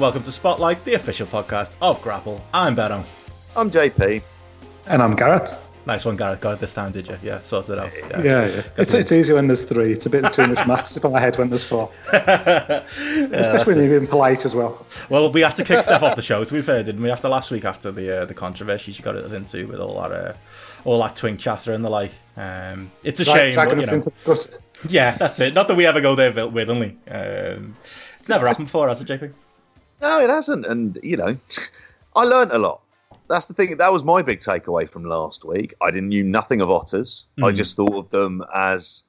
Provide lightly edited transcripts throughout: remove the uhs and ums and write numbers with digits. and welcome to Spotlight, the official podcast of Grapple. I'm Benno. I'm JP. And I'm Gareth. Nice one, Gareth. Got it this time, did you? Yeah, sorted it out. Yeah. It's easy when there's three. It's a bit too much maths for my head when there's four. Especially when you're being polite as well. Well, we had to kick Steph off the show, to be fair, didn't we? After last week, after the controversy she got us into with all that twink chatter and the like. It's a shame. But, you know. Yeah, that's it. Not that we ever go there willingly. It's never happened before, has it, JP? No, it hasn't. And, you know, I learnt a lot. That's the thing. That was my big takeaway from last week. I knew nothing of otters. Mm. I just thought of them as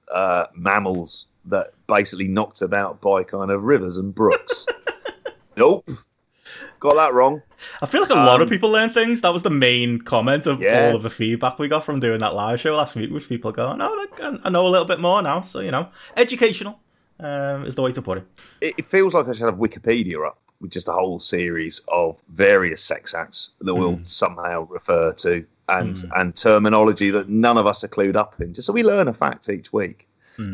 mammals that basically knocked about by kind of rivers and brooks. Nope. Got that wrong. I feel like a lot of people learn things. That was the main comment of all of the feedback we got from doing that live show last week, with people going, oh, look, I know a little bit more now. So, you know, educational is the way to put it. It feels like I should have Wikipedia up with just a whole series of various sex acts that we'll somehow refer to and terminology that none of us are clued up in. Just so we learn a fact each week to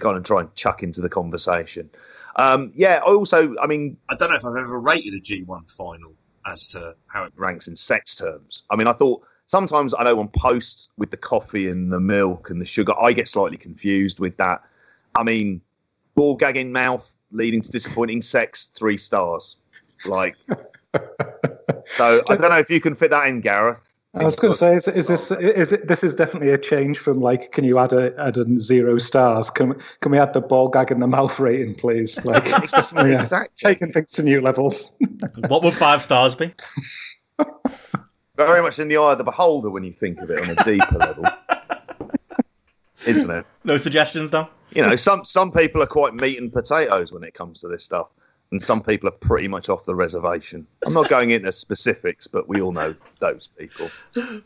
kind of try and chuck into the conversation. I don't know if I've ever rated a G1 final as to how it ranks in sex terms. I mean, I thought sometimes I know on posts with the coffee and the milk and the sugar, I get slightly confused with that. I mean, ball gag in mouth, leading to disappointing sex, 3 stars. Like, so I don't know if you can fit that in, Gareth. I was going to say, is this definitely a change from like, can you add a 0 stars? Can we add the ball gag in the mouth rating, please? Like, it's definitely taking things to new levels. What would 5 stars be? Very much in the eye of the beholder when you think of it on a deeper level, isn't it? No suggestions, though. You know, some people are quite meat and potatoes when it comes to this stuff, and some people are pretty much off the reservation. I'm not going into specifics, but we all know those people.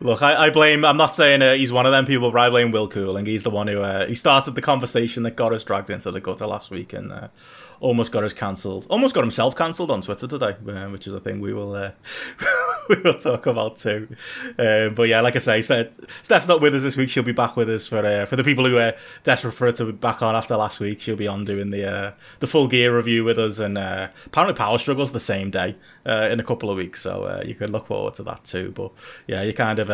Look, I'm not saying he's one of them people, but I blame Will Cooling. He's the one who started the conversation that got us dragged into the gutter last week and almost got us cancelled. Almost got himself cancelled on Twitter today, which is a thing we will we'll talk about too. But yeah, like I say, Steph's not with us this week. She'll be back with us for the people who are desperate for her to be back on after last week. She'll be on doing the full gear review with us, and apparently Power Struggle's the same day in a couple of weeks, so you can look forward to that too. But yeah, you kind of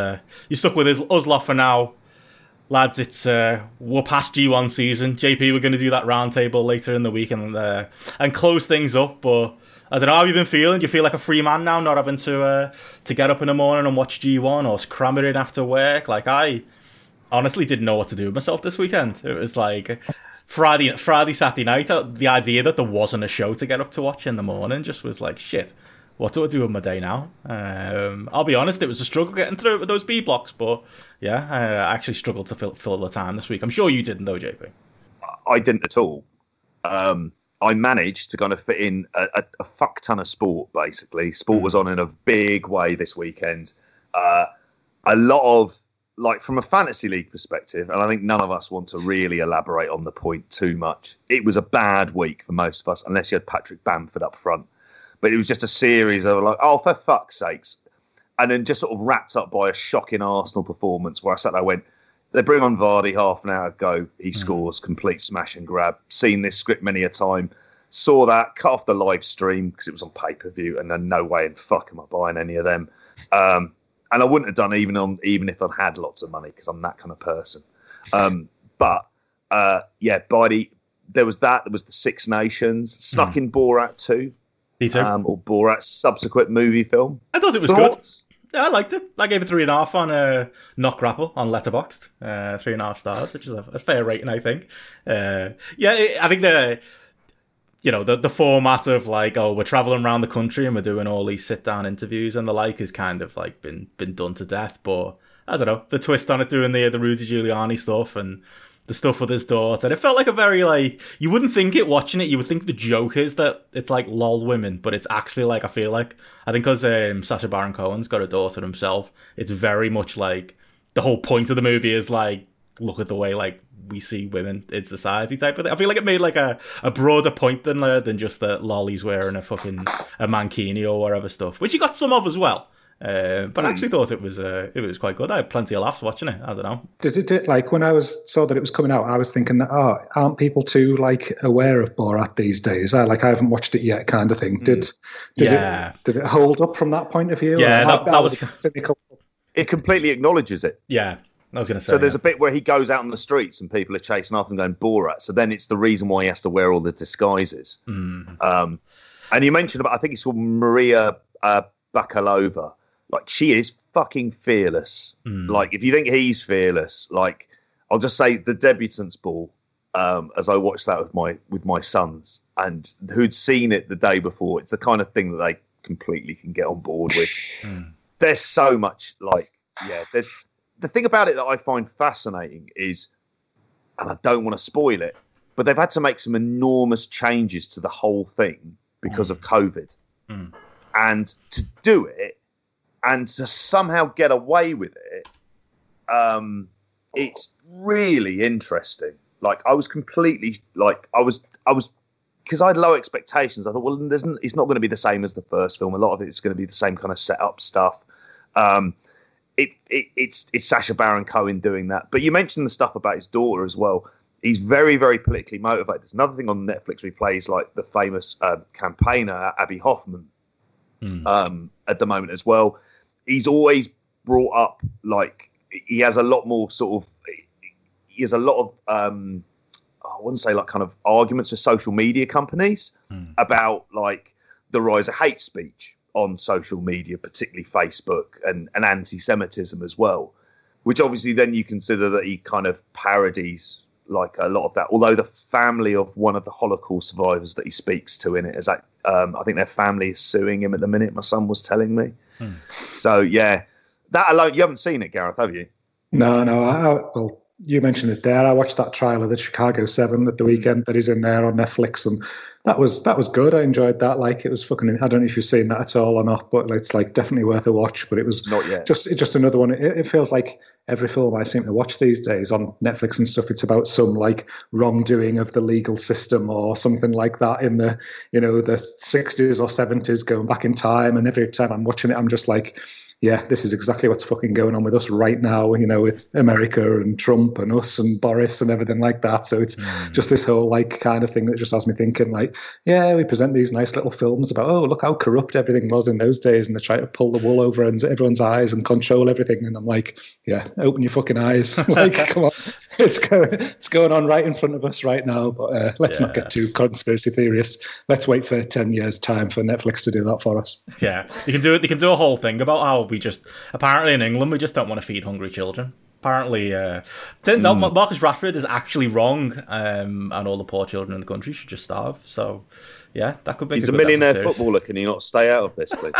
you're stuck with us lot for now. Lads, it's we're past G1 season. JP, we're going to do that roundtable later in the week and close things up. But I don't know, how have you been feeling? Do you feel like a free man now, not having to get up in the morning and watch G1 or cram it in after work? Like, I honestly didn't know what to do with myself this weekend. It was like Friday, Saturday night. The idea that there wasn't a show to get up to watch in the morning just was like, shit, what do I do with my day now? I'll be honest, it was a struggle getting through it with those B blocks, but yeah, I actually struggled to fill the time this week. I'm sure you didn't though, JP. I didn't at all. I managed to kind of fit in a fuck ton of sport, basically. Sport was on in a big way this weekend. A lot of, like, from a fantasy league perspective, and I think none of us want to really elaborate on the point too much, it was a bad week for most of us, unless you had Patrick Bamford up front. But it was just a series of like, oh, for fuck's sakes. And then just sort of wrapped up by a shocking Arsenal performance where I sat there and went, they bring on Vardy half an hour ago. He scores, complete smash and grab. Seen this script many a time. Saw that, cut off the live stream because it was on pay-per-view and then no way in fuck am I buying any of them. And I wouldn't have done even if I'd had lots of money because I'm that kind of person. There was that. There was the Six Nations. Snuck in Borat too. Or Borat's subsequent movie film. I thought it was good. Yeah, I liked it. I gave it 3.5 on Not Grapple on Letterboxd. 3.5 stars, which is a fair rating, I think. I think the format of like, oh, we're traveling around the country and we're doing all these sit down interviews and the like is kind of like been done to death. But I don't know, the twist on it, doing the Rudy Giuliani stuff and the stuff with his daughter. It felt like a very, like, you wouldn't think it watching it. You would think the joke is that it's like lol women, but it's actually like, I think because Sacha Baron Cohen's got a daughter himself, it's very much like the whole point of the movie is like, look at the way like we see women in society type of thing. I feel like it made like a broader point than just that lollies wearing a fucking mankini or whatever stuff, which you got some of as well. But I actually thought it was quite good. I had plenty of laughs watching it. I don't know. Did it like when I saw that it was coming out? I was thinking, aren't people too like aware of Borat these days? I haven't watched it yet, kind of thing. Did it hold up from that point of view? Yeah, like, that was cynical. It completely acknowledges it. Yeah, I was going to say. So there's a bit where he goes out on the streets and people are chasing after him, going Borat. So then it's the reason why he has to wear all the disguises. Mm. And you mentioned about I think it's called Maria Bakalova. Like, she is fucking fearless. Mm. Like, if you think he's fearless, like, I'll just say the debutant's ball, as I watched that with my sons, and who'd seen it the day before, it's the kind of thing that they completely can get on board with. Mm. There's so much, like, yeah. There's the thing about it that I find fascinating is, and I don't want to spoil it, but they've had to make some enormous changes to the whole thing because of COVID. Mm. And to do it, and to somehow get away with it, it's really interesting. Like, I was completely, like, I was, because I had low expectations. I thought, well, it's not going to be the same as the first film. A lot of it's going to be the same kind of setup stuff. It's Sacha Baron Cohen doing that. But you mentioned the stuff about his daughter as well. He's very, very politically motivated. There's another thing on Netflix where he plays, like, the famous campaigner, Abby Hoffman, at the moment as well. He's always brought up, like, he has a lot more sort of, he has a lot of, I wouldn't say like kind of arguments with social media companies about like the rise of hate speech on social media, particularly Facebook, and anti-Semitism as well, which obviously then you consider that he kind of parodies like a lot of that. Although the family of one of the Holocaust survivors that he speaks to in it is like, I think their family is suing him at the minute. My son was telling me. Hmm. So yeah, that alone, you haven't seen it, Gareth, have you? No. Well, you mentioned it there. I watched that trial of the Chicago 7 at the weekend that is in there on Netflix, and that was good. I enjoyed that. Like, it was fucking. I don't know if you've seen that at all or not, but it's like definitely worth a watch. But it was not yet. Just another one. It feels like every film I seem to watch these days on Netflix and stuff, it's about some like wrongdoing of the legal system or something like that in the, you know, the 60s or 70s, going back in time. And every time I'm watching it, I'm just like, yeah, this is exactly what's fucking going on with us right now, you know, with America and Trump and us and Boris and everything like that. So it's just this whole like kind of thing that just has me thinking like, yeah, we present these nice little films about, oh, look how corrupt everything was in those days. And they try to pull the wool over everyone's eyes and control everything. And I'm like, yeah, open your fucking eyes. Like, come on. It's going on right in front of us right now. But let's not get too conspiracy theorist. Let's wait for 10 years time for Netflix to do that for us. Yeah, you can do it. They can do a whole thing about how we just, apparently in England, we just don't want to feed hungry children. Apparently, turns out Marcus Rashford is actually wrong, and all the poor children in the country should just starve. So, yeah, that could be. He's a millionaire footballer. Can he not stay out of this, please?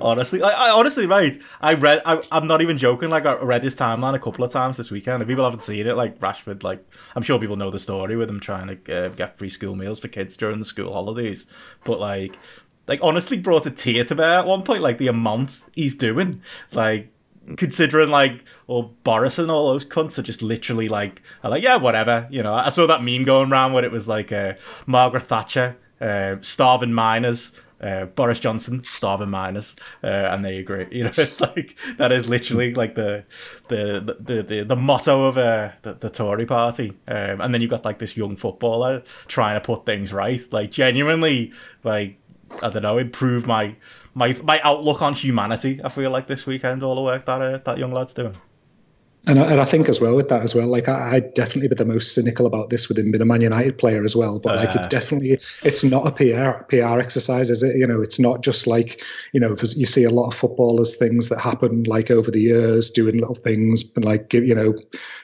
Honestly, right? I'm not even joking. Like, I read his timeline a couple of times this weekend. If people haven't seen it, like Rashford, like I'm sure people know the story with him trying to get free school meals for kids during the school holidays, but like. Like, honestly brought a tear to bear at one point, like, the amount he's doing. Like, considering, like, all Boris and all those cunts are just literally, like, are like, yeah, whatever. You know, I saw that meme going around where it was, like, Margaret Thatcher, starving miners, Boris Johnson, starving miners, and they agree. You know, it's like, that is literally, like, the motto of the Tory party. And then you've got, like, this young footballer trying to put things right. Like, genuinely, like, I don't know, improve my outlook on humanity, I feel like, this weekend, all the work that that young lad's doing. And I think as well with that as well, like I'd definitely be the most cynical about this with him being a Man United player as well. But like, it's not a PR exercise, is it? You know, it's not just like, you know, because you see a lot of footballers, things that happen like over the years, doing little things, but like, you know,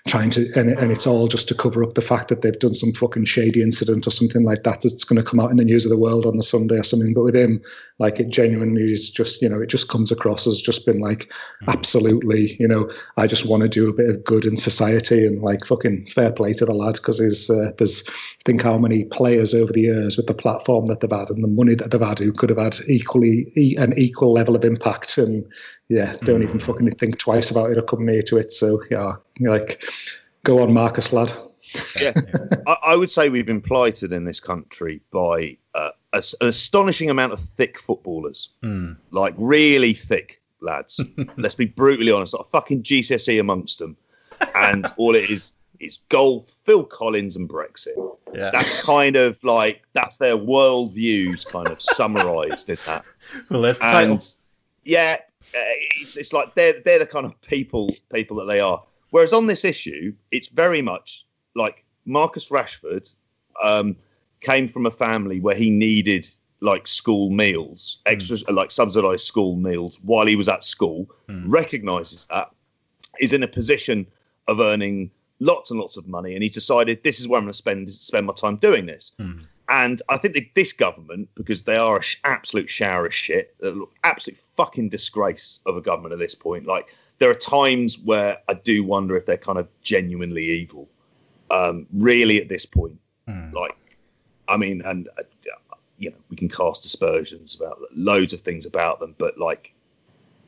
trying to, and it's all just to cover up the fact that they've done some fucking shady incident or something like that that's going to come out in the news of the world on the Sunday or something. But with him, like, it genuinely is just, you know, it just comes across as just been like, absolutely, you know, I just want to do a bit of good in society, and like, fucking fair play to the lad, because there's think how many players over the years with the platform that they've had and the money that they've had who could have had an equal level of impact, and yeah, don't even fucking think twice about it or come near to it. So yeah, like, go on, Marcus, lad. Yeah, I would say we've been blighted in this country by an astonishing amount of thick footballers, like really thick. lads. Let's be brutally honest. Like a fucking GCSE amongst them. And all it is golf, Phil Collins and Brexit. Yeah. That's kind of like, that's their world views kind of summarised in that. Well, that's the title. Yeah, it's like they're the kind of people that they are. Whereas on this issue, it's very much like Marcus Rashford came from a family where he needed like school meals, extra like subsidised school meals while he was at school, recognises that, is in a position of earning lots and lots of money, and he decided this is where I'm going to spend my time doing this. And I think that this government, because they are an absolute shower of shit, absolute fucking disgrace of a government at this point. Like, there are times where I do wonder if they're kind of genuinely evil, really, at this point. Like, I mean, and, you know, we can cast aspersions about loads of things about them, but, like,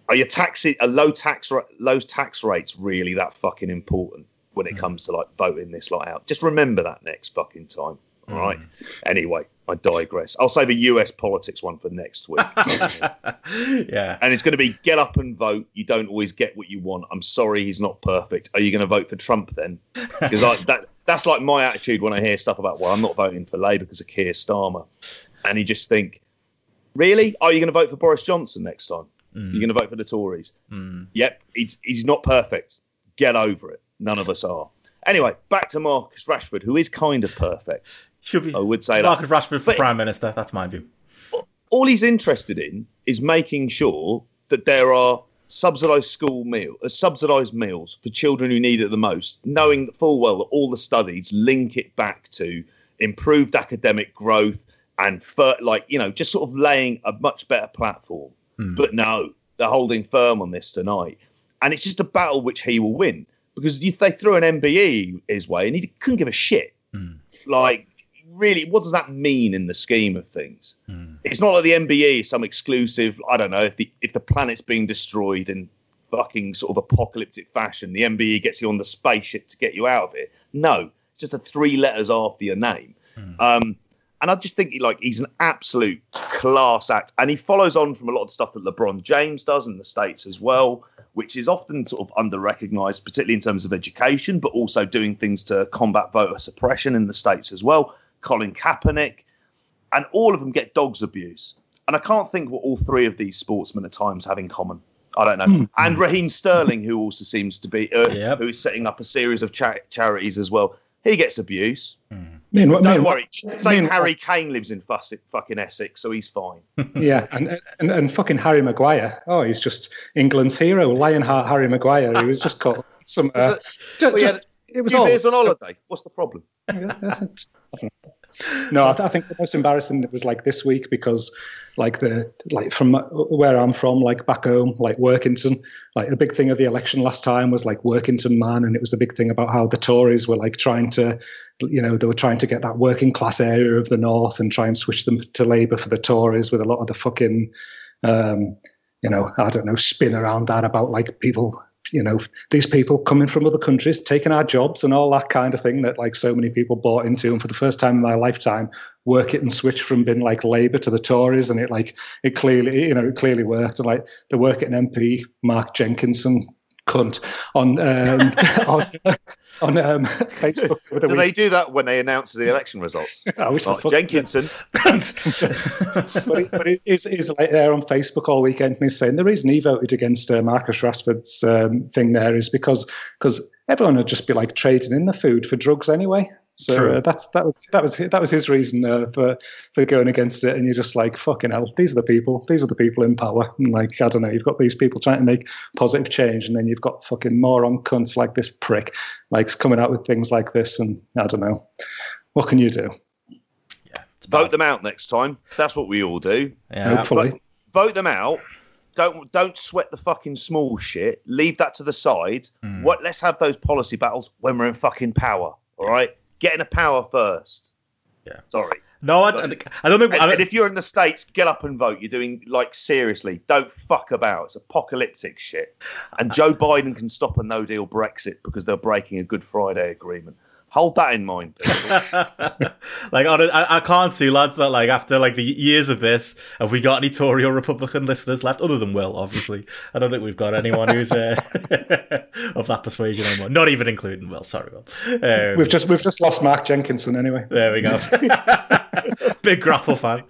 are your taxes, are low tax rates really that fucking important when it comes to, like, voting this lot out? Just remember that next fucking time. All right. Anyway, I digress. I'll save a US politics one for next week. Yeah. And it's going to be get up and vote. You don't always get what you want. I'm sorry, he's not perfect. Are you going to vote for Trump then? Because that's like my attitude when I hear stuff about, well, I'm not voting for Labour because of Keir Starmer. And you just think, really? Are you going to vote for Boris Johnson next time? You're going to vote for the Tories? Yep. He's not perfect. Get over it. None of us are. Anyway, back to Marcus Rashford, who is kind of perfect. Should be. I would say Marcus Rashford for Prime Minister. That's my view. All he's interested in is making sure that there are subsidised subsidised meals for children who need it the most, knowing full well that all the studies link it back to improved academic growth and, just sort of laying a much better platform. But no, they're holding firm on this tonight. And it's just a battle which he will win. Because they threw an MBE his way and he couldn't give a shit. Like, really, what does that mean in the scheme of things? It's not like the MBE is some exclusive, I don't know, if the planet's being destroyed in fucking sort of apocalyptic fashion, the MBE gets you on the spaceship to get you out of it. No, it's just the 3 letters after your name. And I just think he's an absolute class act. And he follows on from a lot of stuff that LeBron James does in the States as well, which is often sort of under-recognised, particularly in terms of education, but also doing things to combat voter suppression in the States as well. Colin Kaepernick. And all of them get dog's abuse. And I can't think what all 3 of these sportsmen at times have in common. I don't know. And Raheem Sterling, who also seems to be, who is setting up a series of charities as well. He gets abuse. Don't worry. Same Harry Kane lives in fucking Essex, so he's fine. Yeah, and fucking Harry Maguire. Oh, he's just England's hero, Lionheart Harry Maguire. He was just caught some. It was all. He was on holiday. What's the problem? No, I think the most embarrassing was this week because, from where I'm from, back home, Workington, a big thing of the election last time was Workington man, and it was the big thing about how the Tories were trying to, they were trying to get that working class area of the north and try and switch them to Labour for the Tories with a lot of the fucking, spin around that about people. These people coming from other countries, taking our jobs and all that kind of thing that so many people bought into. And for the first time in my lifetime, work it and switch from being Labour to the Tories. And it clearly worked. And the work it and MP, Mark Jenkinson, cunt, on Facebook. Do they do that when they announce the election results? I wish Jenkinson. But he's there on Facebook all weekend, and he's saying the reason he voted against Marcus Rashford's thing there is because everyone would just be trading in the food for drugs anyway. So that was his reason for going against it, and you're just fucking hell. These are the people in power. And I don't know, you've got these people trying to make positive change, and then you've got fucking moron cunts like this prick, coming out with things like this. And I don't know, what can you do? Yeah, vote them out next time. That's what we all do. Yeah, hopefully, vote them out. Don't sweat the fucking small shit. Leave that to the side. What? Let's have those policy battles when we're in fucking power. All right. Get in a power first. Yeah. Sorry. No, I don't think... And if you're in the States, get up and vote. You're doing, seriously, don't fuck about. It's apocalyptic shit. And Joe Biden can stop a no-deal Brexit because they're breaking a Good Friday agreement. Hold that in mind. Like, I can't see, lads, that like after like the years of this, have we got any Tory or Republican listeners left? Other than Will, obviously. I don't think we've got anyone who's of that persuasion anymore. Not even including Will. Sorry, Will. We've just lost Mark Jenkinson anyway. There we go. Big grapple fan.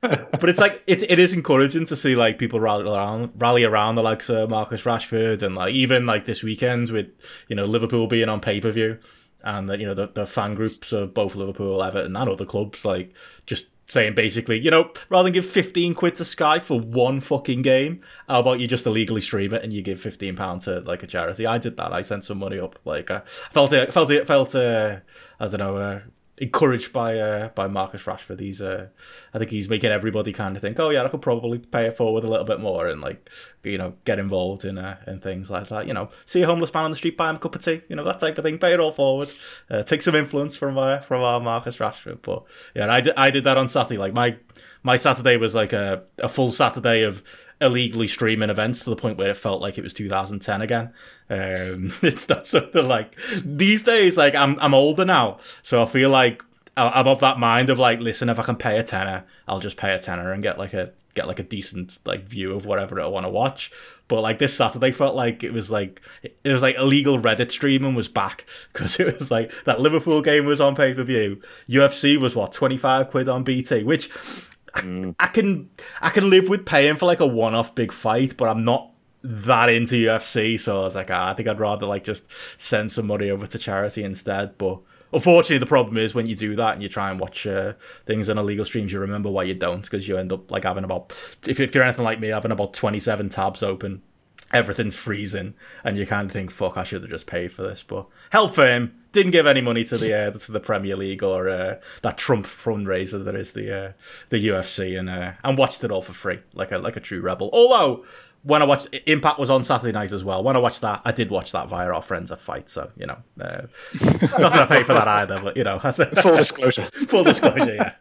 But it's like it is encouraging to see like people rally around the likes of Marcus Rashford, and like even like this weekend with, you know, Liverpool being on pay-per-view, and that, you know, the fan groups of both Liverpool, Everton and other clubs like just saying basically, you know, rather than give £15 to Sky for one fucking game, how about you just illegally stream it and you give £15 to like a charity? I did that. I sent some money up. Like I felt I don't know, encouraged by Marcus Rashford. He's I think he's making everybody kind of think, oh yeah, I could probably pay it forward a little bit more and like, you know, get involved in things like that. You know, see a homeless man on the street, buy him a cup of tea, you know, that type of thing. Pay it all forward. Take some influence from our Marcus Rashford. But yeah, I did that on Saturday. Like my Saturday was like a full Saturday of illegally streaming events to the point where it felt like it was 2010 again. It's not something like these days. Like I'm older now, so I feel like I'm of that mind of like, listen, if I can pay a tenner, I'll just pay a tenner and get like a decent like view of whatever I want to watch. But like this Saturday felt like it was like illegal Reddit streaming was back, because it was like that Liverpool game was on pay per view. UFC was what, £25 on BT, which. I can live with paying for like a one-off big fight, but I'm not that into UFC, so I was like, I think I'd rather like just send some money over to charity instead. But unfortunately, the problem is when you do that and you try and watch things on illegal streams, you remember why you don't, because you end up like having about, if you're anything like me, having about 27 tabs open, everything's freezing, and you kind of think, fuck, I should have just paid for this. But hell firm. Didn't give any money to the Premier League or that Trump fundraiser that is the UFC, and watched it all for free, like a true rebel. Although when I watched Impact was on Saturday night as well. When I watched that, I did watch that via our friends at Fight, so you know, not gonna pay for that either. But you know, full disclosure, yeah.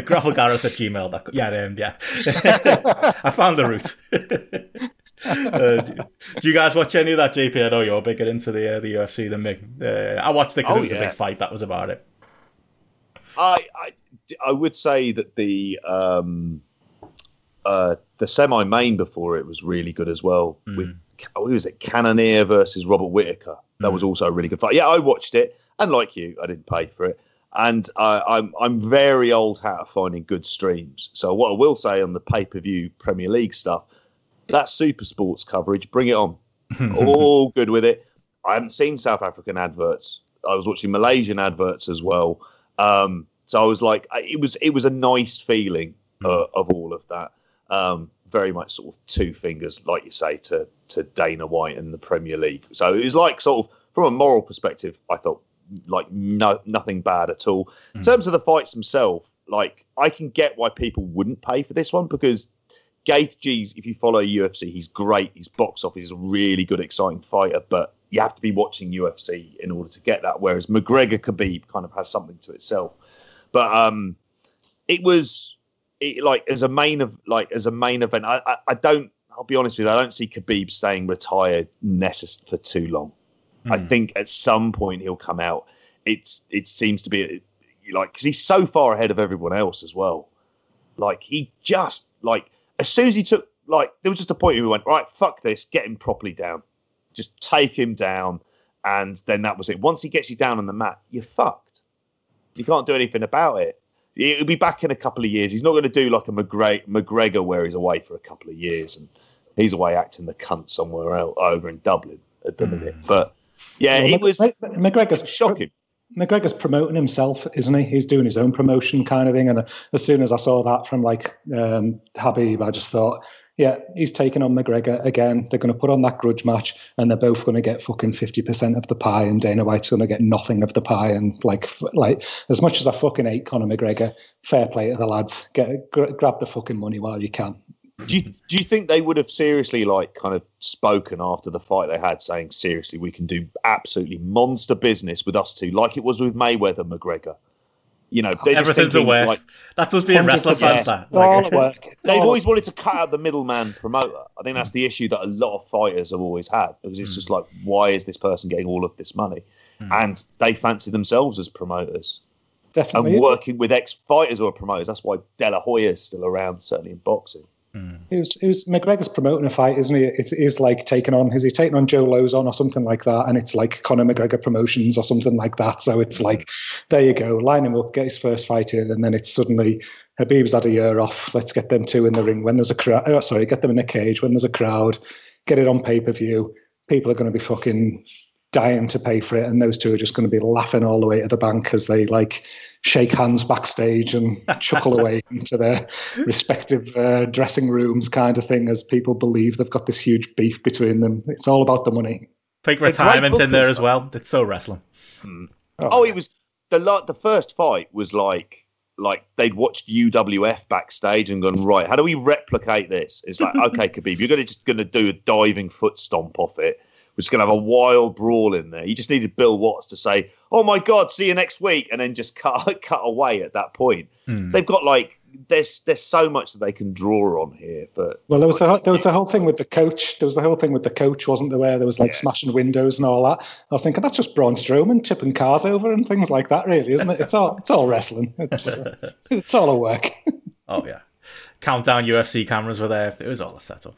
grapplegareth@gmail.com. Yeah. I found the route. Do you guys watch any of that, JP? I know you're bigger into the UFC than me. I watched it because it was a big fight. That was about it. I would say that the semi-main before it was really good as well. With who was it? Cannonier versus Robert Whittaker. That was also a really good fight. Yeah, I watched it, and like you, I didn't pay for it. And I'm very old hat at finding good streams. So what I will say on the pay-per-view Premier League stuff. That super sports coverage, bring it on. All good with it. I haven't seen South African adverts. I was watching Malaysian adverts as well. So I was like, it was a nice feeling of all of that. Very much sort of two fingers, like you say, to Dana White and the Premier League. So it was like sort of from a moral perspective, I felt like nothing bad at all. In terms of the fights themselves, like I can get why people wouldn't pay for this one, because Gate G's, if you follow UFC, he's great. He's box office, he's a really good, exciting fighter, but you have to be watching UFC in order to get that. Whereas McGregor Khabib kind of has something to itself. But as a main event. I'll be honest with you, I don't see Khabib staying retired for too long. I think at some point he'll come out. It seems to be like, because he's so far ahead of everyone else as well. Like he just like. As soon as he took, like, there was just a point where he went, right, fuck this, get him properly down. Just take him down. And then that was it. Once he gets you down on the mat, you're fucked. You can't do anything about it. He'll be back in a couple of years. He's not going to do like a McGregor where he's away for a couple of years and he's away acting the cunt somewhere else over in Dublin at the minute. But yeah, well, McGregor's shocking. McGregor's promoting himself, isn't he? He's doing his own promotion kind of thing. And as soon as I saw that from like Khabib, I just thought, yeah, he's taking on McGregor again. They're going to put on that grudge match and they're both going to get fucking 50% of the pie, and Dana White's going to get nothing of the pie. And like as much as I fucking hate Conor McGregor, fair play to the lads. Grab the fucking money while you can. Do you think they would have seriously like kind of spoken after the fight they had, saying, seriously, we can do absolutely monster business with us two, like it was with Mayweather McGregor? You know, they're everything's a work. Like, that's us being wrestler fans. That like, all at work. They've always wanted to cut out the middleman promoter. I think that's the issue that a lot of fighters have always had, because it's just like, why is this person getting all of this money? And they fancy themselves as promoters. Definitely. And working with ex-fighters or promoters. That's why De La Hoya's still around, certainly in boxing. It was McGregor's promoting a fight, isn't he? It is like taking on Joe Lozon or something like that, and it's like Conor McGregor Promotions or something like that. So it's like, there you go, line him up, get his first fight in, and then it's suddenly Khabib's had a year off. Let's get them two in the ring when there's a crowd. Oh, sorry, get them in a cage when there's a crowd. Get it on pay-per-view. People are going to be fucking dying to pay for it, and those two are just going to be laughing all the way to the bank as they like shake hands backstage and chuckle away into their respective dressing rooms, kind of thing, as people believe they've got this huge beef between them. It's all about the money. Fake retirement in there as well. It's so wrestling. Oh, it was the first fight was like they'd watched UWF backstage and gone, right, how do we replicate this? It's like, okay, Khabib, you're going to do a diving foot stomp off it. We're just going to have a wild brawl in there. You just needed Bill Watts to say, oh, my God, see you next week, and then just cut away at that point. They've got, like, there's so much that they can draw on here. But well, there was the whole thing with the coach. There was the whole thing with the coach, wasn't there, where there was, like, smashing windows and all that. I was thinking, that's just Braun Strowman tipping cars over and things like that, really, isn't it? It's all wrestling. It's all a work. Oh, yeah. Countdown UFC cameras were there. It was all a setup.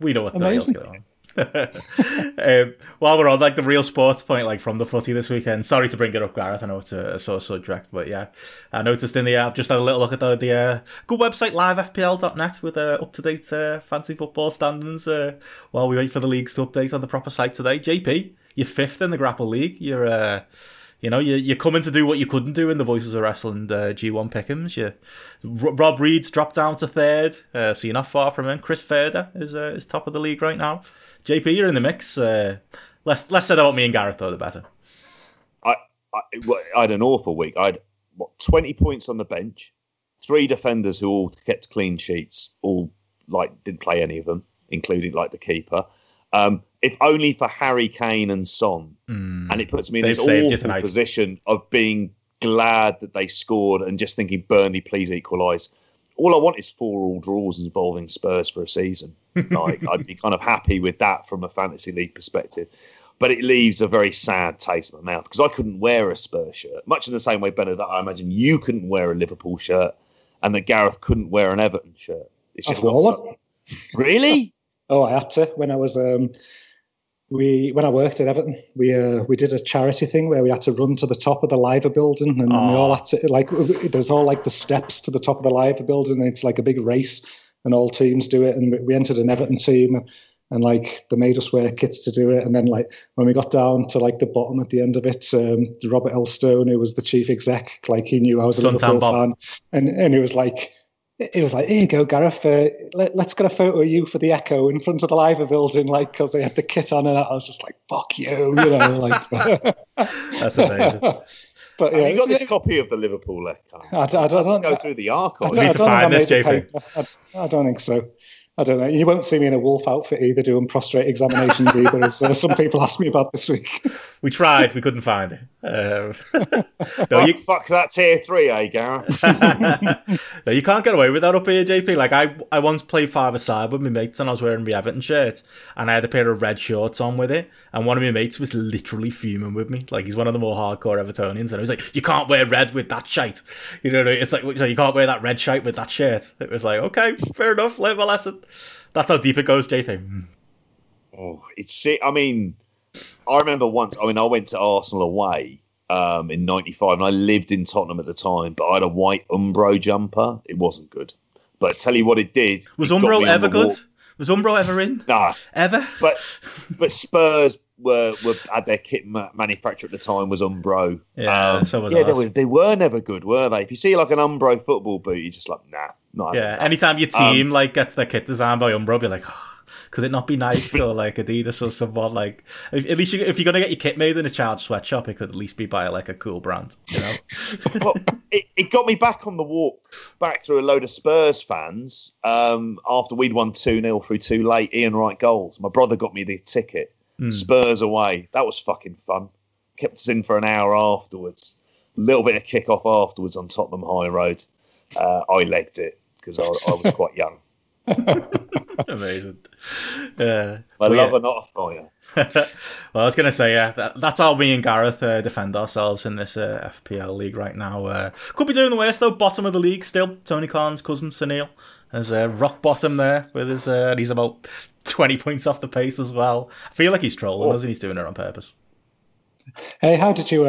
We know what the hell's going on. While we're on like the real sports point, like from the footy this weekend, sorry to bring it up, Gareth, I know it's a sore subject, but yeah, I noticed in the I've just had a little look at the good website livefpl.net with up-to-date fancy football standings while we wait for the leagues to update on the proper site today. JP, you're fifth in the Grapple League. You're you know, you're coming to do what you couldn't do in the Voices of Wrestling G1 Pick'ems. Rob Reed's dropped down to third, so you're not far from him. Chris Ferder is top of the league right now. JP, you're in the mix. Less said about me and Gareth, though, the better. I had an awful week. I had, 20 points on the bench, three defenders who all kept clean sheets, all, like, didn't play any of them, including, like, the keeper. If only for Harry Kane and Son. And it puts me in this awful position of being glad that they scored and just thinking, Burnley, please equalise. All I want is 4-all draws involving Spurs for a season. Like, I'd be kind of happy with that from a fantasy league perspective. But it leaves a very sad taste in my mouth because I couldn't wear a Spurs shirt. Much in the same way, Benno, that I imagine you couldn't wear a Liverpool shirt and that Gareth couldn't wear an Everton shirt. It's just not. Really? Oh, I had to. When I was when I worked at Everton, we did a charity thing where we had to run to the top of the Liver building, and we all had to there's all like the steps to the top of the Liver building, and it's like a big race, and all teams do it, and we entered an Everton team, and like they made us wear kits to do it, and then like when we got down to like the bottom at the end of it, Robert Elstone, who was the chief exec, like he knew I was a Liverpool fan, and he was like. It was like, here you go, Gareth. Let's get a photo of you for the Echo in front of the Liver building, like, because they had the kit on, and I was just like, "Fuck you," you know. Like, that's amazing. But yeah, you got this copy of the Liverpool Echo. I don't go through the archive. I need to find this, JP. I don't think so. I don't know. You won't see me in a wolf outfit either, doing prostate examinations either, as some people asked me about this week. We tried. We couldn't find it. No, you fuck that tier 3, Gareth? No, you can't get away with that up here, JP. Like, I once played 5-a-side with my mates and I was wearing my Everton shirt and I had a pair of red shorts on with it, and one of my mates was literally fuming with me. Like, he's one of the more hardcore Evertonians, and he was like, you can't wear red with that shite. You know, it's like, you can't wear that red shite with that shirt. It was like, okay, fair enough, learn my lesson. That's how deep it goes, JP. Oh, I remember once. I went to Arsenal away in '95, and I lived in Tottenham at the time. But I had a white Umbro jumper. It wasn't good, but I tell you what, it did. Was Umbro ever good? Was Umbro ever in? Nah, ever. But Spurs were had their kit manufacturer at the time was Umbro. Yeah, so was ours. They were never good, were they? If you see like an Umbro football boot, you're just like, nah, not. Yeah, anytime your team like gets their kit designed by Umbro, you're like. Oh. Could it not be Nike or like Adidas or someone like? At least if you're going to get your kit made in a charred sweatshop, it could at least be by like a cool brand, you know. Well, it got me back on the walk, back through a load of Spurs fans after we'd won 2-0 through two late Ian Wright goals. My brother got me the ticket. Spurs away. That was fucking fun. Kept us in for an hour afterwards. little bit of kick off afterwards on Tottenham High Road. I legged it because I was quite young. Amazing. My lover, not a fire. Well, I was going to say, yeah, that's how me and Gareth defend ourselves in this FPL league right now. Could be doing the worst, though. Bottom of the league still. Tony Khan's cousin, Sunil, is rock bottom there with his, and he's about 20 points off the pace as well. I feel like he's trolling us and he's doing it on purpose. Hey, how did you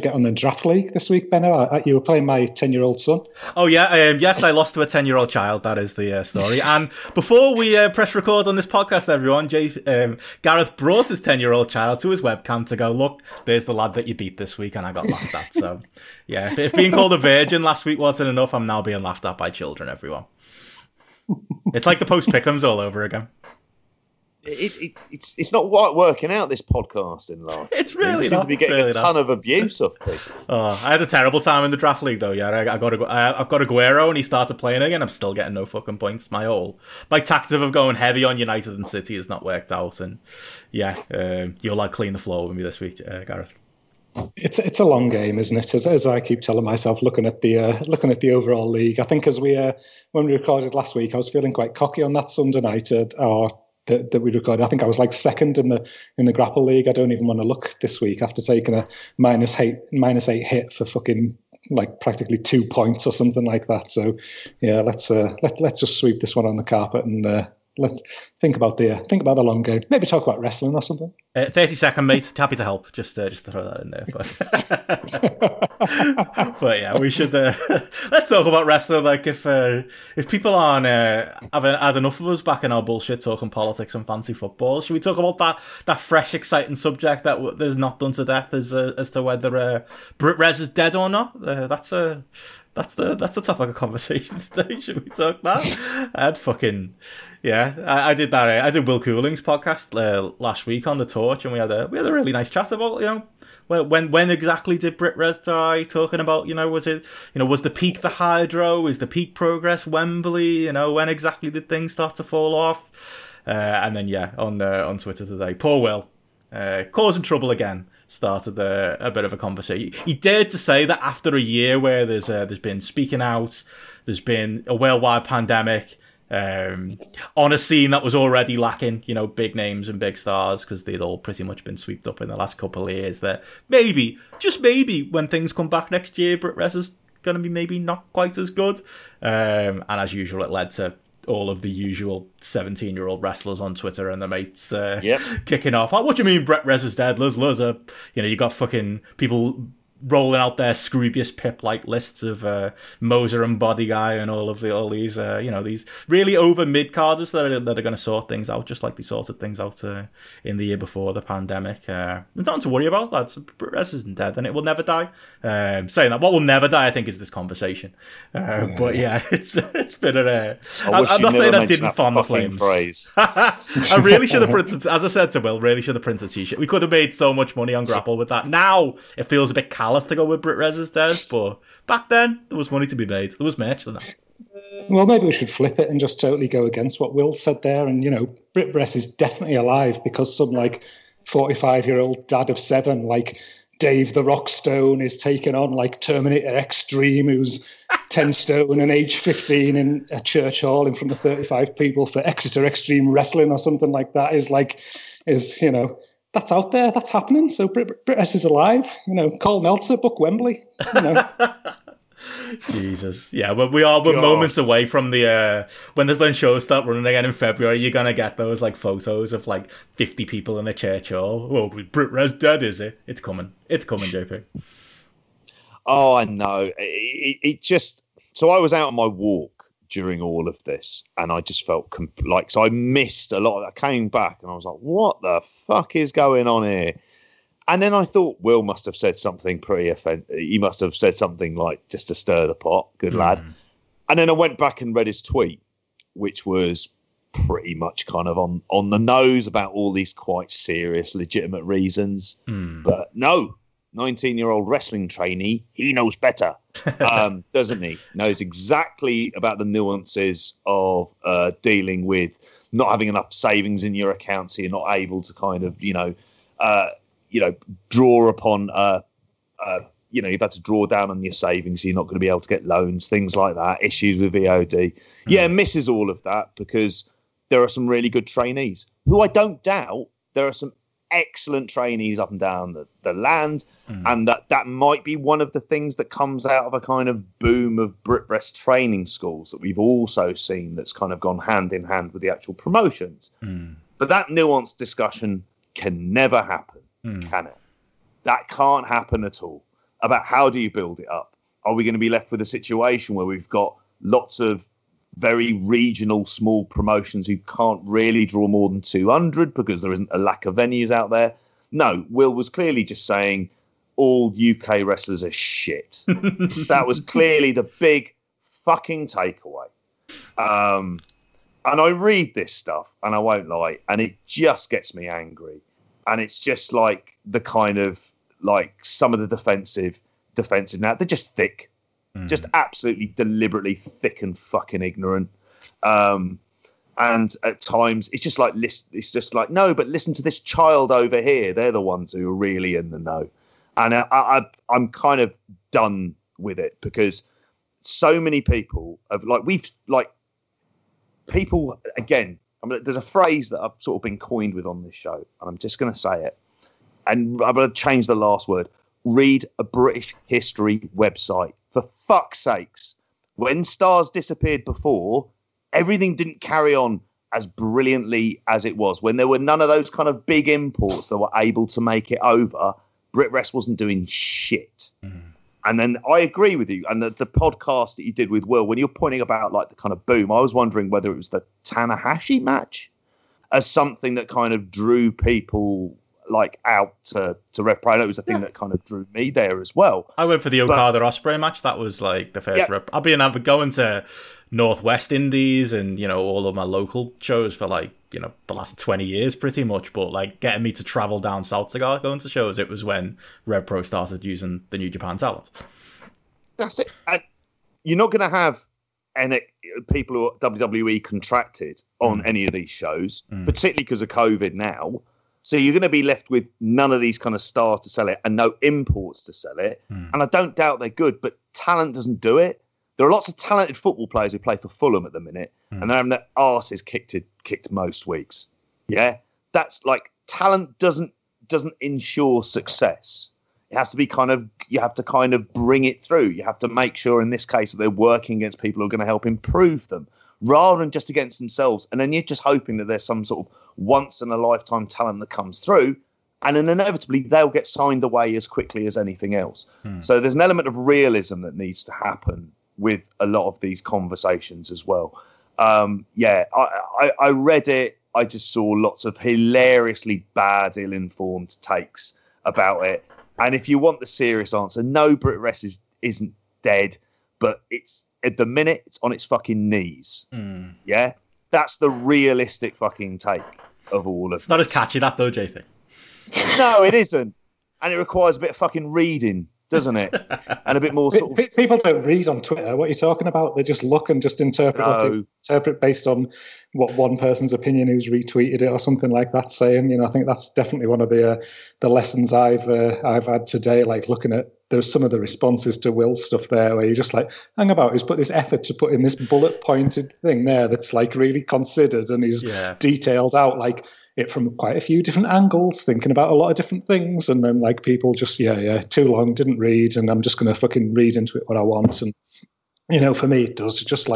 get on the draft league this week, Benno? You were playing my 10-year-old son. Oh yeah, yes, I lost to a 10-year-old child. That is the story. And before we press record on this podcast, everyone, Gareth brought his 10-year-old child to his webcam to go, look, there's the lad that you beat this week, and I got laughed at. So yeah, if being called a virgin last week wasn't enough, I'm now being laughed at by children. Everyone, it's like the post pick'ems all over again. It's not quite working out, this podcast in life. It's really not. To be getting really a ton of abuse off people. I had a terrible time in the draft league though. Yeah, I've got Aguero and he started playing again. I'm still getting no fucking points. My tactic of going heavy on United and City has not worked out. And yeah, you'll like clean the floor with me this week, Gareth. It's a long game, isn't it? As I keep telling myself, looking at the overall league. I think as we when we recorded last week, I was feeling quite cocky on that Sunday night at our. That we recorded. I think I was like second in the grapple league. I don't even want to look this week after taking a minus eight hit for fucking like practically 2 points or something like that. So yeah, let's just sweep this one on the carpet and let's think about the long game. Maybe talk about wrestling or something. 30 second, mate. Happy to help. Just to throw that in there. But, but yeah, we should. Let's talk about wrestling. Like if people aren't haven't had enough of us back in our bullshit talking politics and fancy football, should we talk about that fresh, exciting subject that there's not done to death as to whether Brit Rez is dead or not? That's the topic of conversation today. Should we talk that? I did that. I did Will Cooling's podcast last week on The Torch, and we had a really nice chat about, you know, when exactly did Brit Rez die? Talking about, you know, was the peak the Hydro? Is the peak Progress Wembley? You know, when exactly did things start to fall off? And then yeah, on Twitter today, poor Will, causing trouble again. Started a bit of a conversation. He dared to say that after a year where there's been speaking out, there's been a worldwide pandemic, on a scene that was already lacking, you know, big names and big stars because they'd all pretty much been swept up in the last couple of years. That maybe, just maybe, when things come back next year, Brit Rez is going to be maybe not quite as good. And as usual, it led to all of the usual 17-year-old wrestlers on Twitter and their mates kicking off. Oh, what do you mean Brit Rez is dead? Liz, you know, you got fucking people rolling out their Scroobius Pip-like lists of Moser and Body Guy and all these, you know, these really over mid-carders that are going to sort things out, just like they sorted things out in the year before the pandemic. There's nothing to worry about, lads. Brit Rez isn't dead and it will never die. Saying that, what will never die, I think, is this conversation. But yeah, it's been a... I'm not saying I didn't fan the flames. I really should have printed, as I said to Will, a t-shirt. We could have made so much money on Grapple with that. Now, it feels a bit callous to go with Brit Rez's death, but back then there was money to be made. There was merch and that. Well, maybe we should flip it and just totally go against what Will said there. And you know, Brit Rez is definitely alive because some like 45-year-old dad of seven, like Dave the Rockstone, is taking on like Terminator Extreme, who's 10 stone and age 15 in a church hall in front of 35 people for Exeter Extreme Wrestling or something like that. Is you know. That's out there. That's happening. So Brit Rez is alive. You know, Cole Meltzer, book Wembley. You know. Jesus. Yeah, well, we're moments away from the when shows start running again in February. You're gonna get those like photos of like 50 people in a church hall. Oh, Brit Rez dead, is it? It's coming. It's coming, JP. Oh, I know. It just. So I was out on my walk during all of this, and I just felt I missed a lot of that. I came back and I was like, what the fuck is going on here? And then I thought Will must have said something pretty offensive. He must have said something like, just to stir the pot, good lad. And then I went back and read his tweet, which was pretty much kind of on the nose about all these quite serious, legitimate reasons. But no, 19-year-old wrestling trainee, he knows better, doesn't he? Knows exactly about the nuances of dealing with not having enough savings in your account, so you're not able to kind of, you know, draw upon you know, you've had to draw down on your savings, so you're not going to be able to get loans, things like that, issues with VOD. Yeah, misses all of that because there are some really good trainees who I don't doubt there are some excellent trainees up and down the land. And that might be one of the things that comes out of a kind of boom of Brit Rest training schools that we've also seen that's kind of gone hand in hand with the actual promotions. But that nuanced discussion can never happen, can it? That can't happen at all. About how do you build it up? Are we going to be left with a situation where we've got lots of very regional small promotions who can't really draw more than 200 because there isn't a lack of venues out there? No, Will was clearly just saying all UK wrestlers are shit. That was clearly the big fucking takeaway. And I read this stuff, and I won't lie, and it just gets me angry. And it's just like the kind of, like, some of the defensive now, they're just thick. Just absolutely deliberately thick and fucking ignorant. And at times it's just like, no, but listen to this child over here. They're the ones who are really in the know. And I'm kind of done with it because so many people have people again. I mean, there's a phrase that I've sort of been coined with on this show, and I'm just going to say it. And I'm going to change the last word. Read a British history website. For fuck's sakes, when stars disappeared before, everything didn't carry on as brilliantly as it was. When there were none of those kind of big imports that were able to make it over, Brit Rest wasn't doing shit. And then I agree with you. And the podcast that you did with Will, when you're pointing about like the kind of boom, I was wondering whether it was the Tanahashi match as something that kind of drew people like out to Rev Pro. I know it was the thing that kind of drew me there as well. I went for the Okada Osprey match. That was like the first Rev. I've been going to Northwest Indies and, you know, all of my local shows for like, you know, the last 20 years pretty much, but like getting me to travel down south to going to shows, it was when Rev Pro started using the New Japan talent. That's it. You're not going to have people who are WWE contracted on any of these shows, particularly because of COVID now. So you're going to be left with none of these kind of stars to sell it and no imports to sell it. And I don't doubt they're good, but talent doesn't do it. There are lots of talented football players who play for Fulham at the minute, and they're having their arses kicked most weeks. Yeah, that's like talent doesn't ensure success. It has to be kind of, you have to kind of bring it through. You have to make sure in this case that they're working against people who are going to help improve them, rather than just against themselves. And then you're just hoping that there's some sort of once-in-a-lifetime talent that comes through, and then inevitably they'll get signed away as quickly as anything else. So there's an element of realism that needs to happen with a lot of these conversations as well. I read it. I just saw lots of hilariously bad, ill-informed takes about it. And if you want the serious answer, no, Brit Rest isn't dead, but it's, at the minute, it's on its fucking knees. Yeah? That's the realistic fucking take of all of it. It's not as catchy, that, though, JP. No, it isn't. And it requires a bit of fucking reading, doesn't it? And a bit more sort of... People don't read on Twitter. What are you talking about? They just look and just interpret based on what one person's opinion who's retweeted it or something like that saying. You know, I think that's definitely one of the lessons I've had today, like looking at there's some of the responses to Will's stuff there where you're just like, hang about, he's put this effort to put in this bullet-pointed thing there that's like really considered, and he's detailed out like it from quite a few different angles, thinking about a lot of different things, and then like people just, too long, didn't read, and I'm just going to fucking read into it what I want. And, you know, for me, it does. It just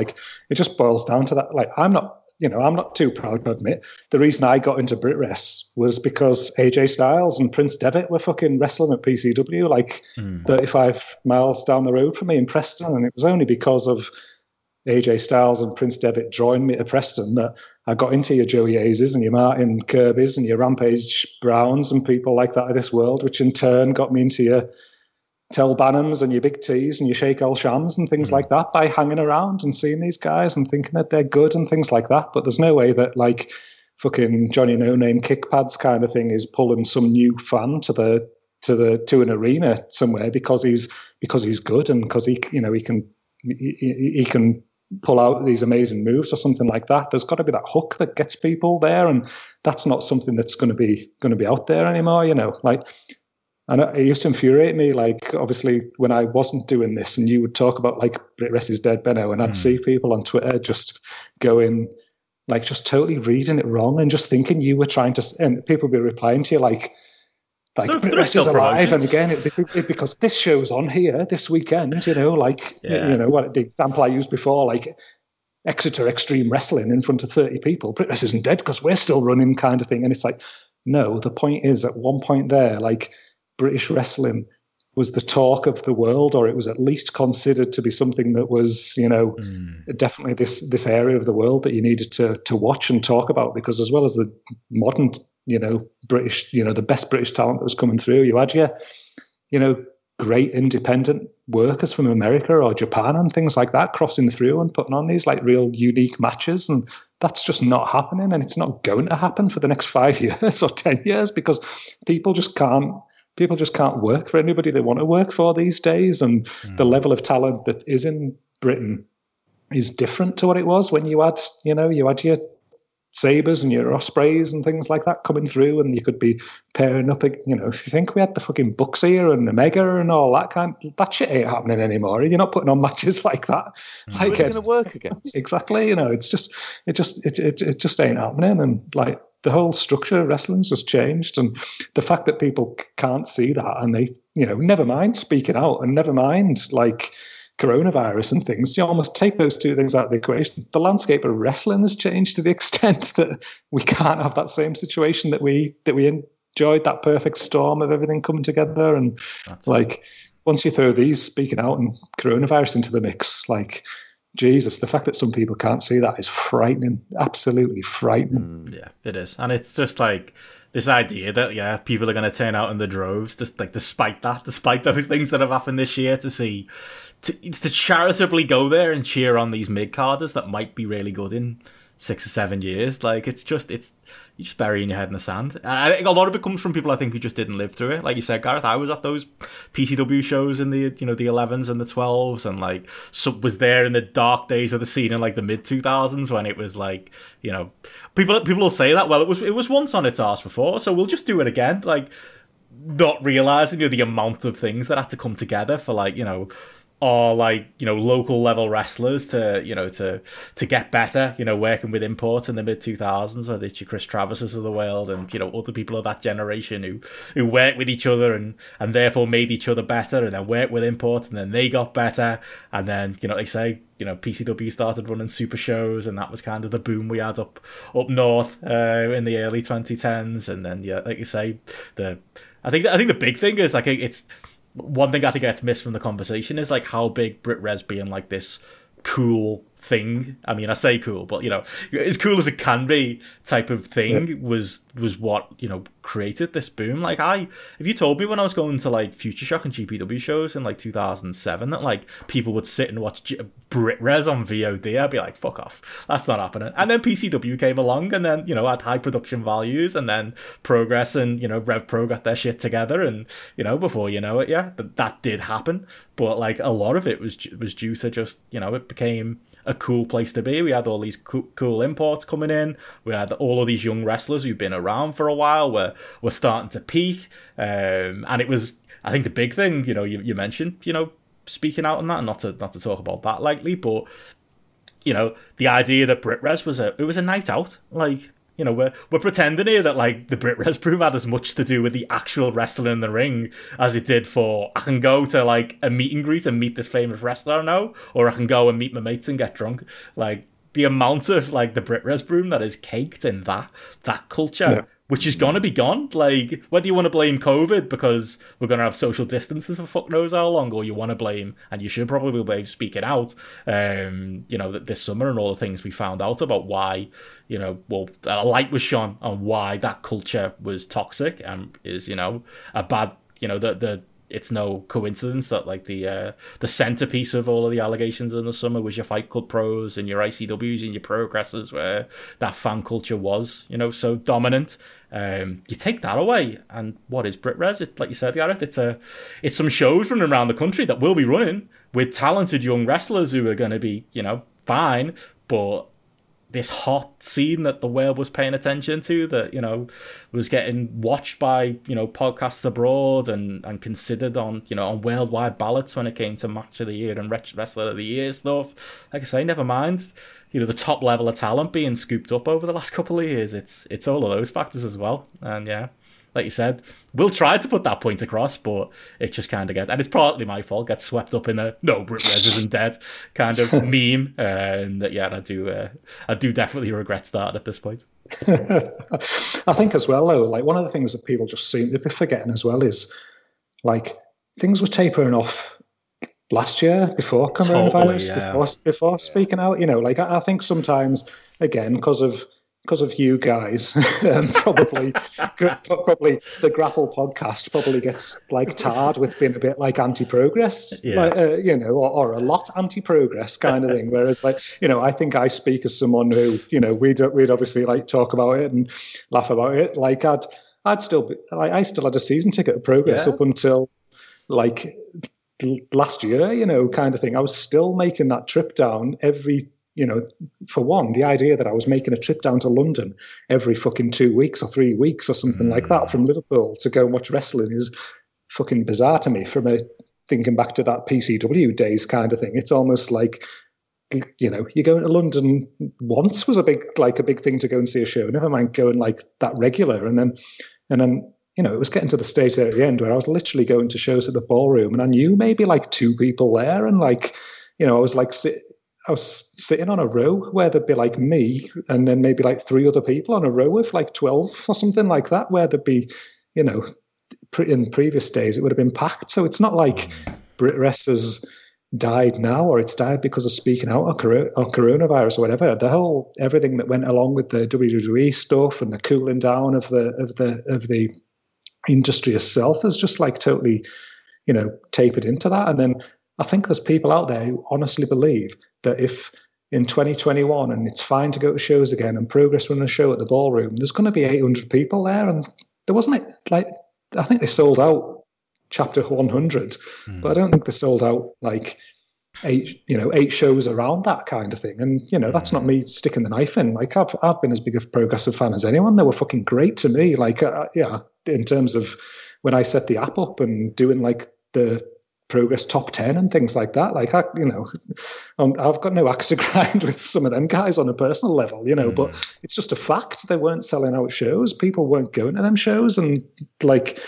boils down to that. Like, I'm not too proud to admit the reason I got into Brit Rest was because AJ Styles and Prince Devitt were fucking wrestling at PCW, like 35 miles down the road from me in Preston. And it was only because of AJ Styles and Prince Devitt drawing me to Preston that I got into your Joey Hayes and your Martin Kirby's and your Rampage Browns and people like that of this world, which in turn got me into your Tel Bannums and your Big T's and your Sheikh Al Shams and things like that by hanging around and seeing these guys and thinking that they're good and things like that. But there's no way that like fucking Johnny No Name Kickpads kind of thing is pulling some new fan to an arena somewhere because he's good and because he can pull out these amazing moves or something like that. There's got to be that hook that gets people there, and that's not something that's going to be out there anymore. You know, like And it used to infuriate me, like, obviously, when I wasn't doing this and you would talk about, like, Brit Rest is dead, Benno, and I'd see people on Twitter just going, like, just totally reading it wrong and just thinking you were trying to, and people would be replying to you, like Brit Rest is alive. And again, because this show's on here this weekend, you know, like, you know, what the example I used before, like, Exeter Extreme Wrestling in front of 30 people, Brit Rest isn't dead because we're still running kind of thing. And it's like, no, the point is, at one point there, like, British wrestling was the talk of the world, or it was at least considered to be something that was, you know, definitely this area of the world that you needed to watch and talk about, because as well as the modern, you know, British, you know, the best British talent that was coming through, you had your, you know, great independent workers from America or Japan and things like that crossing through and putting on these like real unique matches, and that's just not happening, and it's not going to happen for the next 5 years or 10 years, because people just can't work for anybody they want to work for these days. And the level of talent that is in Britain is different to what it was when you had, you know, you had your Sabres and your Ospreys and things like that coming through, and you could be pairing up, you know, if you think we had the fucking Bucks here and the Mega and all that kind, that shit ain't happening anymore. You're not putting on matches like that. Like, it's going to work against. Exactly. You know, it just ain't happening. And like, the whole structure of wrestling's just changed, and the fact that people can't see that, and they, you know, never mind speaking out, and never mind like coronavirus and things. You almost take those two things out of the equation. The landscape of wrestling has changed to the extent that we can't have that same situation that we enjoyed, that perfect storm of everything coming together. And that's like cool. Once you throw these speaking out and coronavirus into the mix, like, Jesus, the fact that some people can't see that is frightening, absolutely frightening. Yeah, it is. And it's just like this idea that, yeah, people are going to turn out in the droves, just like despite those things that have happened this year, to charitably go there and cheer on these mid-carders that might be really good in 6 or 7 years. Like, you're just burying your head in the sand. And I think a lot of it comes from people, I think, who just didn't live through it. Like you said, Gareth, I was at those PCW shows in the, you know, the 11s and the 12s, and like, was there in the dark days of the scene in like the mid 2000s, when it was like, you know, people will say that, well, it was once on its arse before, so we'll just do it again. Like, not realizing, you know, the amount of things that had to come together for, like, you know, or like, you know, local level wrestlers to, you know, to get better, you know, working with imports in the mid 2000s, whether it's your Chris Travises of the world and, you know, other people of that generation who worked with each other and therefore made each other better, and then worked with imports and then they got better, and then, you know, they say, you know, PCW started running super shows, and that was kind of the boom we had up north in the early 2010s. And then, yeah, like you say, I think the big thing is, like, it's one thing I think gets missed from the conversation is like how big Brit Res being like this cool thing. I mean, I say cool, but, you know, as cool as it can be type of thing was what, you know, created this boom. Like, if you told me when I was going to like Future Shock and GPW shows in like 2007 that like people would sit and watch Brit Res on VOD, I'd be like, fuck off, that's not happening. And then PCW came along, and then, you know, had high production values, and then Progress and, you know, Rev Pro got their shit together, and, you know, before you know it, yeah, that did happen. But like a lot of it was due to just, you know, it became a cool place to be. We had all these cool imports coming in. We had all of these young wrestlers who've been around for a while were starting to peak. And it was, I think, the big thing, you know, you mentioned, you know, speaking out on that, and not to talk about that lightly, but, you know, the idea that Brit Res was a night out. Like, you know, we're pretending here that like the Brit Res broom had as much to do with the actual wrestling in the ring as it did for, I can go to like a meet and greet and meet this famous wrestler now, or I can go and meet my mates and get drunk. Like, the amount of like the Brit Res broom that is caked in that culture, yeah, which is going to be gone. Like, whether you want to blame COVID because we're going to have social distancing for fuck knows how long, or you want to blame, and you should probably blame speaking out, you know, this summer and all the things we found out about why, you know, well, a light was shone on why that culture was toxic and is, you know, a bad, you know, the it's no coincidence that like the centerpiece of all of the allegations in the summer was your Fight Club Pros and your ICWs and your Progresses, where that fan culture was, you know, so dominant. You take that away, and what is Brit Res? It's like you said, Gareth, it's some shows running around the country that will be running with talented young wrestlers who are going to be, you know, fine, but this hot scene that the world was paying attention to, that, you know, was getting watched by, you know, podcasts abroad and considered on, you know, on worldwide ballots when it came to Match of the Year and Wrestler of the Year stuff. Like I say, never mind, you know, the top level of talent being scooped up over the last couple of years. It's all of those factors as well. And yeah, like you said, we'll try to put that point across, but it just kind of gets, and it's partly my fault, gets swept up in a "no, Britt Rez isn't dead" kind of meme. And yeah, I do definitely regret starting at this point. I think as well, though, like one of the things that people just seem to be forgetting as well is like things were tapering off last year before coronavirus, before speaking out. You know, like I think sometimes again because of you guys, probably the Grapple podcast probably gets like tarred with being a bit like anti-progress, like, you know, or a lot anti-progress kind of thing. Whereas, like, you know, I think I speak as someone who, you know, we'd obviously like talk about it and laugh about it. Like I'd still be, like, I still had a season ticket to Progress up until like last year, you know, kind of thing. I was still making that trip down every. You know, for one, the idea that I was making a trip down to London every fucking 2 weeks or 3 weeks or something like that from Liverpool to go and watch wrestling is fucking bizarre to me. From thinking back to that PCW days kind of thing, it's almost like, you know, you're going to London once was a big thing to go and see a show. Never mind going like that regular. And then you know, it was getting to the stage at the end where I was literally going to shows at the Ballroom, and I knew maybe like two people there, and like, you know, I was sitting on a row where there'd be like me and then maybe like three other people on a row of like 12 or something like that, where there'd be, you know, in previous days, it would have been packed. So it's not like Brit Rest has died now, or it's died because of speaking out or coronavirus or whatever. The whole, everything that went along with the WWE stuff and the cooling down of the industry itself has just like totally, you know, tapered into that. And then I think there's people out there who honestly believe that if in 2021 and it's fine to go to shows again and Progress running a show at the Ballroom, there's going to be 800 people there. And there wasn't, like, I think they sold out chapter 100, but I don't think they sold out like eight shows around that kind of thing. And, you know, that's not me sticking the knife in. Like I've been as big of Progressive fan as anyone. They were fucking great to me. Like, yeah, in terms of when I set the app up and doing like the Progress top 10 and things like that. Like, I, you know, I've got no axe to grind with some of them guys on a personal level, you know, but it's just a fact. They weren't selling out shows. People weren't going to them shows. And like,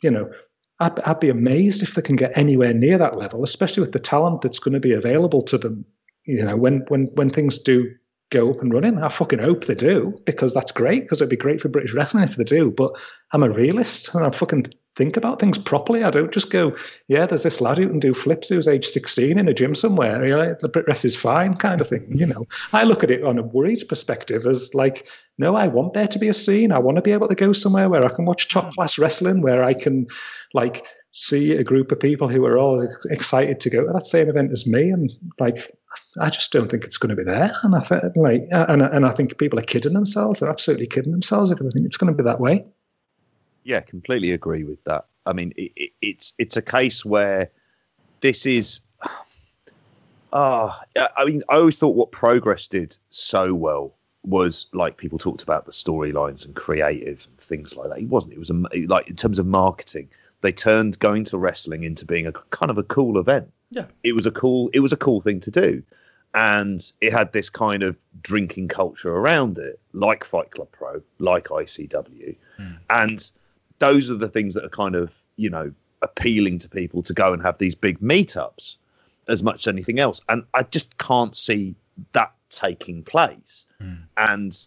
you know, I'd be amazed if they can get anywhere near that level, especially with the talent that's going to be available to them, you know, when things do go up and running. I fucking hope they do, because that's great, because it'd be great for British wrestling if they do. But I'm a realist and I fucking think about things properly. I don't just go, yeah, there's this lad who can do flips who's age 16 in a gym somewhere, you know, the Brit Rest is fine kind of thing. You know, I look at it on a worried perspective as like, no, I want there to be a scene. I want to be able to go somewhere where I can watch top class wrestling, where I can like see a group of people who are all excited to go to that same event as me. And like, I just don't think it's going to be there. And I think people are kidding themselves. They're absolutely kidding themselves if they think it's going to be that way. Yeah, completely agree with that. I mean, it's a case where this is. I mean, I always thought what Progress did so well was like people talked about the storylines and creative and things like that. It wasn't. It was like in terms of marketing, they turned going to wrestling into being a kind of a cool event. Yeah, it was a cool thing to do, and it had this kind of drinking culture around it, like Fight Club Pro, like ICW, and. Those are the things that are kind of, you know, appealing to people to go and have these big meetups as much as anything else. And I just can't see that taking place. And,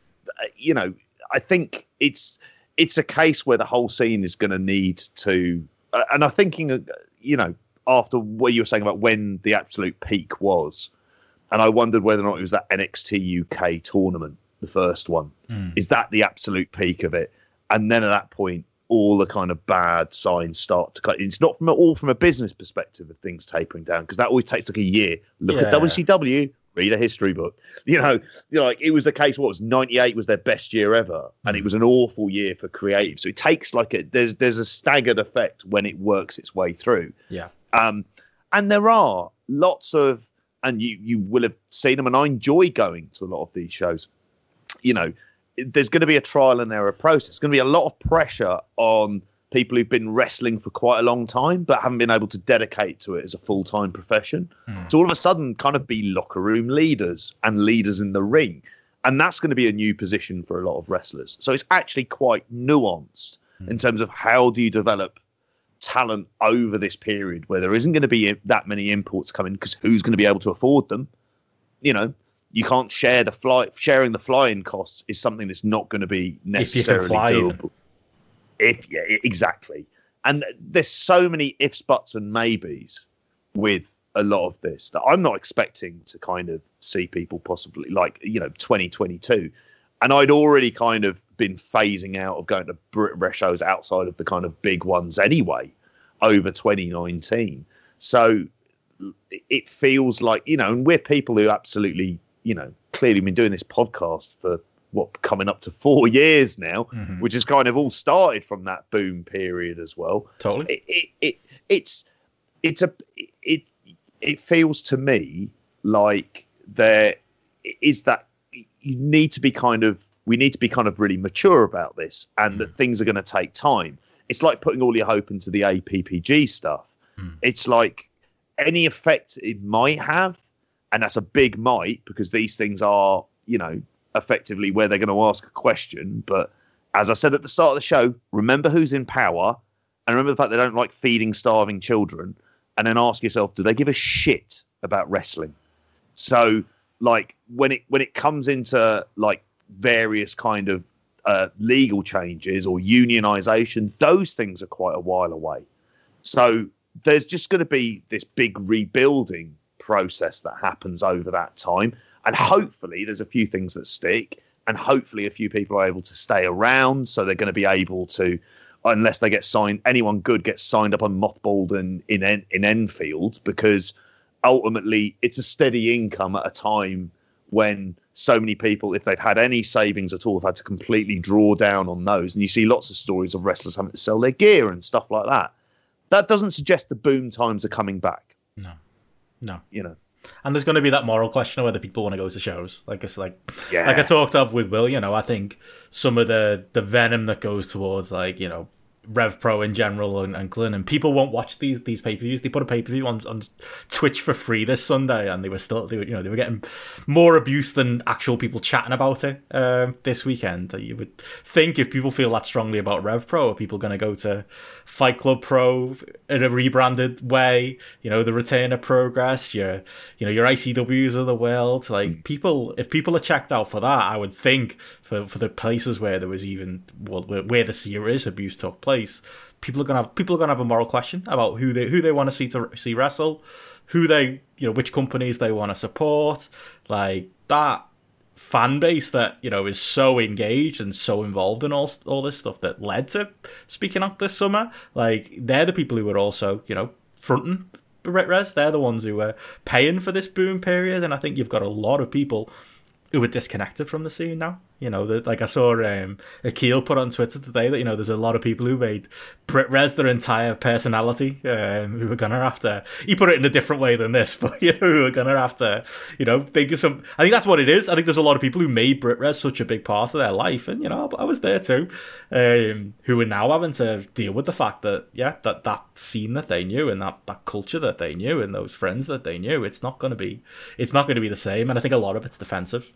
you know, I think it's a case where the whole scene is going to need to. And I'm thinking, you know, after what you were saying about when the absolute peak was, and I wondered whether or not it was that NXT UK tournament, the first one. Is that the absolute peak of it? And then at that point, all the kind of bad signs start to cut. It's not from all from a business perspective of things tapering down, because that always takes like a year. Look at WCW, read a history book. You know, like it was the case. What was 98 was their best year ever, and it was an awful year for creative. So it takes like there's a staggered effect when it works its way through. Yeah, and there are lots of and you will have seen them. And I enjoy going to a lot of these shows. You know, there's going to be a trial and error process. It's going to be a lot of pressure on people who've been wrestling for quite a long time, but haven't been able to dedicate to it as a full-time profession. To all of a sudden kind of be locker room leaders and leaders in the ring. And that's going to be a new position for a lot of wrestlers. So it's actually quite nuanced in terms of how do you develop talent over this period where there isn't going to be that many imports coming, because who's going to be able to afford them? You know, you can't share the flight. Sharing the flying costs is something that's not going to be necessarily doable. Exactly. And there's so many ifs, buts, and maybes with a lot of this that I'm not expecting to kind of see people possibly, like, you know, 2022. And I'd already kind of been phasing out of going to Brit shows outside of the kind of big ones anyway over 2019. So it feels like, you know, and we're people who absolutely, you know, clearly been doing this podcast for what, coming up to 4 years now, which has kind of all started from that boom period as well. It feels to me like there is that we need to be kind of really mature about this, and that things are going to take time. It's like putting all your hope into the APPG stuff. It's like any effect it might have, and that's a big might, because these things are, you know, effectively where they're going to ask a question. But as I said at the start of the show, remember who's in power, and remember the fact they don't like feeding starving children. And then ask yourself, do they give a shit about wrestling? So, like, when it comes into like various kind of legal changes or unionization, those things are quite a while away. So there's just going to be this big rebuilding process that happens over that time. And hopefully there's a few things that stick, and hopefully a few people are able to stay around. So they're going to be able to, unless they get signed, anyone good gets signed up on mothballed in Enfield, because ultimately it's a steady income at a time when so many people, if they've had any savings at all, have had to completely draw down on those. And you see lots of stories of wrestlers having to sell their gear and stuff like that. That doesn't suggest the boom times are coming back. No. You know. And there's going to be that moral question of whether people want to go to shows. Like I talked of with Will, you know, I think some of the venom that goes towards, like, you know, Rev Pro in general and Clint, and people won't watch these pay-per-views. They put a pay-per-view on Twitch for free this Sunday, and they were getting more abuse than actual people chatting about it this weekend. You would think if people feel that strongly about Rev Pro, are people going to go to Fight Club Pro in a rebranded way? You know, the return of Progress, your ICWs of the world. Like, people, if people are checked out for that, I would think for the places where there was even where the serious abuse took place, people are gonna have a moral question about who they want to see wrestle, who they, you know, which companies they want to support. Like, that fan base that, you know, is so engaged and so involved in all this stuff that led to speaking out this summer. Like, they're the people who were also, you know, fronting Res. They're the ones who were paying for this boom period, and I think you've got a lot of people who were disconnected from the scene now. You know, like I saw Akil put on Twitter today that, you know, there's a lot of people who made Brit Res their entire personality who were going to have to... He put it in a different way than this, but, you know, who were going to have to, you know, think of some... I think that's what it is. I think there's a lot of people who made Brit Res such a big part of their life, and, you know, I was there too, who are now having to deal with the fact that, yeah, that scene that they knew, and that culture that they knew, and those friends that they knew, it's not going to be the same. And I think a lot of it's defensive.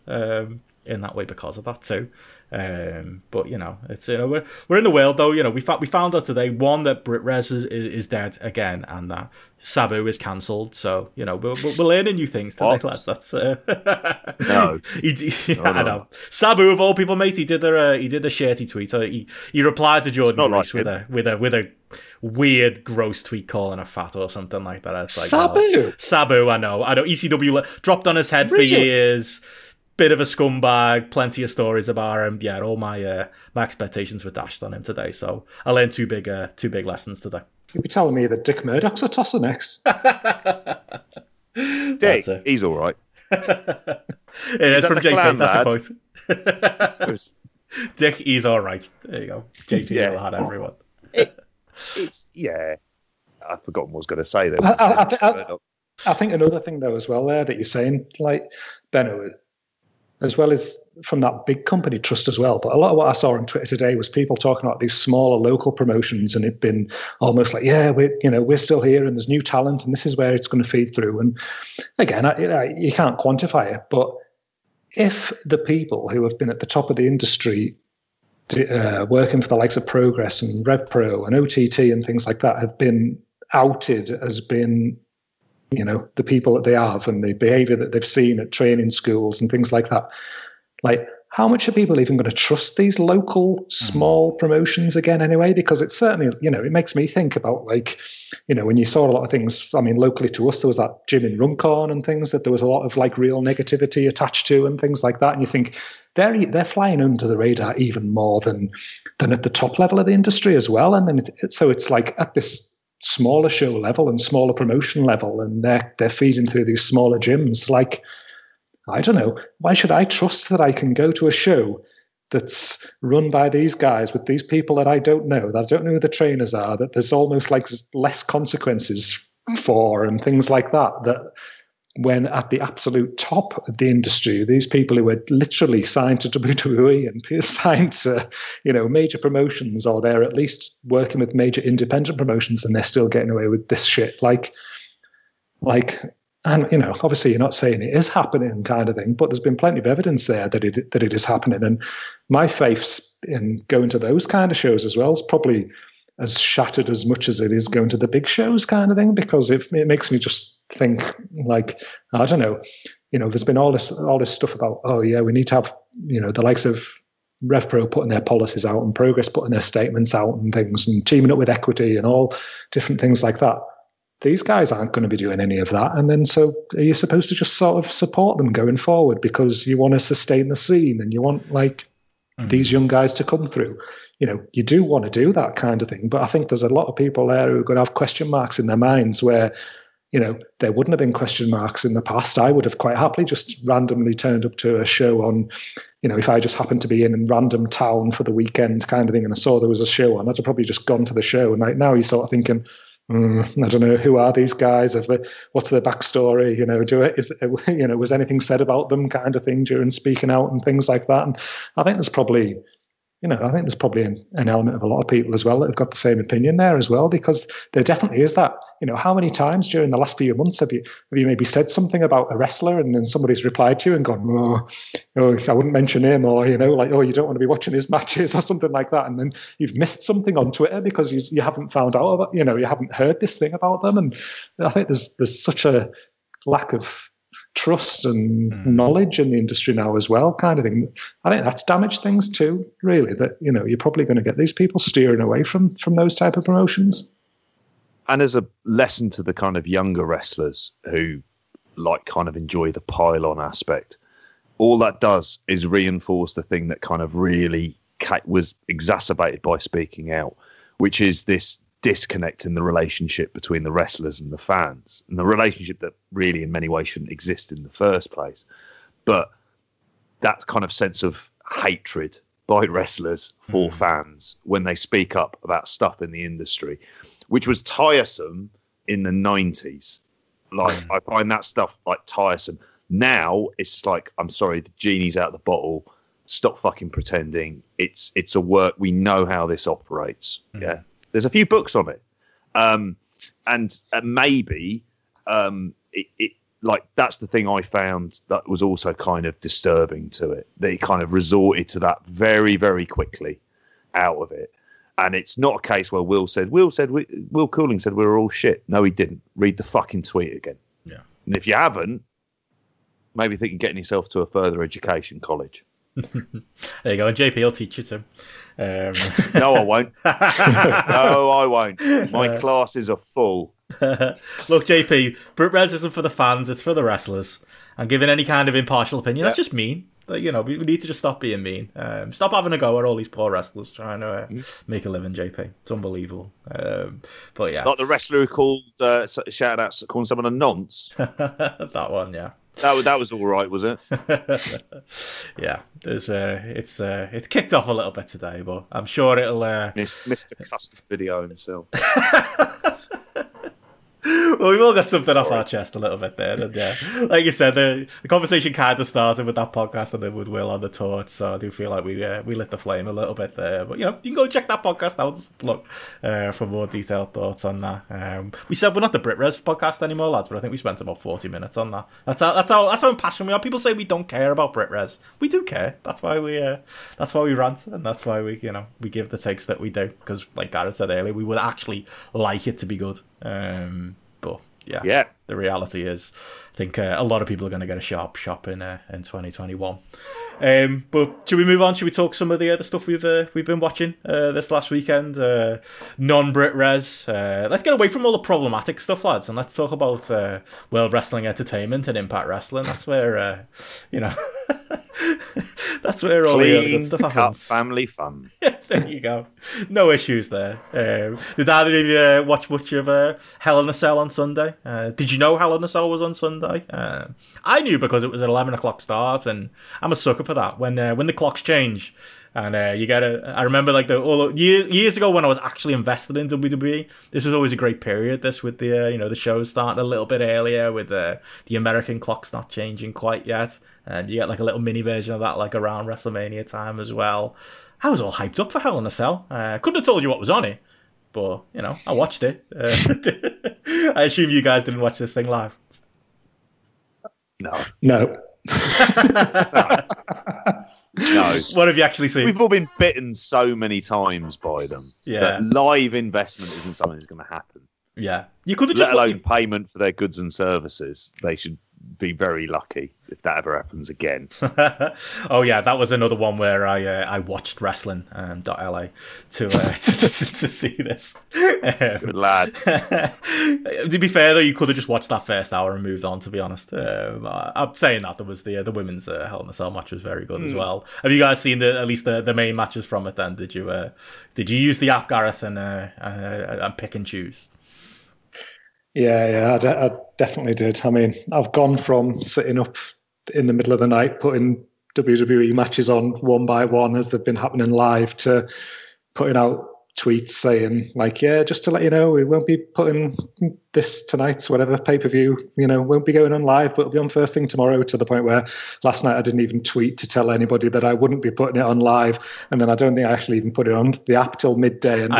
In that way, because of that too, but, you know, it's, you know, we're in the world though. You know, we found out today, one, that Brit Res is dead again, and that Sabu is cancelled. So, you know, we're learning new things today, lads. That's no. I know Sabu of all people, mate. He did a shirty tweet. He replied to Jordan Reese with a weird gross tweet calling her fat or something like that. It's like, Sabu. I know. ECW dropped on his head for years. Bit of a scumbag, plenty of stories about him. Yeah, all my expectations were dashed on him today. So I learned two big lessons today. You'll be telling me that Dick Murdoch's a tosser next. Dick, he's all right. It's from JP. That's a quote. Dick, he's all right. There you go. JP had everyone. It's I've forgotten what I was going to say there. I think another thing, though, as well there that you're saying, like, Benno, as well as from that big company trust as well. But a lot of what I saw on Twitter today was people talking about these smaller local promotions, and it'd been almost like, yeah, we're still here and there's new talent and this is where it's going to feed through. And again, you can't quantify it, but if the people who have been at the top of the industry working for the likes of Progress and Rev Pro and OTT and things like that have been outed as being, you know, the people that they have and the behavior that they've seen at training schools and things like that, like, how much are people even going to trust these local small promotions again anyway? Because it's certainly, you know, it makes me think about, like, you know, when you saw a lot of things, I mean, locally to us, there was that gym in Runcorn and things that there was a lot of, like, real negativity attached to and things like that. And you think they're flying under the radar even more than at the top level of the industry as well. And then so it's like at this smaller show level and smaller promotion level, and they're feeding through these smaller gyms, like, I don't know, why should I trust that I can go to a show that's run by these guys with these people that I don't know who the trainers are, that there's almost like less consequences for and things like that when at the absolute top of the industry, these people who are literally signed to WWE and signed to, you know, major promotions, or they're at least working with major independent promotions, and they're still getting away with this shit. Like, and, you know, obviously you're not saying it is happening kind of thing, but there's been plenty of evidence there that it is happening. And my faith in going to those kind of shows as well is probably as shattered as much as it is going to the big shows kind of thing, because it makes me just think, like, I don't know, you know, there's been all this stuff about, oh yeah, we need to have, you know, the likes of RevPro putting their policies out and Progress putting their statements out and things and teaming up with Equity and all different things like that. These guys aren't going to be doing any of that. And then, so are you supposed to just sort of support them going forward because you want to sustain the scene and you want, like, these young guys to come through? You know, you do want to do that kind of thing. But I think there's a lot of people there who are going to have question marks in their minds where, you know, there wouldn't have been question marks in the past. I would have quite happily just randomly turned up to a show on, you know, if I just happened to be in a random town for the weekend kind of thing and I saw there was a show on, I'd have probably just gone to the show. And right now you're sort of thinking, I don't know, who are these guys? What's their backstory? You know, you know, was anything said about them, kind of thing, during speaking out and things like that? And I think there's probably, you know, an element of a lot of people as well that have got the same opinion there as well, because there definitely is that. You know, how many times during the last few months have you maybe said something about a wrestler and then somebody's replied to you and gone, oh, I wouldn't mention him, or, you know, like, oh, you don't want to be watching his matches or something like that. And then you've missed something on Twitter because you haven't found out about, you know, you haven't heard this thing about them. And I think there's such a lack of trust and knowledge in the industry now as well, kind of thing. I think that's damaged things too, really, that, you know, you're probably going to get these people steering away from those type of promotions. And as a lesson to the kind of younger wrestlers who, like, kind of enjoy the pile-on aspect, all that does is reinforce the thing that kind of really was exacerbated by speaking out, which is this disconnect in the relationship between the wrestlers and the fans, and the relationship that really in many ways shouldn't exist in the first place. But that kind of sense of hatred by wrestlers for fans when they speak up about stuff in the industry, which was tiresome in the 90s. Like, I find that stuff, like, tiresome. Now it's like, I'm sorry, the genie's out of the bottle. Stop fucking pretending. It's a work. We know how this operates. Yeah. There's a few books on it, and maybe it like, that's the thing I found that was also kind of disturbing to it. They kind of resorted to that very, very quickly out of it, and it's not a case where Will Cooling said we were all shit. No, he didn't. Read the fucking tweet again. Yeah, and if you haven't, maybe think of getting yourself to a further education college. There you go. And JP will teach you, Tim. No, I won't. My classes are full. Look, JP, Brit Res isn't for the fans, it's for the wrestlers. And giving any kind of impartial opinion, that's just mean. Like, you know, we need to just stop being mean. Stop having a go at all these poor wrestlers trying to make a living, JP. It's unbelievable. But yeah. Like the wrestler who called, shout out, calling someone a nonce. That one, yeah. That was all right, was it? Yeah, it's kicked off a little bit today, but I'm sure it'll Mr. Custom Video himself. Well, we've all got something off our chest a little bit there. And yeah, like you said, the conversation kind of started with that podcast and then with Will on the torch. So I do feel like we lit the flame a little bit there. But, you know, you can go check that podcast out. Look, for more detailed thoughts on that. We said we're not the BritRes podcast anymore, lads, but I think we spent about 40 minutes on that. That's how impassioned we are. People say we don't care about BritRes. We do care. That's why we rant, and that's why we give the takes that we do, because like Gareth said earlier, we would actually like it to be good. But yeah, the reality is, I think a lot of people are going to get a sharp shop in 2021. But should we move on? Should we talk some of the other stuff we've been watching this last weekend? Non-BritRes. Let's get away from all the problematic stuff, lads, and let's talk about World Wrestling Entertainment and Impact Wrestling. That's where that's where all the other good stuff happens. Family fun. Yeah, there you go. No issues there. Did either of you watch much of Hell in a Cell on Sunday? Did you know Hell in a Cell was on Sunday? I knew because it was an 11 o'clock start, and I'm a sucker for that. When the clocks change, and you get a... I remember years ago when I was actually invested in WWE, this was always a great period. This with the the shows starting a little bit earlier, with the American clocks not changing quite yet, and you get like a little mini version of that like around WrestleMania time as well. I was all hyped up for Hell in a Cell. Couldn't have told you what was on it, but I watched it. I assume you guys didn't watch this thing live. No. No. What have you actually seen? We've all been bitten so many times by them. Yeah. That live investment isn't something that's going to happen. Yeah. You could have just let alone payment for their goods and services. They should be very lucky if that ever happens again. Oh yeah, that was another one where I watched wrestling .la to see this. Good lad. To be fair though, you could have just watched that first hour and moved on, to be honest. I'm saying that there was the women's Hell in a Cell match was very good as well. Have you guys seen at least the main matches from it then? Did you use the app, Gareth, and pick and choose? Yeah, I definitely did. I mean, I've gone from sitting up in the middle of the night putting WWE matches on one by one as they've been happening live to putting out tweets saying, just to let you know, we won't be putting this tonight's whatever pay-per-view, won't be going on live, but it'll be on first thing tomorrow, to the point where last night I didn't even tweet to tell anybody that I wouldn't be putting it on live. And then I don't think I actually even put it on the app till midday. And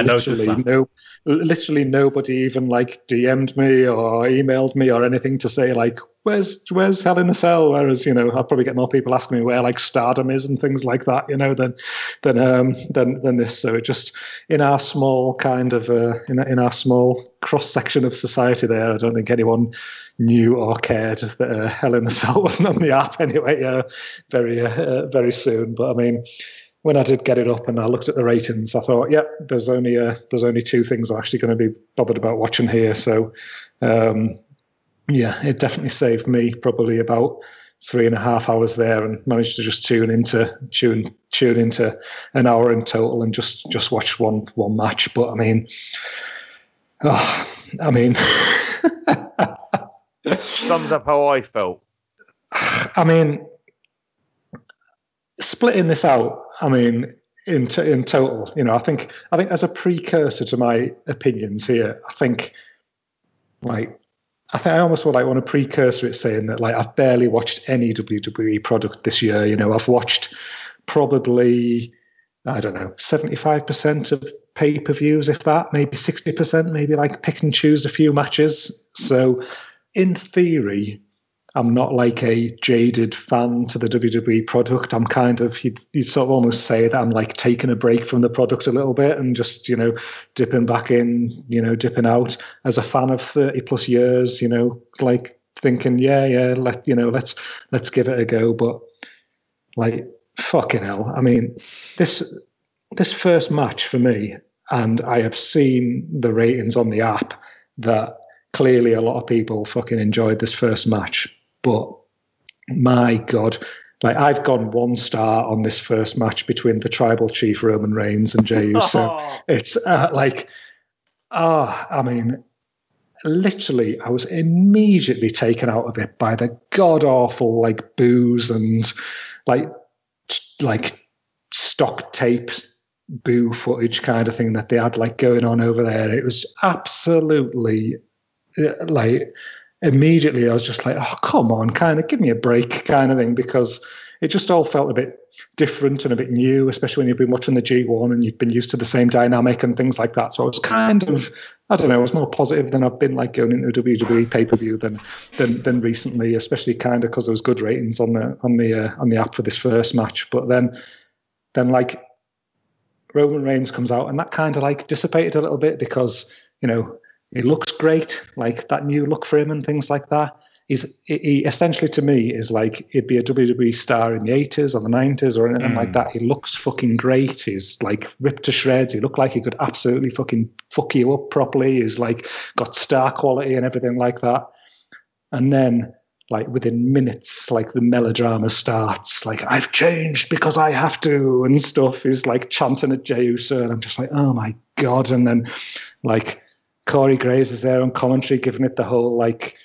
literally nobody even DM'd me or emailed me or anything to say where's Hell in a Cell? Whereas, I'll probably get more people asking me where Stardom is and things like that, than this. So it just, in our small kind of, in our small cross-section of society there, I don't think anyone knew or cared that Hell in a Cell wasn't on the app anyway, very soon. But I mean, when I did get it up and I looked at the ratings, I thought, there's only two things I'm actually going to be bothered about watching here. So, it definitely saved me probably about 3.5 hours there, and managed to just tune into an hour in total and just watch one match. But I mean, sums up how I felt. I mean, splitting this out, in total, I think as a precursor to my opinions here, I almost would want to precursor it saying that I've barely watched any WWE product this year. I've watched probably, 75% of pay-per-views, if that, maybe 60%, maybe pick and choose a few matches. So in theory, I'm not a jaded fan to the WWE product. I'm kind of, you'd sort of almost say that I'm taking a break from the product a little bit and just, dipping back in, dipping out as a fan of 30 plus years, thinking, let's give it a go. But fucking hell. I mean, this first match for me, and I have seen the ratings on the app that clearly a lot of people fucking enjoyed this first match. But my God, I've gone 1 star on this first match between the Tribal Chief Roman Reigns and Jey Uso. It's literally I was immediately taken out of it by the god awful boos and stock tape boo footage kind of thing that they had going on over there. It was absolutely like immediately I was just like, oh, come on, kind of give me a break kind of thing, because it just all felt a bit different and a bit new, especially when you've been watching the G1 and you've been used to the same dynamic and things like that. So I was kind of, I don't know, I was more positive than I've been like going into a WWE pay-per-view than recently, especially kind of because there was good ratings on the app for this first match. But then like Roman Reigns comes out and that kind of like dissipated a little bit because, you know, it looks great, like that new look for him and things like that. He essentially to me is like he'd be a WWE star in the 80s or the 90s or anything like that. He looks fucking great. He's like ripped to shreds. He looked like he could absolutely fucking fuck you up properly. He's like got star quality and everything like that. And then like within minutes, like the melodrama starts. Like, I've changed because I have to and stuff. He's like chanting at Jey Uso, and I'm just like, oh my god. And then like Corey Graves is there on commentary giving it the whole like,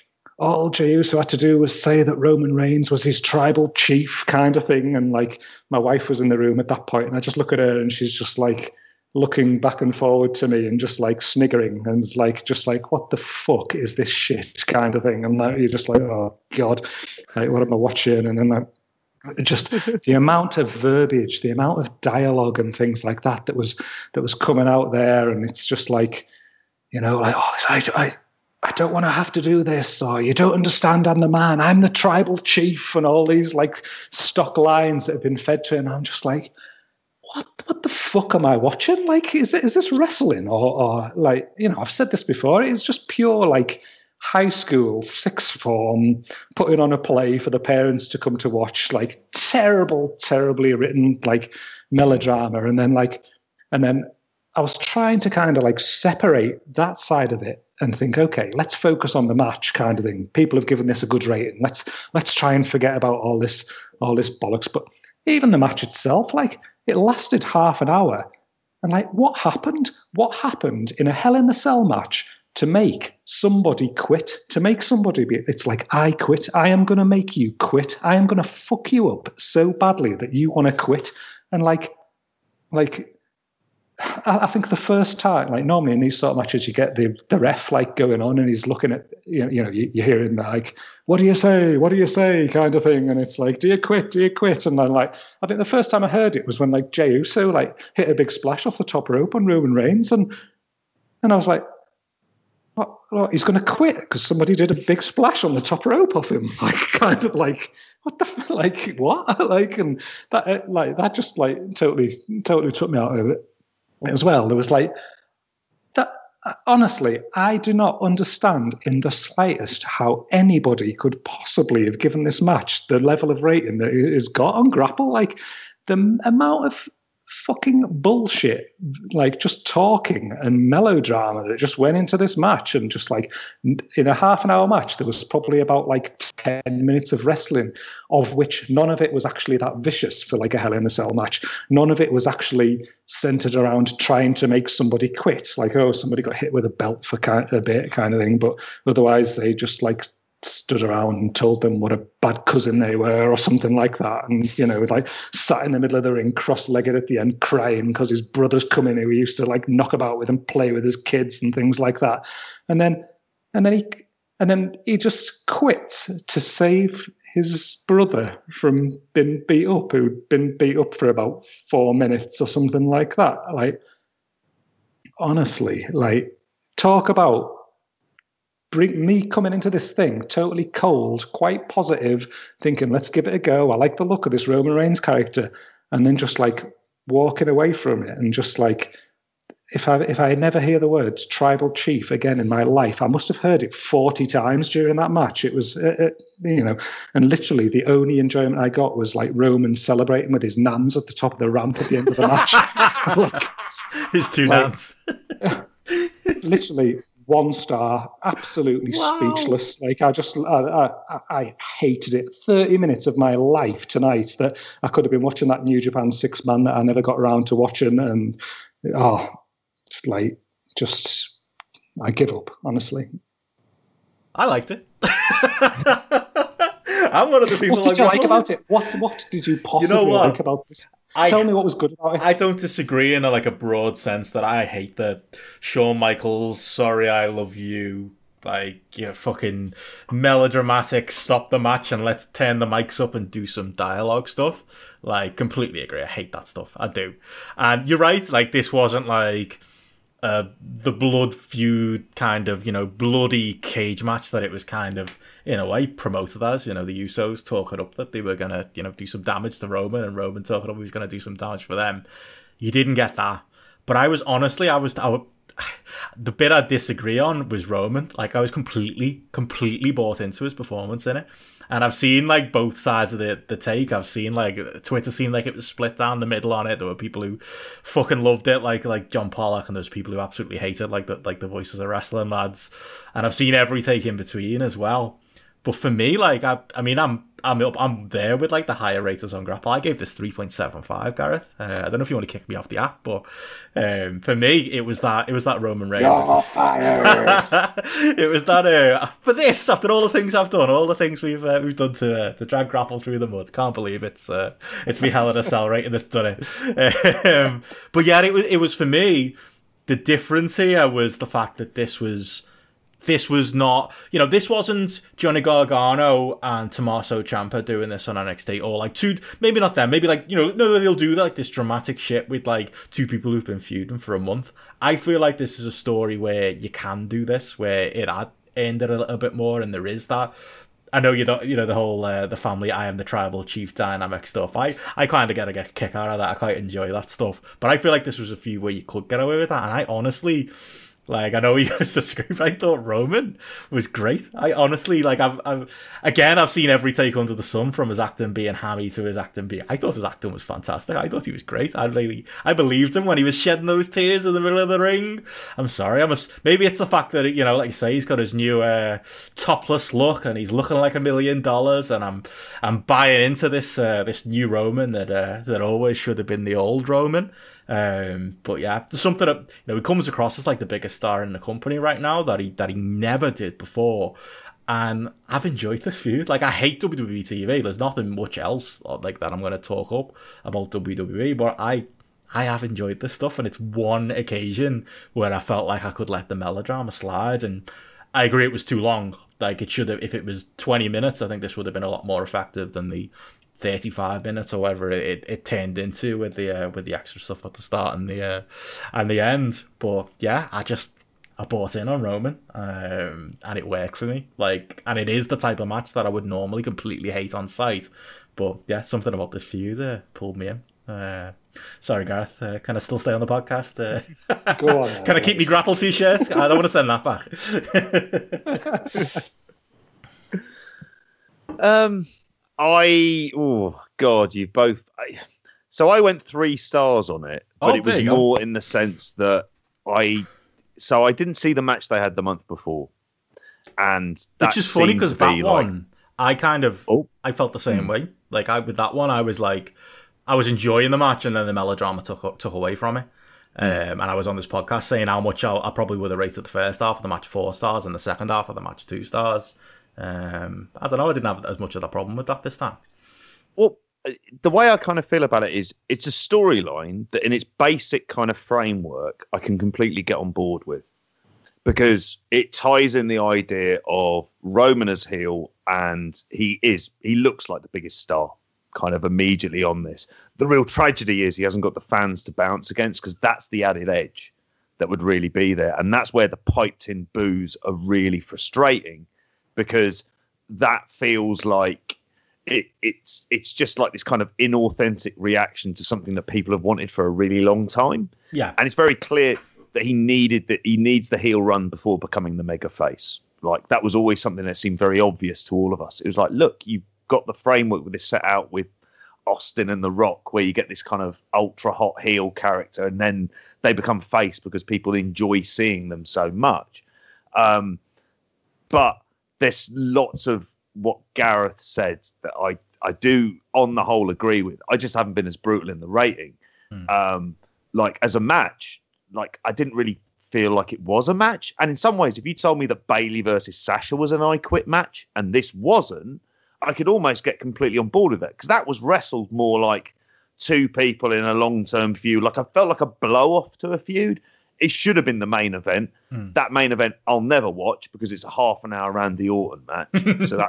all Jey Uso had to do was say that Roman Reigns was his tribal chief kind of thing. And like my wife was in the room at that point and I just look at her and she's just like looking back and forward to me and just like sniggering and like, just like, what the fuck is this shit kind of thing. And like, you're just like, oh God, like, what am I watching? And then like, just the amount of verbiage, the amount of dialogue and things like that, that was coming out there. And it's just like, you know, like, oh, I don't want to have to do this, or you don't understand, I'm the man, I'm the tribal chief, and all these like stock lines that have been fed to him. I'm just like, what the fuck am I watching? Like, is this wrestling or like, you know, I've said this before, it's just pure like high school, sixth form, putting on a play for the parents to come to watch, like terribly written, like melodrama. And then I was trying to kind of like separate that side of it and think, okay, let's focus on the match kind of thing. People have given this a good rating. Let's try and forget about all this bollocks. But even the match itself, like it lasted half an hour. And like, what happened in a Hell in a Cell match to make somebody quit, to make somebody be, it's like, I quit. I am going to make you quit. I am going to fuck you up so badly that you want to quit. And like, I think the first time, like normally in these sort of matches, you get the ref like going on and he's looking at, you know, you're hearing that like, what do you say kind of thing. And it's like, do you quit? And then like, I think the first time I heard it was when like Jey Uso like hit a big splash off the top rope on Roman Reigns. And I was like, what, he's going to quit because somebody did a big splash on the top rope off him. Like kind of like, what? Like, and that just like totally took me out of it. As well, there was like that. Honestly, I do not understand in the slightest how anybody could possibly have given this match the level of rating that it has got on Grapple. Like the amount of fucking bullshit, like just talking and melodrama that just went into this match, and just like in a half an hour match, there was probably about like 10 minutes of wrestling, of which none of it was actually that vicious for like a Hell in a Cell match. None of it was actually centered around trying to make somebody quit, like, oh, somebody got hit with a belt for a bit kind of thing. But otherwise they just like stood around and told them what a bad cousin they were or something like that. And, you know, like sat in the middle of the ring cross-legged at the end crying because his brother's coming who he used to like knock about with and play with his kids and things like that. And then he just quits to save his brother from being beat up, who'd been beat up for about 4 minutes or something like that. Like, honestly, like, talk about bring me coming into this thing totally cold, quite positive, thinking, let's give it a go. I like the look of this Roman Reigns character. And then just like walking away from it and just like, if I never hear the words tribal chief again in my life, I must have heard it 40 times during that match. It was, you know, and literally the only enjoyment I got was like Roman celebrating with his nans at the top of the ramp at the end of the match. Like, his two nans. Literally, 1 star, absolutely speechless. Like I hated it. 30 minutes of my life tonight that I could have been watching that New Japan 6-man that I never got around to watching. And, I give up, honestly. I liked it. I'm one of the people. What did you like about it? What did you possibly like about this? Tell me what was good about it. I don't disagree in a broad sense that I hate the Shawn Michaels, sorry I love you like, you know, fucking melodramatic, stop the match and let's turn the mics up and do some dialogue stuff. Like, completely agree. I hate that stuff. I do. And you're right, like, this wasn't like the blood feud kind of, you know, bloody cage match that it was kind of, in a way, promoted as, you know, the Usos talking up that they were going to, you know, do some damage to Roman, and Roman talking up he was going to do some damage for them. You didn't get that. But I was, honestly, the bit I disagree on was Roman. Like, I was completely bought into his performance in it. And I've seen, like, both sides of the take. I've seen, like, Twitter seemed like it was split down the middle on it. There were people who fucking loved it, like John Pollock, and there's people who absolutely hate it, like the Voices of Wrestling lads. And I've seen every take in between as well. But for me, like, I'm there with, like, the higher raters on Grapple. I gave this 3.75, Gareth. I don't know if you want to kick me off the app, but for me, it was that Roman Reigns. You're fire. It was that for this, after all the things I've done, all the things we've done to drag Grapple through the mud. Can't believe it's me Hell in a Cell rating that's done it. But yeah, it was for me. The difference here was the fact that this was not, you know, this wasn't Johnny Gargano and Tommaso Ciampa doing this on NXT, or like two, maybe not them, maybe like, you know, no, they'll do like this dramatic shit with like two people who've been feuding for a month. I feel like this is a story where you can do this, where it had ended a little bit more, and there is that. I know you don't, you know, the whole the family, I am the tribal chief dynamic stuff. I kind of get a kick out of that. I quite enjoy that stuff. But I feel like this was a few where you could get away with that, and I honestly. Like, I know he got a script. I thought Roman was great. I honestly, like, I've seen every take under the sun, from his acting being hammy to his acting being. I thought his acting was fantastic. I thought he was great. I believed him when he was shedding those tears in the middle of the ring. I'm sorry. Maybe it's the fact that, you know, like you say, he's got his new topless look and he's looking like $1 million. And I'm buying into this new Roman that always should have been the old Roman. But yeah, there's something that, you know, he comes across as like the biggest star in the company right now that he never did before, and I've enjoyed this feud. Like, I hate WWE TV. There's nothing much else like that I'm going to talk up about WWE, but I have enjoyed this stuff, and it's one occasion where I felt like I could let the melodrama slide, and I agree it was too long. Like, it should have, if it was 20 minutes, I think this would have been a lot more effective than the 35 minutes or whatever it turned into with the extra stuff at the start and the end. But yeah, I bought in on Roman, and it worked for me. Like, and it is the type of match that I would normally completely hate on sight, but yeah, something about this feud pulled me in. Sorry, Gareth. Can I still stay on the podcast? Go on. Can I keep me Grapple t-shirt? I don't want to send that back. So I went 3 stars on it, but it was more in the sense that I didn't see the match they had the month before, and that's just funny because that one, I kind of, I felt the same way. Like, with that one, I was like, I was enjoying the match, and then the melodrama took away from it. And I was on this podcast saying how much I probably would have rated the first half of the match 4 stars and the second half of the match 2 stars. I don't know. I didn't have as much of a problem with that this time. Well, the way I kind of feel about it is it's a storyline that in its basic kind of framework, I can completely get on board with, because it ties in the idea of Roman as heel, and he looks like the biggest star kind of immediately on this. The real tragedy is he hasn't got the fans to bounce against, because that's the added edge that would really be there. And that's where the piped in boos are really frustrating, because that feels like it's just like this kind of inauthentic reaction to something that people have wanted for a really long time. Yeah. And it's very clear that he needs the heel run before becoming the mega face. Like, that was always something that seemed very obvious to all of us. It was like, look, you've got the framework with this set out with Austin and The Rock, where you get this kind of ultra hot heel character, and then they become face because people enjoy seeing them so much. But there's lots of what Gareth said that I do, on the whole, agree with. I just haven't been as brutal in the rating. Like, as a match, like, I didn't really feel like it was a match. And in some ways, if you told me that Bayley versus Sasha was an I Quit match and this wasn't, I could almost get completely on board with that, because that was wrestled more like two people in a long-term feud. Like, I felt like a blow-off to a feud. It should have been the main event. That main event I'll never watch because it's a half an hour Randy Orton match. So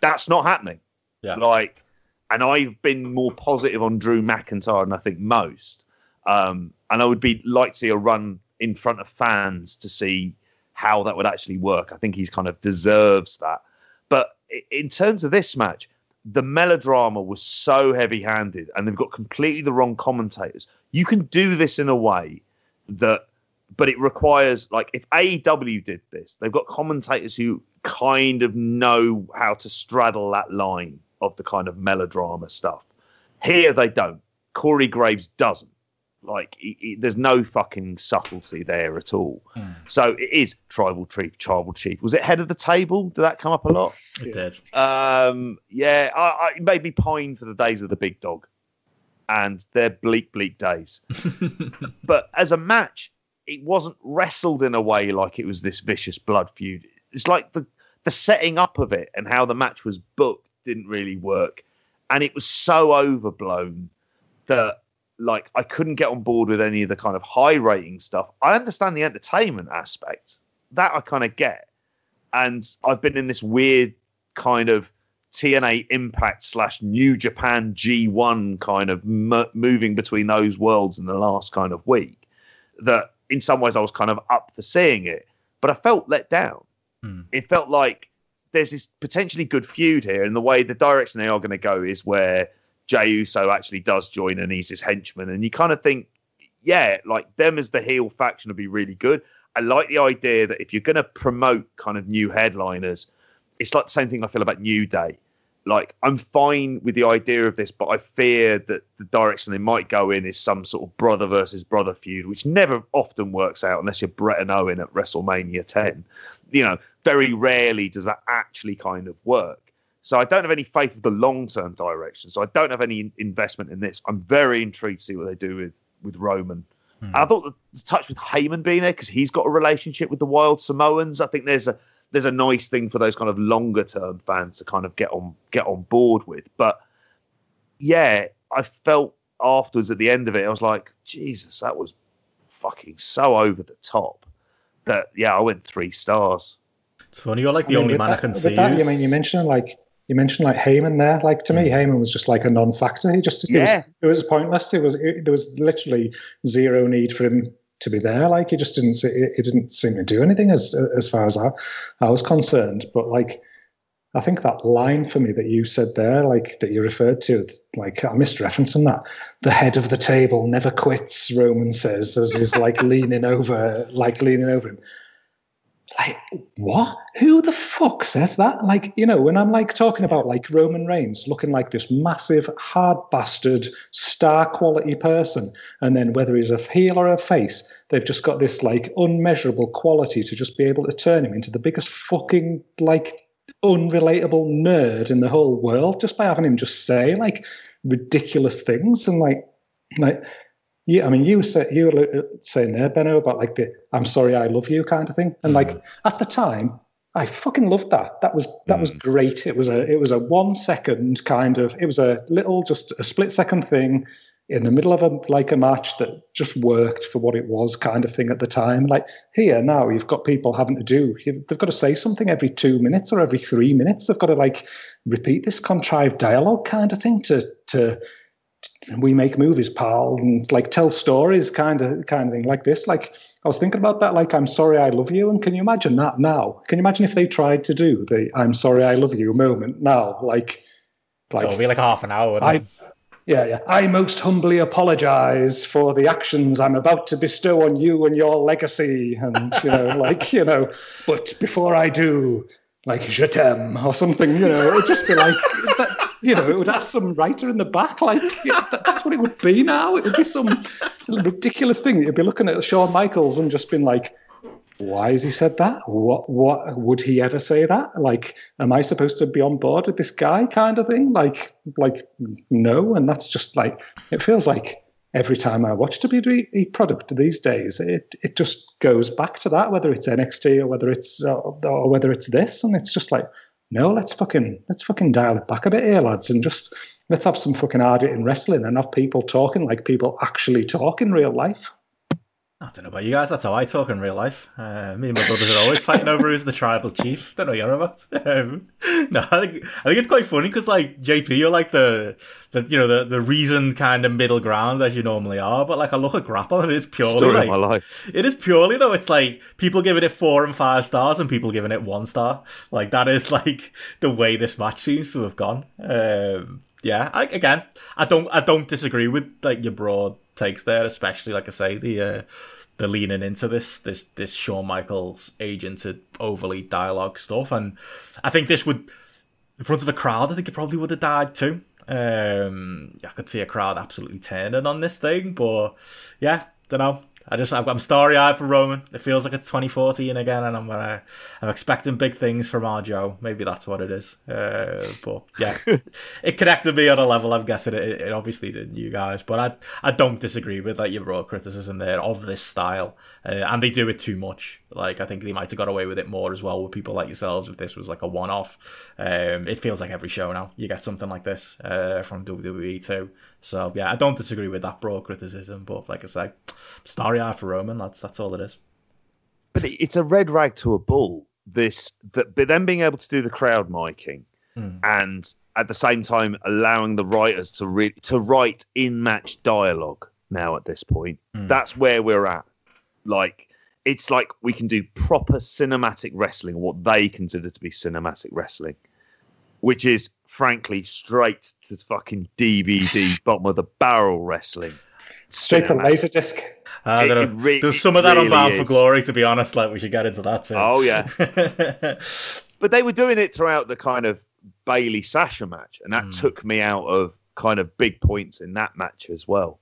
that's not happening. Yeah. Like, and I've been more positive on Drew McIntyre than I think most. And I would be like to see a run in front of fans to see how that would actually work. I think he's kind of deserves that. But in terms of this match, the melodrama was so heavy-handed and they've got completely the wrong commentators. You can do this in a way that, but it requires, like, if AEW did this, they've got commentators who kind of know how to straddle that line of the kind of melodrama stuff. Here they don't. Corey Graves doesn't. Like, there's no fucking subtlety there at all. So it is tribal chief, Was it head of the table? Did that come up a lot? It did. Yeah, it made me pine for the days of the big dog and their bleak, bleak days. But as a match, it wasn't wrestled in a way like it was this vicious blood feud. It's like the setting up of it and how the match was booked didn't really work. And it was so overblown that... Like, I couldn't get on board with any of the kind of high rating stuff. I understand the entertainment aspect. That I kind of get. And I've been in this weird kind of TNA Impact / New Japan G1 kind of moving between those worlds in the last kind of week. That in some ways I was kind of up for seeing it. But I felt let down. It felt like there's this potentially good feud here. And the way the direction they are going to go is where... Jey Uso actually does join and he's his henchman. And you kind of think, yeah, like them as the heel faction would be really good. I like the idea that if you're going to promote kind of new headliners, it's like the same thing I feel about New Day. Like, I'm fine with the idea of this, but I fear that the direction they might go in is some sort of brother versus brother feud, which never often works out unless you're Bret and Owen at WrestleMania 10. You know, very rarely does that actually kind of work. So I don't have any faith of the long-term direction. So I don't have any investment in this. I'm very intrigued to see what they do with Roman. I thought the touch with Heyman being there, because he's got a relationship with the Wild Samoans. I think there's a nice thing for those kind of longer-term fans to kind of get on board with. But, yeah, I felt afterwards at the end of it, I was like, Jesus, that was fucking so over the top. That, yeah, I went 3 stars. It's funny, you're like the only man I can see. I mean, you mentioned Heyman there. Like, to me, Heyman was just like a non-factor. He just it was pointless. There was literally zero need for him to be there. Like, he just didn't seem to do anything as far as I was concerned. But like, I think that line for me that you said there, like that you referred to, like I misreferencing that. The head of the table never quits, Roman says, as he's like leaning over him. Like, what? Who the fuck says that? Like, you know, when I'm like talking about like Roman Reigns looking like this massive, hard bastard, star quality person, and then whether he's a heel or a face, they've just got this like unmeasurable quality to just be able to turn him into the biggest fucking like unrelatable nerd in the whole world just by having him just say like ridiculous things and like. Yeah, I mean, you were saying there, Benno, about like the "I'm sorry, I love you" kind of thing, and like at the time, I fucking loved that. That was great. It was a 1 second kind of. It was a little, just a split second thing in the middle of a match that just worked for what it was, kind of thing at the time. Like, here now, you've got people having to do. They've got to say something every 2 minutes or every 3 minutes. They've got to like repeat this contrived dialogue kind of thing to. We make movies, pal, and like tell stories kind of thing like this. Like, I was thinking about that, like, "I'm sorry, I love you." And can you imagine that now? Can you imagine if they tried to do the "I'm sorry, I love you" moment now? Like it'll be like half an hour. I most humbly apologize for the actions I'm about to bestow on you and your legacy. And, you know, like, you know, but before I do, like, "je t'aime" or something, you know, it'd just be like that. You know, it would have some writer in the back. Like, that's what it would be now. It would be some ridiculous thing. You'd be looking at Shawn Michaels and just been like, "Why has he said that? What would he ever say that? Like, am I supposed to be on board with this guy?" Kind of thing. Like, no. And that's just like, it feels like every time I watch WWE product these days, it just goes back to that. Whether it's NXT or whether it's this, and it's just like, no, let's fucking dial it back a bit here, lads, and just let's have some fucking hard in wrestling and have people talking like people actually talk in real life. I don't know about you guys, that's how I talk in real life. Me and my brothers are always fighting over who's the tribal chief. Don't know what you're about. No, I think it's quite funny because, like, JP, you're like the reasoned kind of middle ground as you normally are. But, like, I look at Grapple and it's purely story like of my life. It is purely though. It's like people giving it 4 and 5 stars and people giving it 1 star. Like that is like the way this match seems to have gone. Yeah, I don't disagree with like your broad takes there, especially like I say the leaning into this Shawn Michaels agented overly dialogue stuff, and I think this would in front of a crowd. I think it probably would have died too. I could see a crowd absolutely turning on this thing, but yeah, don't know. I'm starry eyed for Roman. It feels like it's 2014 again, and I'm expecting big things from our Joe. Maybe that's what it is. But yeah, it connected me on a level. I'm guessing it obviously didn't, you guys. But I don't disagree with like your raw criticism there of this style, and they do it too much. Like I think they might have got away with it more as well with people like yourselves if this was like a one off. It feels like every show now you get something like this from WWE too. So yeah, I don't disagree with that broad criticism, but like I say, starry eye for Roman. That's all it is. But it's a red rag to a bull. But then being able to do the crowd miking and at the same time allowing the writers to write in match dialogue now at this point. That's where we're at. Like it's like we can do proper cinematic wrestling, what they consider to be cinematic wrestling, which is frankly straight to fucking DVD bottom of the barrel wrestling, straight to Laserdisc. There's some of that really on Bound for Glory, to be honest. Like we should get into that too. Oh yeah, but they were doing it throughout the kind of Bayley Sasha match, and that took me out of kind of big points in that match as well.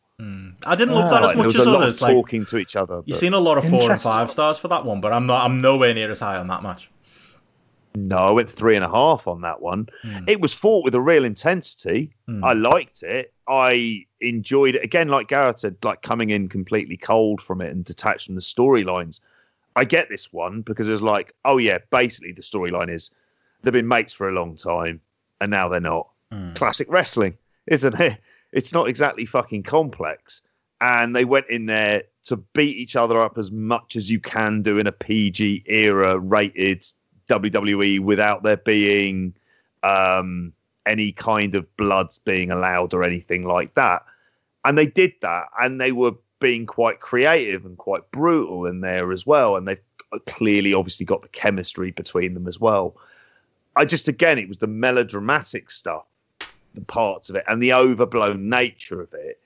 I didn't love that as much as others. Like talking to each other, you've seen a lot of 4 and 5 stars for that one, but I'm nowhere near as high on that match. No, I went 3.5 on that one. It was fought with a real intensity. I liked it. I enjoyed it. Again, like Gareth said, like coming in completely cold from it and detached from the storylines. I get this one because it's like, oh yeah, basically the storyline is they've been mates for a long time and now they're not. Classic wrestling, isn't it? It's not exactly fucking complex. And they went in there to beat each other up as much as you can do in a PG era rated WWE without there being any kind of bloods being allowed or anything like that. And they did that, and they were being quite creative and quite brutal in there as well. And they've clearly obviously got the chemistry between them as well. I just, again, it was the melodramatic stuff, the parts of it and the overblown nature of it.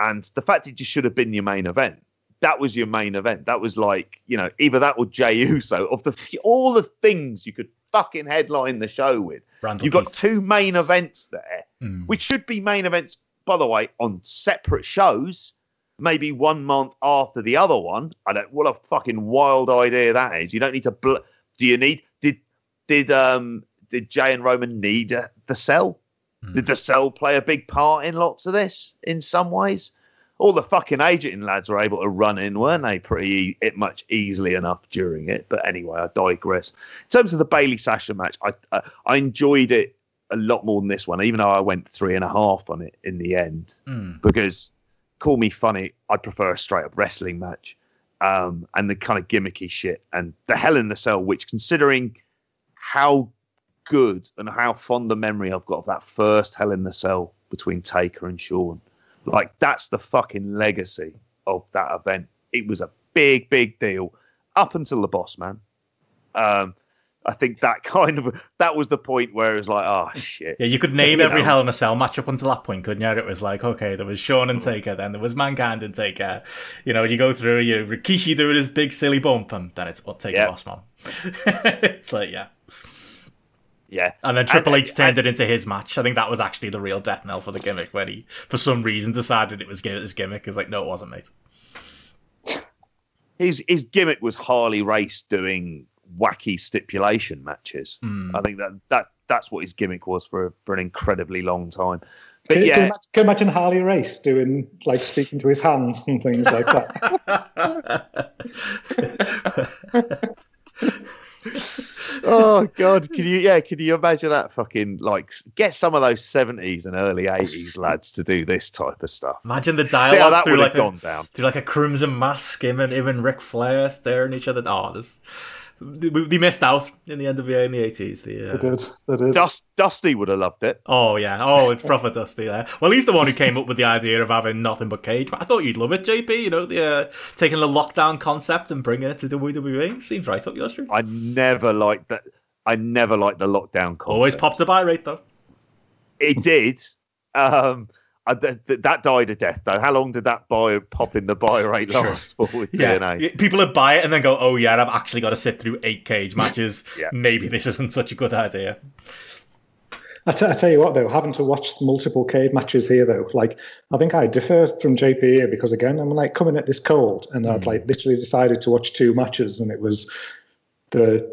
And the fact it just should have been your main event. That was your main event. That was like, you know, either that or Jey Uso. Of all the things you could fucking headline the show with, you've got 2 main events there, which should be main events, by the way, on separate shows, maybe 1 month after the other one. I don't. What a fucking wild idea that is. You don't need to. Do you need? Did Jey and Roman need the cell? Did the cell play a big part in lots of this in some ways? All the fucking agent lads were able to run in, weren't they? Pretty much easily enough during it. But anyway, I digress. In terms of the Bayley Sasha match, I enjoyed it a lot more than this one, even though I went 3.5 on it in the end. Because, call me funny, I prefer a straight up wrestling match and the kind of gimmicky shit and the Hell in the Cell, which, considering how good and how fond the memory I've got of that first Hell in the Cell between Taker and Shawn. Like, that's the fucking legacy of that event. It was a big, big deal up until the boss man. I think that was the point where it was like, oh, shit. Yeah, you could name every Hell in a Cell match up until that point, couldn't you? It was like, okay, there was Shawn and Taker, then there was Mankind and Taker. You know, you go through, you Rikishi doing his big silly bump, and then it's Taker boss man. It's like, yeah. Yeah, and then Triple H turned it into his match. I think that was actually the real death knell for the gimmick when he, for some reason, decided it was his gimmick. It's like, no, it wasn't, mate. His gimmick was Harley Race doing wacky stipulation matches. I think that's what his gimmick was for an incredibly long time. But can you imagine Harley Race doing like speaking to his hands and things like that? Oh God! Can you imagine that? Fucking like get some of those 70s and early 80s lads to do this type of stuff. Imagine the dialogue through like gone down through like a crimson mask. Him and Ric Flair staring at each other. Oh, they missed out in the NWA in the 80s. They did. Dusty would have loved it. Oh yeah. Oh, it's proper Dusty there. Well, he's the one who came up with the idea of having nothing but cage. But I thought you'd love it, JP. You know, taking the lockdown concept and bringing it to WWE seems right up your street. I never liked that. I never liked the lockdown concept. Always popped a buy rate though. It did. That died a death, though. How long did that pop in the buy rate last for with TNA? People would buy it and then go, oh, yeah, I've actually got to sit through 8 cage matches. Yeah. Maybe this isn't such a good idea. I tell you what, though, having to watch multiple cage matches here, though, like, I think I differ from JP here because, again, I'm, like, coming at this cold and I'd, like, literally decided to watch 2 matches and it was the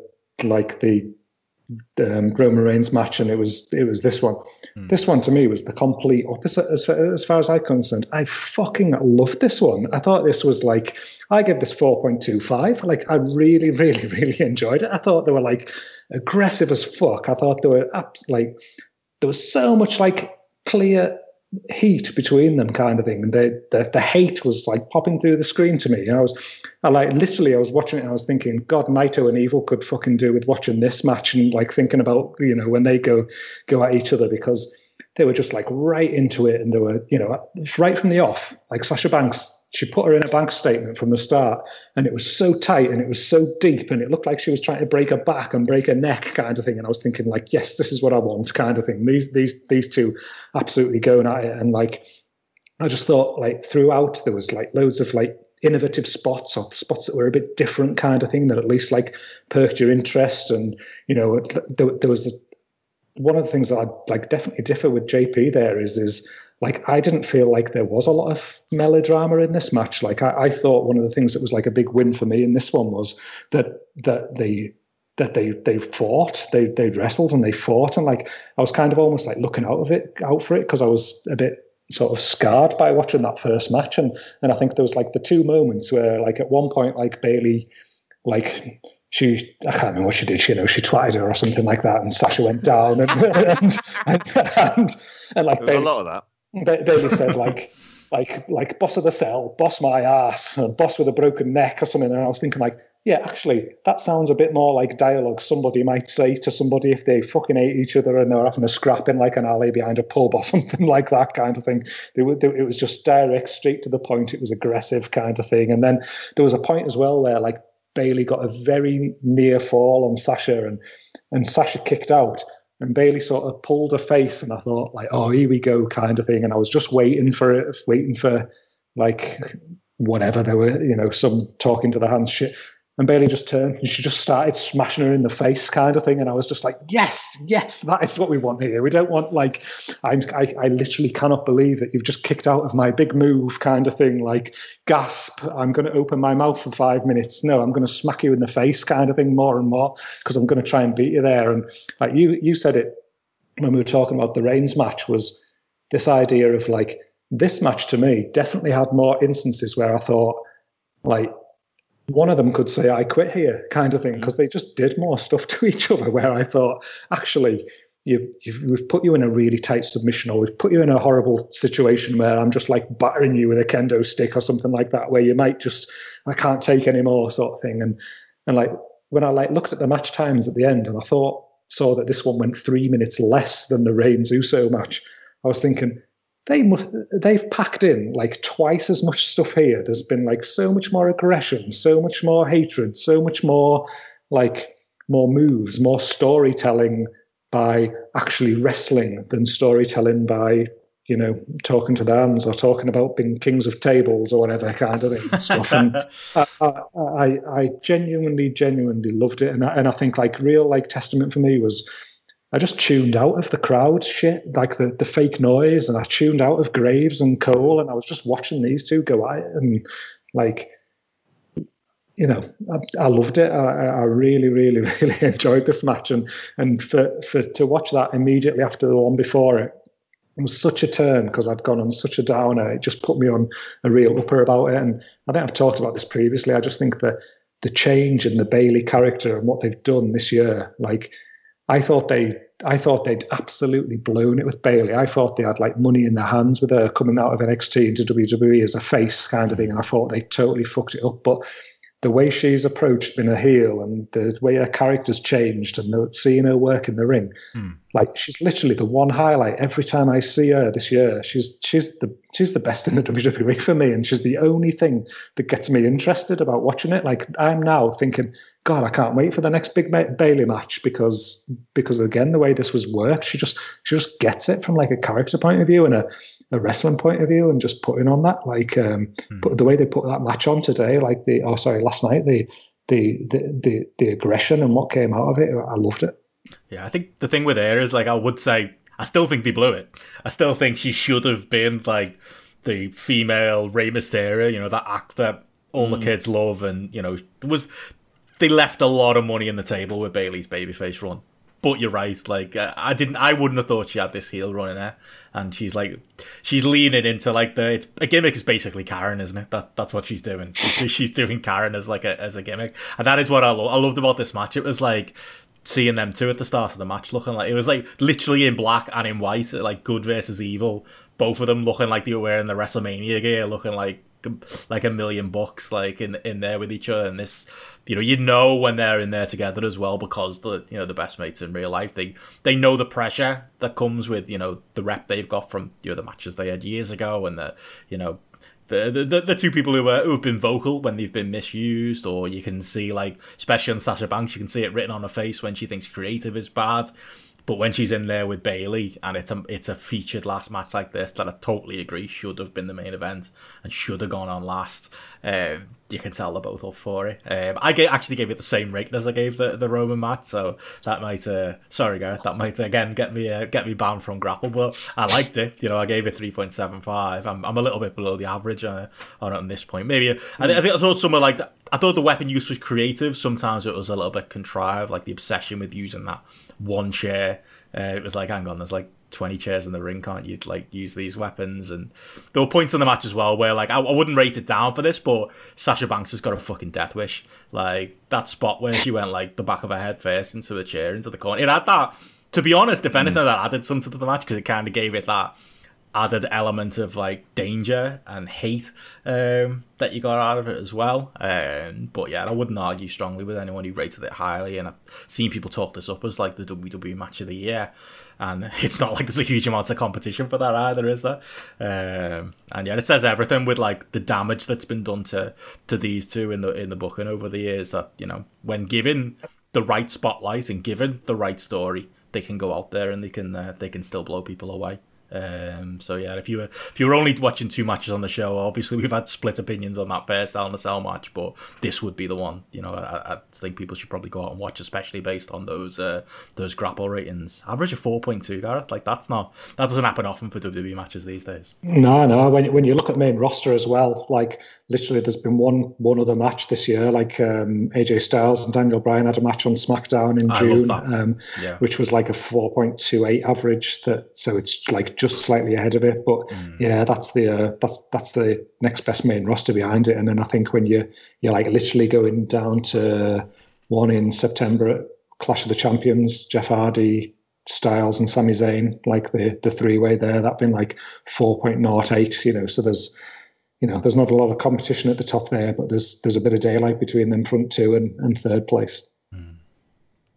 Roman Reigns match, and it was this one. This one to me was the complete opposite as far as I'm concerned. I fucking loved this one. I thought this was like, I gave this 4.25. Like I really, really, really enjoyed it. I thought they were like aggressive as fuck. I thought they were like there was so much like clear heat between them kind of thing, and the hate was like popping through the screen to me, and I was watching it and I was thinking, God, Naito and Evil could fucking do with watching this match and like thinking about, you know, when they go at each other, because they were just like right into it, and they were, you know, right from the off, like Sasha Banks, she put her in a bank statement from the start, and it was so tight and it was so deep, and it looked like she was trying to break her back and break her neck kind of thing. And I was thinking like, yes, this is what I want kind of thing. These two absolutely going at it. And like, I just thought like throughout there was like loads of like innovative spots or spots that were a bit different kind of thing that at least like perked your interest. And, you know, there was one of the things that I like definitely differ with JP there is like, I didn't feel like there was a lot of melodrama in this match. Like, I thought one of the things that was like a big win for me in this one was that they fought, they wrestled and they fought, and like I was kind of almost like looking out for it because I was a bit sort of scarred by watching that first match, and I think there was like the 2 moments where like at one point like Bailey like. I can't remember what she did. She, you know, she twatted her or something like that, and Sasha went down, and like there's a lot of that. Bailey said like boss of the cell, boss my ass, and boss with a broken neck or something. And I was thinking like, yeah, actually, that sounds a bit more like dialogue somebody might say to somebody if they fucking hate each other and they're having a scrap in like an alley behind a pub or something like that kind of thing. It was just direct, straight to the point. It was aggressive kind of thing. And then there was a point as well where like. Bailey got a very near fall on Sasha, and Sasha kicked out, and Bailey sort of pulled her face, and I thought like, oh, here we go kind of thing. And I was just waiting for like whatever there were, you know, some talking to the hands shit. And Bailey just turned and she just started smashing her in the face kind of thing. And I was just like, yes, that is what we want here. We don't want like, I literally cannot believe that you've just kicked out of my big move kind of thing. Like gasp, I'm going to open my mouth for 5 minutes. No, I'm going to smack you in the face kind of thing more and more because I'm going to try and beat you there. And like you said it when we were talking about the Reigns match, was this idea of like, this match to me definitely had more instances where I thought like, one of them could say I quit here kind of thing, because they just did more stuff to each other where I thought, actually, we've put you in a really tight submission, or we've put you in a horrible situation where I'm just like battering you with a kendo stick or something like that, where you might just, I can't take any more sort of thing. And like when I like looked at the match times at the end and I saw that this one went 3 minutes less than the Reigns-Uso match, I was thinking, they've packed in like twice as much stuff here. There's been like so much more aggression, so much more hatred, so much more like more moves, more storytelling by actually wrestling than storytelling by, you know, talking to the hands or talking about being kings of tables or whatever kind of thing and stuff. And I genuinely loved it. And I think like real like testament for me was, I just tuned out of the crowd shit, like the fake noise, and I tuned out of Graves and Cole, and I was just watching these two go at it, and like, you know, I loved it. I really, really, really enjoyed this match, and for to watch that immediately after the one before it, it was such a turn because I'd gone on such a downer. It just put me on a real upper about it, and I think I've talked about this previously. I just think that the change in the Bayley character and what they've done this year. Like, I thought they'd absolutely blown it with Bayley. I thought they had like money in their hands with her coming out of NXT into WWE as a face kind of thing, and I thought they totally fucked it up. But the way she's approached being a heel and the way her character's changed and seeing her work in the ring, like, she's literally the one highlight every time I see her this year. She's the best in the WWE for me, and she's the only thing that gets me interested about watching it. Like, I'm now thinking, God, I can't wait for the next big Bayley match because again, the way this was worked, she just gets it from like a character point of view and a wrestling point of view, and just putting on that, like, but the way they put that match on today, like last night, the aggression and what came out of it, I loved it. Yeah, I think the thing with her is, like, I would say, I still think they blew it. I still think she should have been like the female Rey Mysterio, you know, that act that all the kids love, and, you know, they left a lot of money on the table with Bayley's babyface run. But you're right, like, I wouldn't have thought she had this heel run in her. And she's leaning into, like, a gimmick is basically Karen, isn't it? That's what she's doing. She's doing Karen as, like, as a gimmick. And that is what I loved about this match. It was, like, seeing them two at the start of the match looking like, it was, like, literally in black and in white, like, good versus evil. Both of them looking like they were wearing the WrestleMania gear, looking like $1 million bucks, like, in there with each other. And this, you know when they're in there together as well, because the best mates in real life, they know the pressure that comes with, the rep they've got from, the matches they had years ago, and the two people who've been vocal when they've been misused, or you can see, like, especially on Sasha Banks, you can see it written on her face when she thinks creative is bad. But when she's in there with Bayley, and it's a featured last match like this that I totally agree should have been the main event and should have gone on last, you can tell they're both up for it. I actually gave it the same rating as I gave the Roman match, so that might, sorry Gareth, that might again get me banned from Grapple, but I liked it. I gave it 3.75. I'm a little bit below the average on this point. Maybe I think I thought somewhere like that. I thought the weapon use was creative. Sometimes it was a little bit contrived, like the obsession with using that one chair. It was like, hang on, there's like 20 chairs in the ring, can't you like use these weapons? And there were points in the match as well where, like, I wouldn't rate it down for this, but Sasha Banks has got a fucking death wish. Like that spot where she went like the back of her head first into a chair, into the corner. It had that, to be honest, if anything, that added something to the match, because it kind of gave it that added element of like danger and hate that you got out of it as well. But yeah, I wouldn't argue strongly with anyone who rated it highly, and I've seen people talk this up as like the WWE match of the year, and it's not like there's a huge amount of competition for that either, is there? And yeah, it says everything with like the damage that's been done to these two in the booking over the years, that when given the right spotlight and given the right story, they can go out there and they can still blow people away. So yeah, if you were only watching two matches on the show, obviously we've had split opinions on that first Hell in a Cell match, but this would be the one. I think people should probably go out and watch, especially based on those grapple ratings. Average of 4.2, Gareth. Like that doesn't happen often for WWE matches these days. No. When you look at main roster as well, like literally there's been one other match this year. Like AJ Styles and Daniel Bryan had a match on SmackDown in June, which was like a 4.28 average. So it's like just slightly ahead of it, but yeah, that's the next best main roster behind it. And then I think when you're like literally going down to one in September at Clash of the Champions, Jeff Hardy, Styles and Sami Zayn, like the three-way there, that been like 4.08. So there's not a lot of competition at the top there, but there's a bit of daylight between them front two and third place.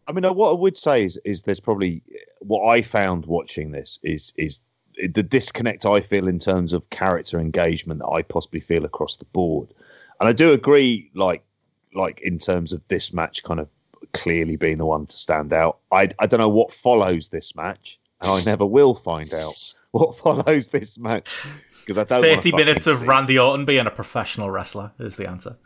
I mean, what I would say is there's probably what I found watching this is the disconnect I feel in terms of character engagement that I possibly feel across the board. And I do agree, like in terms of this match kind of clearly being the one to stand out. I don't know what follows this match, and I never will find out what follows this match, because I don't. 30 minutes of Randy Orton being a professional wrestler is the answer.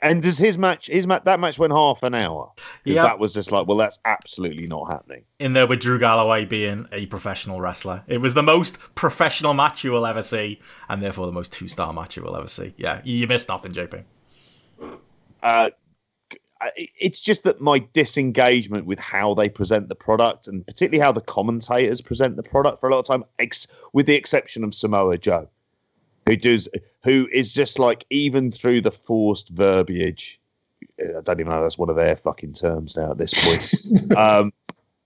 And does that match went half an hour? Because that was just like, well, that's absolutely not happening. In there with Drew Galloway being a professional wrestler. It was the most professional match you will ever see, and therefore the most two-star match you will ever see. Yeah, you missed nothing, JP. It's just that my disengagement with how they present the product, and particularly how the commentators present the product for a lot of time, with the exception of Samoa Joe, who is just like, even through the forced verbiage I don't even know that's one of their fucking terms now at this point.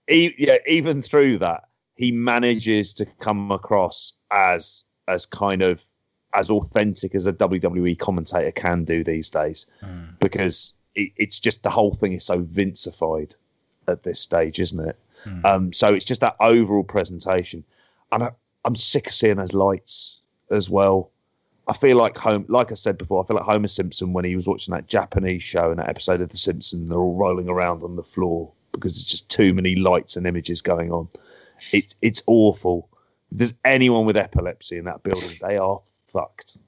Even through that, he manages to come across as kind of as authentic as a WWE commentator can do these days, because it's just the whole thing is so Vincified at this stage, isn't it? So it's just that overall presentation. And I'm sick of seeing those lights as well. I feel like like I said before, I feel like Homer Simpson when he was watching that Japanese show and that episode of The Simpsons, they're all rolling around on the floor because it's just too many lights and images going on. It's awful. If there's anyone with epilepsy in that building, they are fucked.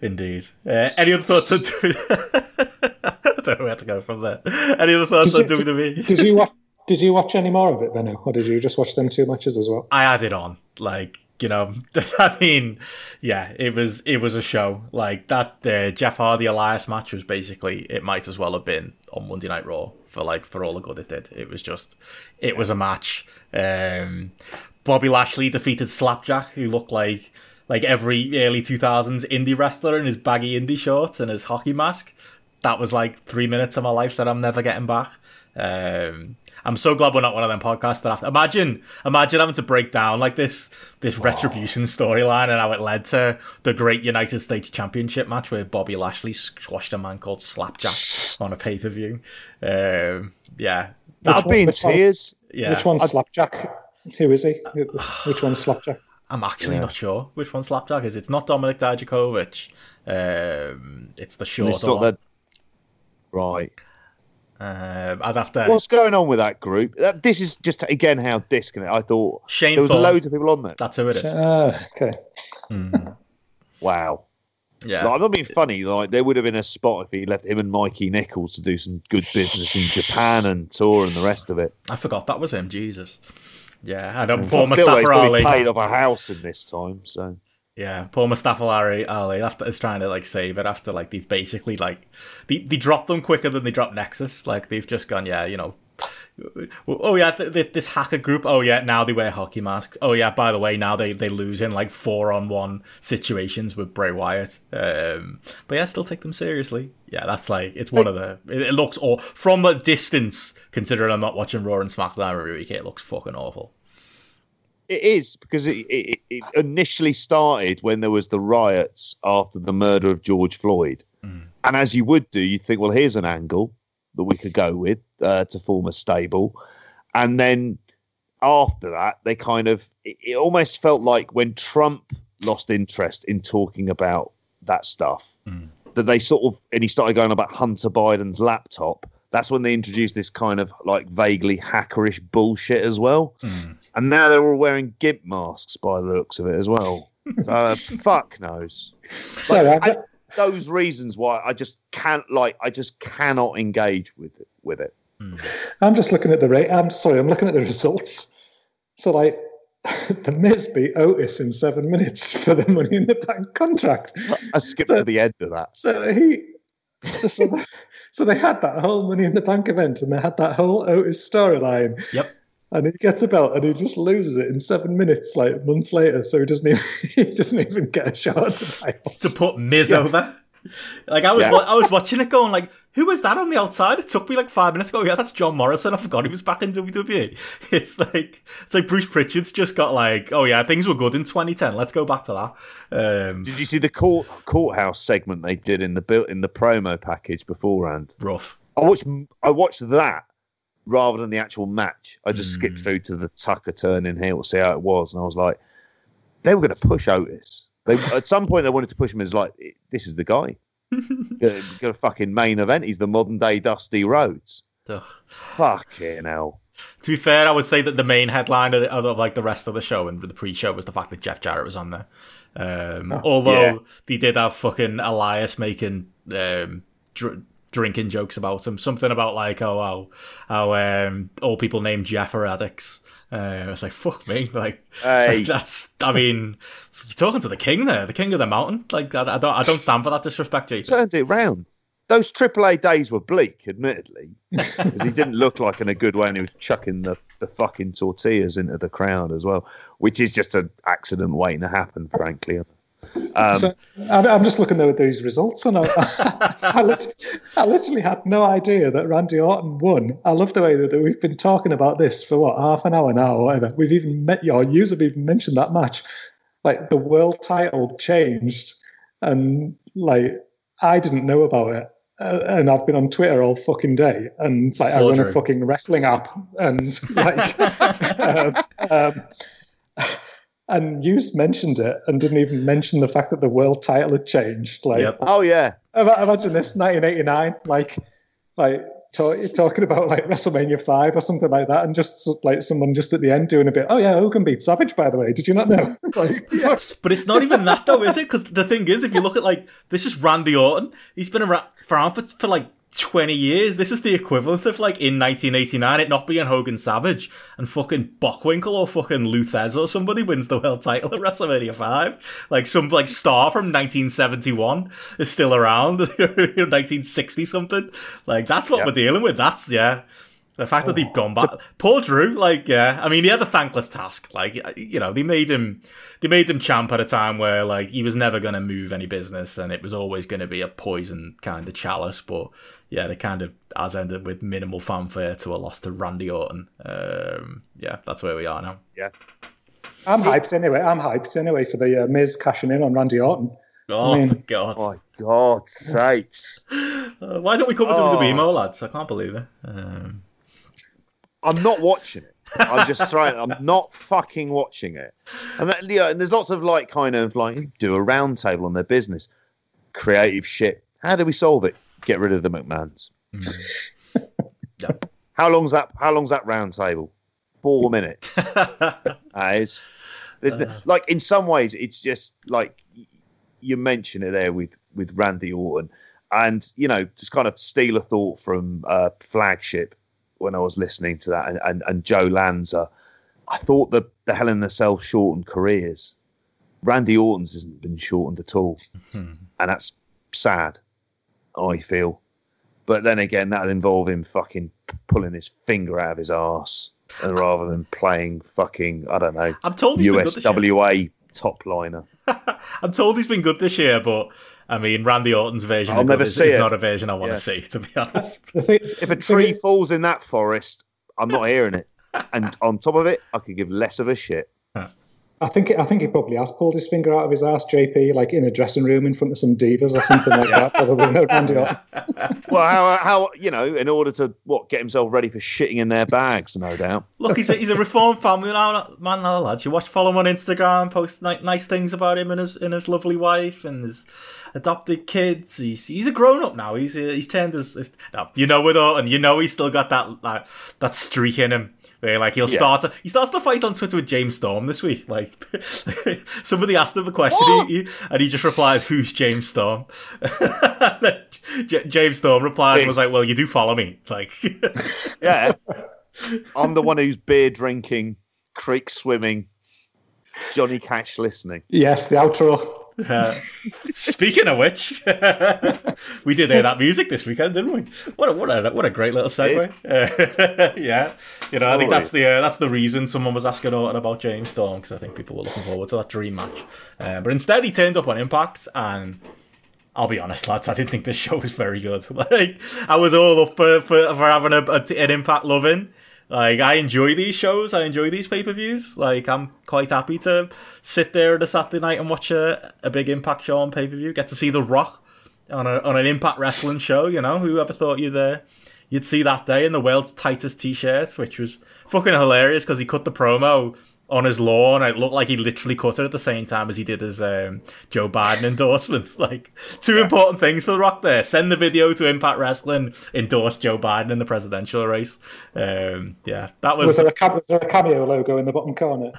Indeed. Any other thoughts on I don't know where to go from there. Any other thoughts on WWE? Did you watch any more of it, Benno? Or did you just watch them two matches as well? I added on. Like, you know, I mean, yeah, it was a show. Like, that Jeff Hardy-Elias match was basically, it might as well have been on Monday Night Raw for all the good it did. It was just, it was a match. Bobby Lashley defeated Slapjack, who looked like every early 2000s indie wrestler in his baggy indie shorts and his hockey mask. That was like 3 minutes of my life that I'm never getting back. I'm so glad we're not one of them podcasts that after imagine having to break down like this retribution storyline and how it led to the great United States Championship match where Bobby Lashley squashed a man called Slapjack on a pay-per-view. Yeah. I'd be in tears. Yeah. Which one's Slapjack? Who is he? Which one's Slapjack? I'm actually not sure which one Slapjack is. It's not Dominic Dijakovic. It's the short one. Right. I'd have to. What's going on with that group? This is just again how disconnected. I thought there was loads of people on there. That's who it is. Okay. Wow. Yeah. Like, I'm not being funny. Like there would have been a spot if he left him and Mikey Nichols to do some good business in Japan and tour and the rest of it. I forgot that was him. Jesus. Yeah, I know. Poor Mustafa Ali paid off a house in this time. So yeah, poor Mustafa Ali after is trying to like save it after like they've basically like they dropped them quicker than they dropped Nexus. Like they've just gone, yeah, you know, oh yeah, this hacker group. Oh yeah, now they wear hockey masks. Oh yeah, by the way, now they lose in like 4-on-1 situations with Bray Wyatt. But yeah, still take them seriously. Yeah, that's like it's one of the. It looks all from a distance. Considering I'm not watching Raw and SmackDown every week, it looks fucking awful. It is, because it initially started when there was the riots after the murder of George Floyd. And as you would do, you'd think, well, here's an angle that we could go with to form a stable. And then after that, they kind of... It almost felt like when Trump lost interest in talking about that stuff, that they sort of... And he started going about Hunter Biden's laptop... That's when they introduced this kind of like vaguely hackerish bullshit as well. And now they're all wearing gimp masks by the looks of it as well. Fuck knows. So like, those reasons why I just can't cannot engage with it. I'm just looking at the rate. I'm looking at the results. So like The Miz beat Otis in 7 minutes for the Money in the Bank contract. I skipped to the end of that. So he So they had that whole Money in the Bank event and they had that whole Otis storyline. Yep. And he gets a belt and he just loses it in 7 minutes, like months later. So he doesn't even get a shot at the title. To put Miz over. Like I was watching it going like, who was that on the outside? It took me like 5 minutes ago. Yeah, that's John Morrison. I forgot he was back in WWE. It's like Bruce Pritchard's just got like, oh yeah, things were good in 2010. Let's go back to that. Did you see the courthouse segment they did in the promo package beforehand? Rough. I watched that rather than the actual match. I just skipped through to the Tucker turning heel to see how it was, and I was like, they were going to push Otis. At some point, they wanted to push him as like, this is the guy. Got a fucking main event. He's the modern day Dusty Rhodes. Ugh. Fucking hell. To be fair, I would say that the main headline of like the rest of the show and the pre-show was the fact that Jeff Jarrett was on there. They did have fucking Elias making drinking jokes about him. Something about like, oh, how all people named Jeff are addicts. I was like, fuck me. Like, hey. You're talking to the king there, the king of the mountain. Like, I don't stand for that disrespect, JP. Turned it round. Those AAA days were bleak, admittedly. Because he didn't look like in a good way and he was chucking the fucking tortillas into the crowd as well, which is just an accident waiting to happen, frankly. So I'm just looking at these results, and I literally had no idea that Randy Orton won. I love the way that we've been talking about this for what, half an hour now or whatever. We've even met your user, we've mentioned that match. Like, the world title changed, and like, I didn't know about it. And I've been on Twitter all fucking day, and like, I run a fucking wrestling app, and like, and you mentioned it and didn't even mention the fact that the world title had changed. Like, yep. Oh yeah, imagine this, 1989, talking about like WrestleMania 5 or something like that, and just like someone just at the end doing a bit. Oh yeah, Hogan beat Savage, by the way. Did you not know? Like, yeah. But it's not even that though, is it? Because the thing is, if you look at like, this is Randy Orton. He's been around for like 20 years. This is the equivalent of like in 1989 it not being Hogan Savage and fucking Bockwinkle or fucking Luthez or somebody wins the world title at WrestleMania 5. Like some like star from 1971 is still around, 1960 something. Like that's what we're dealing with. That's the fact that they've gone back. Poor Drew. Like I mean, he had the thankless task. Like, you know, they made him champ at a time where like he was never going to move any business, and it was always going to be a poison kind of chalice. But yeah, they kind of has ended with minimal fanfare to a loss to Randy Orton. That's where we are now. Yeah, I'm hyped anyway for the Miz cashing in on Randy Orton. Oh, for God. Oh, God's sakes. Why don't we cover WWE more, lads? I can't believe it. I'm not watching it. I'm just throwing it. I'm not fucking watching it. And that, and there's lots of like, kind of like, do a round table on their business. Creative shit. How do we solve it? Get rid of the McMahons. Mm. Yeah. How long's that round table? 4 minutes. That is. Like, in some ways, it's just like, you mention it there with Randy Orton, and you know, just kind of steal a thought from Flagship when I was listening to that, and Joe Lanza. I thought that the Hell in the Cell shortened careers. Randy Orton's hasn't been shortened at all, and that's sad, I feel. But then again, that'll involve him fucking pulling his finger out of his arse, and rather than playing fucking, I don't know, I'm told USWA top liner. I'm told he's been good this year, but I mean, Randy Orton's version is not a version I want to see, to be honest. If a tree falls in that forest, I'm not hearing it. And on top of it, I could give less of a shit. I think he probably has pulled his finger out of his ass, JP, like in a dressing room in front of some divas or something like that. Probably no Randy Orton. Well, how you know, in order to get himself ready for shitting in their bags, no doubt. Look, he's a reformed family man now, lads. You follow him on Instagram, post nice things about him and his lovely wife and his adopted kids. He's a grown up now. He's turned his with Orton, he's still got that streak in him. Where, like, he starts to fight on Twitter with James Storm this week. Like, somebody asked him a question, and he just replied, "Who's James Storm?" James Storm replied and was like, "Well, you do follow me." Like, yeah, I'm the one who's beer drinking, creek swimming, Johnny Cash listening. Yes, the outro. Speaking of which, we did hear that music this weekend, didn't we? What a great little segue. I think that's the reason someone was asking Orton about James Storm, because I think people were looking forward to that dream match. But instead, he turned up on Impact, and I'll be honest, lads, I didn't think this show was very good. Like, I was all up for having an Impact loving. Like, I enjoy these shows. I enjoy these pay-per-views. Like, I'm quite happy to sit there on a Saturday night and watch a big Impact show on pay-per-view. Get to see The Rock on an Impact Wrestling show, you know? Whoever thought you'd see that day in the world's tightest t-shirt, which was fucking hilarious because he cut the promo on his lawn. It looked like he literally cut it at the same time as he did his Joe Biden endorsements. Like, two important things for The Rock there. Send the video to Impact Wrestling, endorse Joe Biden in the presidential race. That was... Was there a cameo logo in the bottom corner?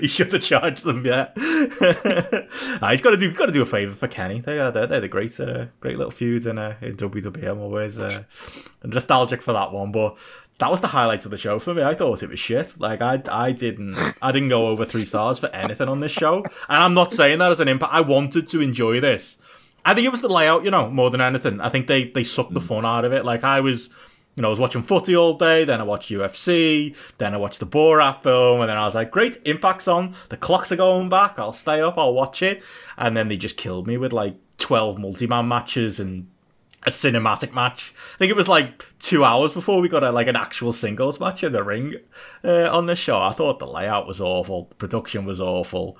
He should have charged them, he's got to do a favour for Kenny. They're the great little feud in WWE. I'm always nostalgic for that one, but that was the highlight of the show for me. I thought it was shit. Like, I didn't go over 3 stars for anything on this show. And I'm not saying that as an Impact. I wanted to enjoy this. I think it was the layout, more than anything. I think they sucked the fun out of it. Like, I was You know, I was watching footy all day, then I watched UFC, then I watched the Borat film, and then I was like, great, Impact's on, the clocks are going back, I'll stay up, I'll watch it. And then they just killed me with like 12 multi-man matches and a cinematic match. I think it was like 2 hours before we got an actual singles match in the ring on this show. I thought the layout was awful, the production was awful,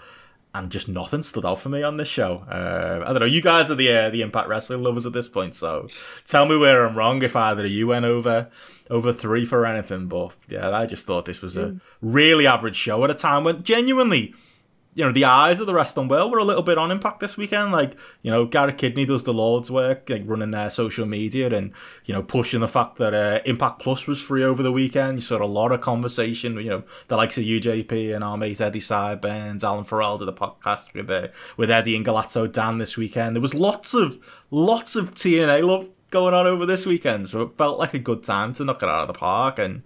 and just nothing stood out for me on this show. I don't know. You guys are the Impact Wrestling lovers at this point, so tell me where I'm wrong if either of you went over three for anything. But yeah, I just thought this was a really average show at a time when genuinely, you know, the eyes of the wrestling world were a little bit on Impact this weekend. Like, you know, Garrett Kidney does the Lord's work, like running their social media and, you know, pushing the fact that Impact Plus was free over the weekend. You saw a lot of conversation, you know, the likes of UJP and our mate Eddie Sideburns, Alan Farrell did a podcast with Eddie and Galazzo Dan this weekend. There was lots of TNA love going on over this weekend, so it felt like a good time to knock it out of the park. And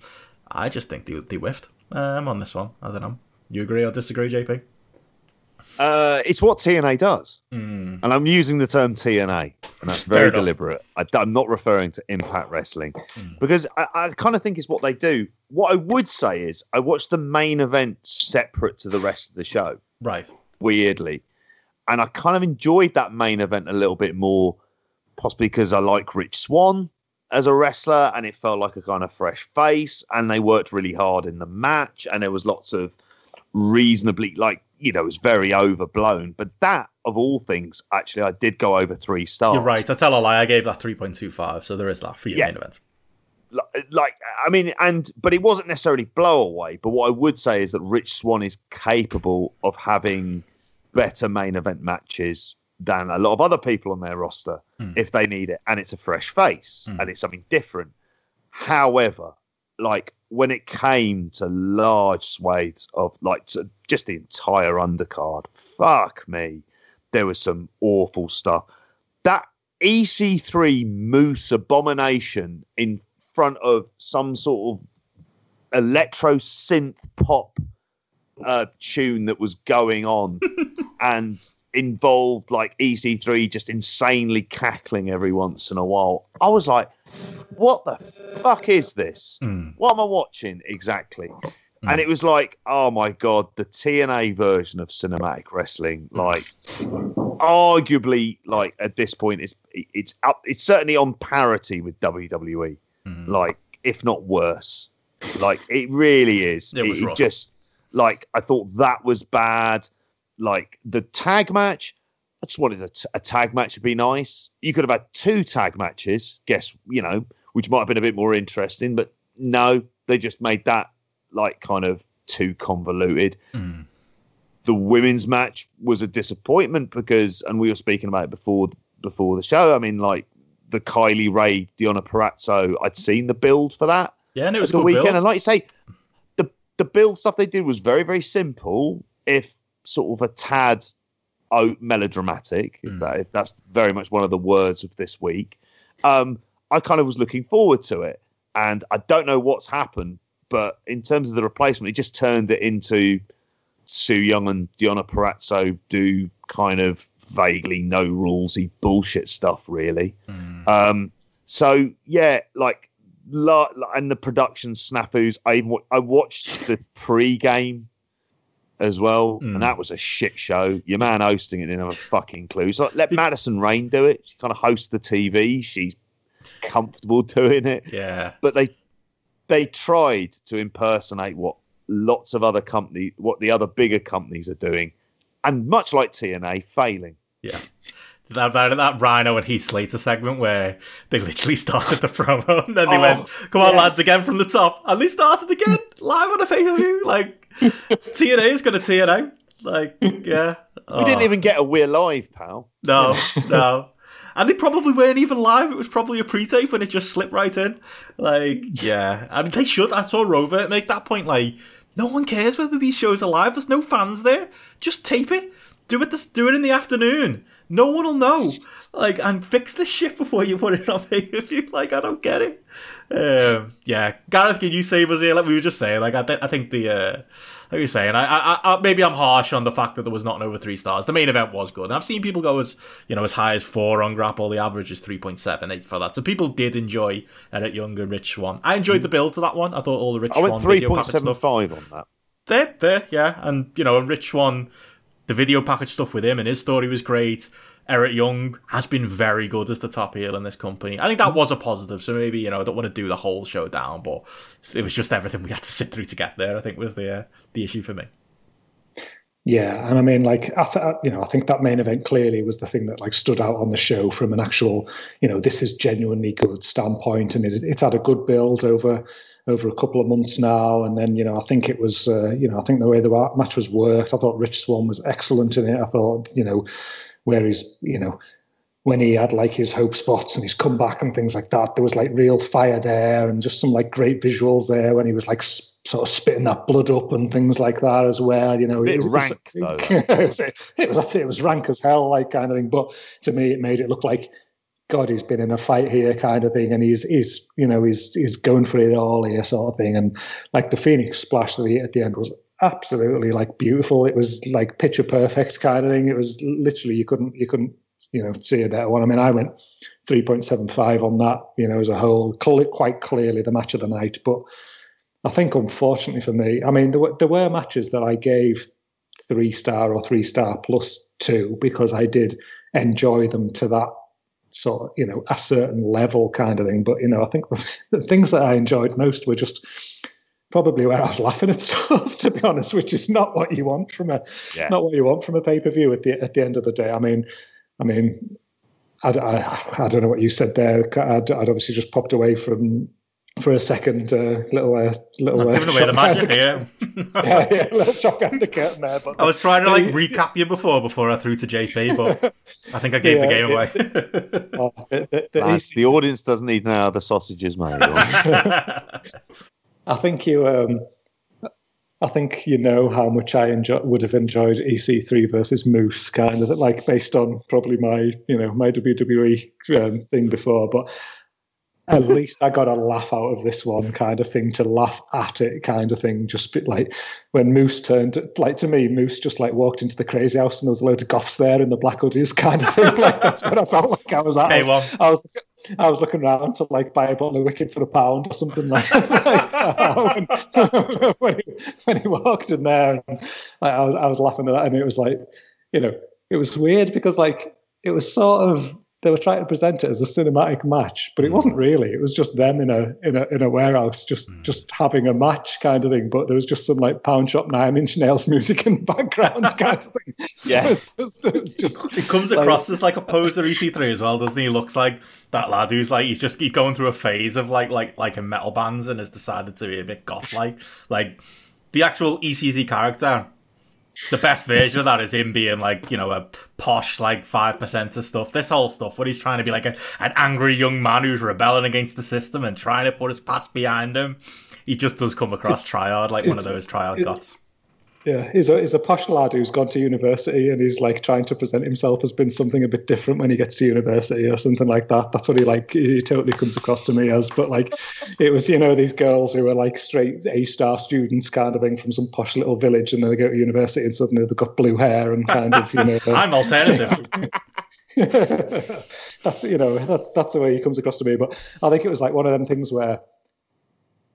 I just think they whiffed on this one. I don't know. You agree or disagree, JP? It's what TNA does. And I'm using the term TNA, and that's very deliberate. I'm not referring to Impact Wrestling because I kind of think it's what they do. What I would say is I watched the main event separate to the rest of the show, right? Weirdly, and I kind of enjoyed that main event a little bit more, possibly because I like Rich Swann as a wrestler, and it felt like a kind of fresh face, and they worked really hard in the match, and there was lots of reasonably, like, you know, it was very overblown. But that, of all things, actually, I did go over 3 stars. You're right. I tell a lie. I gave that 3.25. So there is that for your main event. Like, I mean, but it wasn't necessarily blow away. But what I would say is that Rich Swann is capable of having better main event matches than a lot of other people on their roster if they need it. And it's a fresh face and it's something different. However, like, when it came to large swathes of, like, just the entire undercard, fuck me, there was some awful stuff. That EC3 Moose abomination in front of some sort of electro synth pop tune that was going on and involved, like, EC3 just insanely cackling every once in a while. I was like, what the fuck is this? What am I watching exactly? And it was like, oh my God, the TNA version of cinematic wrestling. Like, arguably, like, at this point, it's certainly on parity with WWE. Like, if not worse. Like, it really is. It was rough. Just, like, I thought that was bad. Like, the tag match, I just wanted a tag match to be nice. You could have had 2 tag matches, guess, you know, which might have been a bit more interesting, but no, they just made that, like, kind of too convoluted. The women's match was a disappointment because, and we were speaking about it before the show, I mean, like, the Kylie Ray, Deonna Purrazzo, I'd seen the build for that. Yeah, and it was the weekend. Build. And like you say, the build stuff they did was very, very simple, if sort of a tad melodramatic, if that's very much one of the words of this week. I kind of was looking forward to it, and I don't know what's happened, but in terms of the replacement, it just turned it into Su Yung and Deonna Purrazzo do kind of vaguely no rulesy bullshit stuff, really. So yeah, like, and the production snafus. I watched the pre-game as well, and that was a shit show. Your man hosting it didn't have a fucking clue. So let Madison Rayne do it. She kind of hosts the TV. She's comfortable doing it. Yeah. But they tried to impersonate what lots of other companies, what the other bigger companies are doing, and much like TNA, failing. Yeah. That Rhino and Heath Slater segment where they literally started the promo and then they went, come on, lads, again from the top. And they started again, live on a pay-per-view. Like, TNA is going to TNA. Like, yeah. We didn't even get a We're Live, pal. No. And they probably weren't even live. It was probably a pre-tape and it just slipped right in. Like, yeah. I mean, they should. I saw Rover make that point. Like, no one cares whether these shows are live. There's no fans there. Just tape it. Do it in the afternoon. No one will know. Like, and fix this shit before you put it on pay-per-view. Like, I don't get it. Yeah, Gareth, can you save us here? Like we were just saying, like, I think the... Like you're saying, I maybe I'm harsh on the fact that there was not an over 3 stars. The main event was good. And I've seen people go as high as 4 on Grapple. The average is 3.78 for that. So people did enjoy Eric Young and Rich Swann. I enjoyed the build to that one. I thought all the Rich Swann video package stuff. I went 3.75 on that. There, yeah. And, Rich Swann, the video package stuff with him and his story was great. Eric Young has been very good as the top heel in this company. I think that was a positive, so maybe, I don't want to do the whole show down, but it was just everything we had to sit through to get there, I think, was the issue for me. Yeah, and I mean, like, I think that main event clearly was the thing that, like, stood out on the show from an actual, this is genuinely good standpoint, and it's had a good build over a couple of months now, and then I think it was I think the way the match was worked, I thought Rich Swann was excellent in it. I thought where he's when he had like his hope spots and his comeback and things like that, there was like real fire there and just some like great visuals there when he was like sort of spitting that blood up and things like that as well. It was rank as hell, like, kind of thing. But to me, it made it look like, God, he's been in a fight here, kind of thing, and he's going for it all here, sort of thing. And like the Phoenix splash at the end was absolutely like beautiful. It was like picture perfect, kind of thing. It was literally you couldn't see a better one. I mean, I went 3.75 on that, as a whole. Call it quite clearly the match of the night, but I think unfortunately for me, I mean, there were matches that I gave 3 star or 3 star plus 2 because I did enjoy them to that sort of, a certain level, kind of thing. But, I think the things that I enjoyed most were just probably where I was laughing at stuff, to be honest, which is not what you want from a pay-per-view at the end of the day. I mean, I don't know what you said there. I'd obviously just popped away for a second, little giving away the magic here. yeah, little shock and the curtain there. But I was trying to recap you before I threw to JP, but I think I gave the game away. The audience doesn't need to know how the sausage is made. I think you know how much I would have enjoyed EC3 versus Moose, kind of like based on probably my my WWE thing before, but. At least I got a laugh out of this one, kind of thing, to laugh at it, kind of thing. Just bit like when Moose turned, like to me, Moose just like walked into the crazy house and there was a load of goths there in the black hoodies, kind of thing. Like that's what I felt like I was at. I was looking around to like buy a bottle of Wicked for £1 or something like that. when he walked in there, and, like, I was laughing at that, and it was like, it was weird because like it was sort of. They were trying to present it as a cinematic match, but it wasn't really. It was just them in a warehouse, just having a match, kind of thing. But there was just some like Pound Shop 9-inch Nails music in the background, kind of thing. Yeah, it comes across as like a poser EC3 as well, doesn't he? Looks like that lad who's like he's going through a phase of like in metal bands and has decided to be a bit goth like. Like the actual EC3 character. The best version of that is him being like, a posh, like 5% of stuff. This whole stuff where he's trying to be like an angry young man who's rebelling against the system and trying to put his past behind him. He just does come across triad, like one of those triad goths. Yeah, he's a posh lad who's gone to university and he's like trying to present himself as being something a bit different when he gets to university or something like that. That's what he totally comes across to me as. But like, it was, these girls who were like straight A-star students kind of thing from some posh little village, and then they go to university and suddenly they've got blue hair and kind of, I'm alternative. That's the way he comes across to me. But I think it was like one of them things where,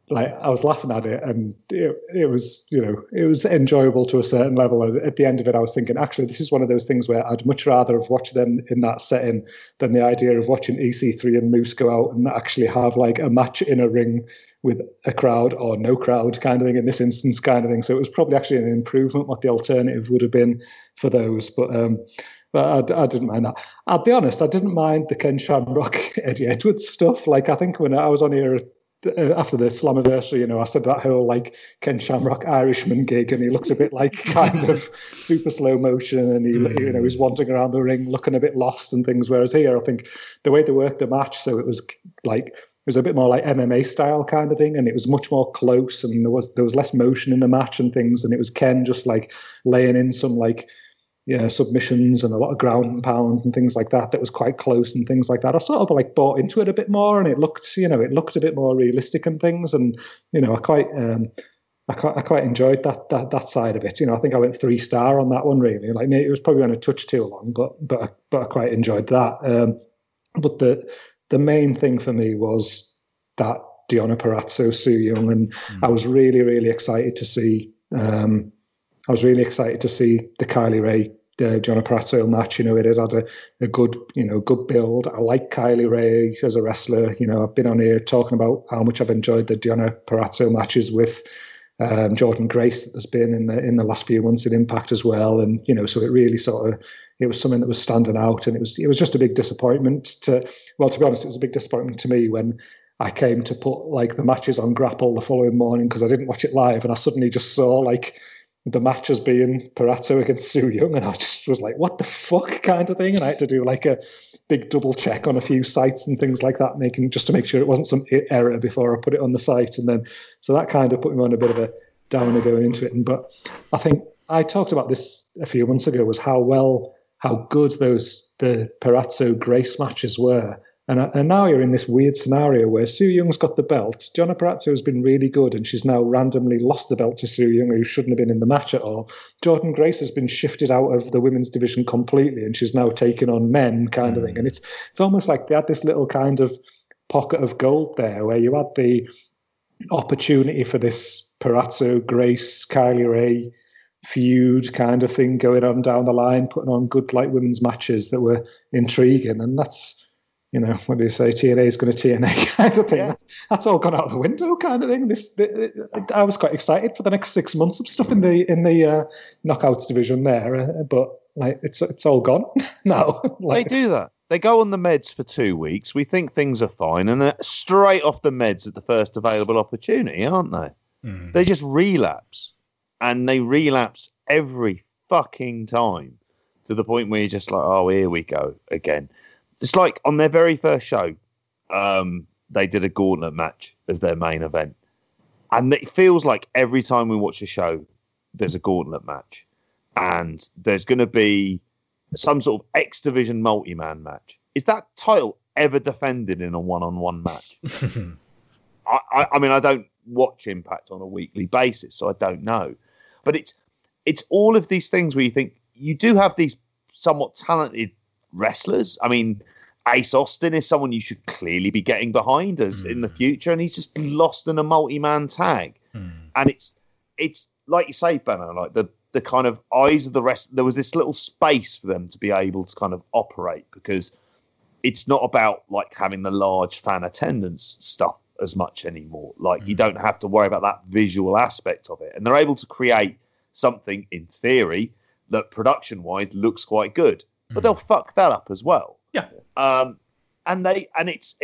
like I was laughing at it, and it was enjoyable to a certain level. And at the end of it, I was thinking, actually, this is one of those things where I'd much rather have watched them in that setting than the idea of watching EC3 and Moose go out and actually have like a match in a ring with a crowd or no crowd kind of thing in this instance, kind of thing. So it was probably actually an improvement what the alternative would have been for those. But I didn't mind that. I'll be honest, I didn't mind the Ken Shamrock, Eddie Edwards stuff. Like I think when I was on here. After the Slammiversary, I said that whole like Ken Shamrock Irishman gig, and he looked a bit like kind of super slow motion, and he was wandering around the ring looking a bit lost and things. Whereas here, I think the way they worked the match, so it was like it was a bit more like MMA style kind of thing, and it was much more close, and there was less motion in the match and things, and it was Ken just like laying in some like submissions and a lot of ground and pound and things like that was quite close and things like that. I sort of like bought into it a bit more, and it looked a bit more realistic and things. And I quite enjoyed that side of it. I think I went 3-star on that one, really. Like, it was probably on a touch too long, but I quite enjoyed that. But the main thing for me was that Deonna Purrazzo, Sue Young, and I was really, really excited to see. I was really excited to see the Kylie Ray Deonna Purrazzo match. It has had a good build. I like Kylie Ray as a wrestler. I've been on here talking about how much I've enjoyed the Deonna Purrazzo matches with Jordan Grace that has been in the last few months in Impact as well. And so it really it was something that was standing out, and it was just a big disappointment to be honest, it was a big disappointment to me when I came to put the matches on Grapple the following morning, because I didn't watch it live, and I suddenly just saw the match as being Purrazzo against Sue Young, and I just was like, what the fuck, kind of thing. And I had to do a big double check on a few sites and things like that, just to make sure it wasn't some error before I put it on the site. And then, so that kind of put me on a bit of a downer going into it. But I think I talked about this a few months ago, was how good the Purrazzo Grace matches were. And now you're in this weird scenario where Sue Young's got the belt. Deonna Purrazzo has been really good, and she's now randomly lost the belt to Sue Young, who shouldn't have been in the match at all. Jordan Grace has been shifted out of the women's division completely, and she's now taken on men, kind of thing. And it's almost like they had this little kind of pocket of gold there, where you had the opportunity for this Purrazzo, Grace, Kylie Ray feud kind of thing going on down the line, putting on good women's matches that were intriguing. And that's... what do you say? TNA is going to TNA kind of thing. Yeah. That's all gone out of the window, kind of thing. I was quite excited for the next 6 months of stuff in the knockouts division there, but it's all gone now. They do that. They go on the meds for 2 weeks. We think things are fine, and they're straight off the meds at the first available opportunity, aren't they? Mm. They just relapse, and they relapse every fucking time, to the point where you're just like, oh, here we go again. It's like on their very first show, they did a gauntlet match as their main event. And it feels like every time we watch a show, there's a gauntlet match. And there's going to be some sort of X Division multi-man match. Is that title ever defended in a one-on-one match? I mean, I don't watch Impact on a weekly basis, so I don't know. But it's all of these things where you think you do have these somewhat talented wrestlers. I mean, Ace Austin is someone you should clearly be getting behind us in the future, and he's just lost in a multi-man tag. And it's like you say, Benno, the kind of eyes of the rest, there was this little space for them to be able to kind of operate, because it's not about having the large fan attendance stuff as much anymore. You don't have to worry about that visual aspect of it, and they're able to create something in theory that production-wise looks quite good. But they'll fuck that up as well. Yeah. It's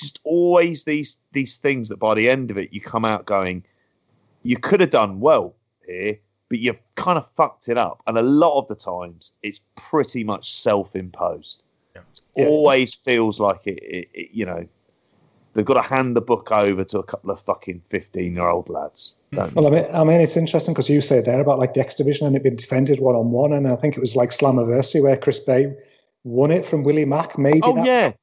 just always these things that by the end of it you come out going, you could have done well here, but you've kind of fucked it up. And a lot of the times it's pretty much self-imposed. Yeah. Always feels like it. They've got to hand the book over to a couple of fucking 15-year-old lads. Well, I mean, it's interesting because you say there about the X Division and it being defended one-on-one, and I think it was Slammiversary where Chris Bay won it from Willie Mack. Maybe that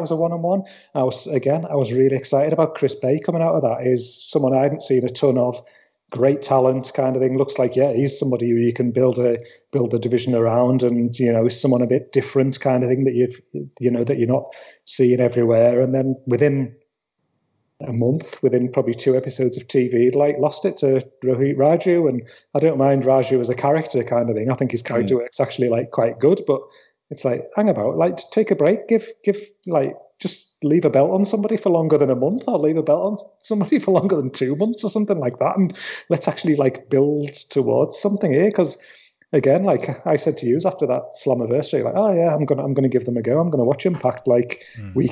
was a one-on-one. I was really excited about Chris Bay coming out of that. He's someone I hadn't seen a ton of. Great talent, kind of thing. Looks like, he's somebody who you can build a division around, and is someone a bit different, kind of thing that you're not seeing everywhere. And then within a month, within probably 2 episodes of TV, lost it to Rohit Raju. And I don't mind Raju as a character, kind of thing. I think his character work's actually quite good, but it's hang about, take a break, give just leave a belt on somebody for longer than a month, or leave a belt on somebody for longer than 2 months or something like that. And let's actually build towards something here. Cause again, I said to you after that Slammiversary, I'm going to give them a go. I'm going to watch Impact week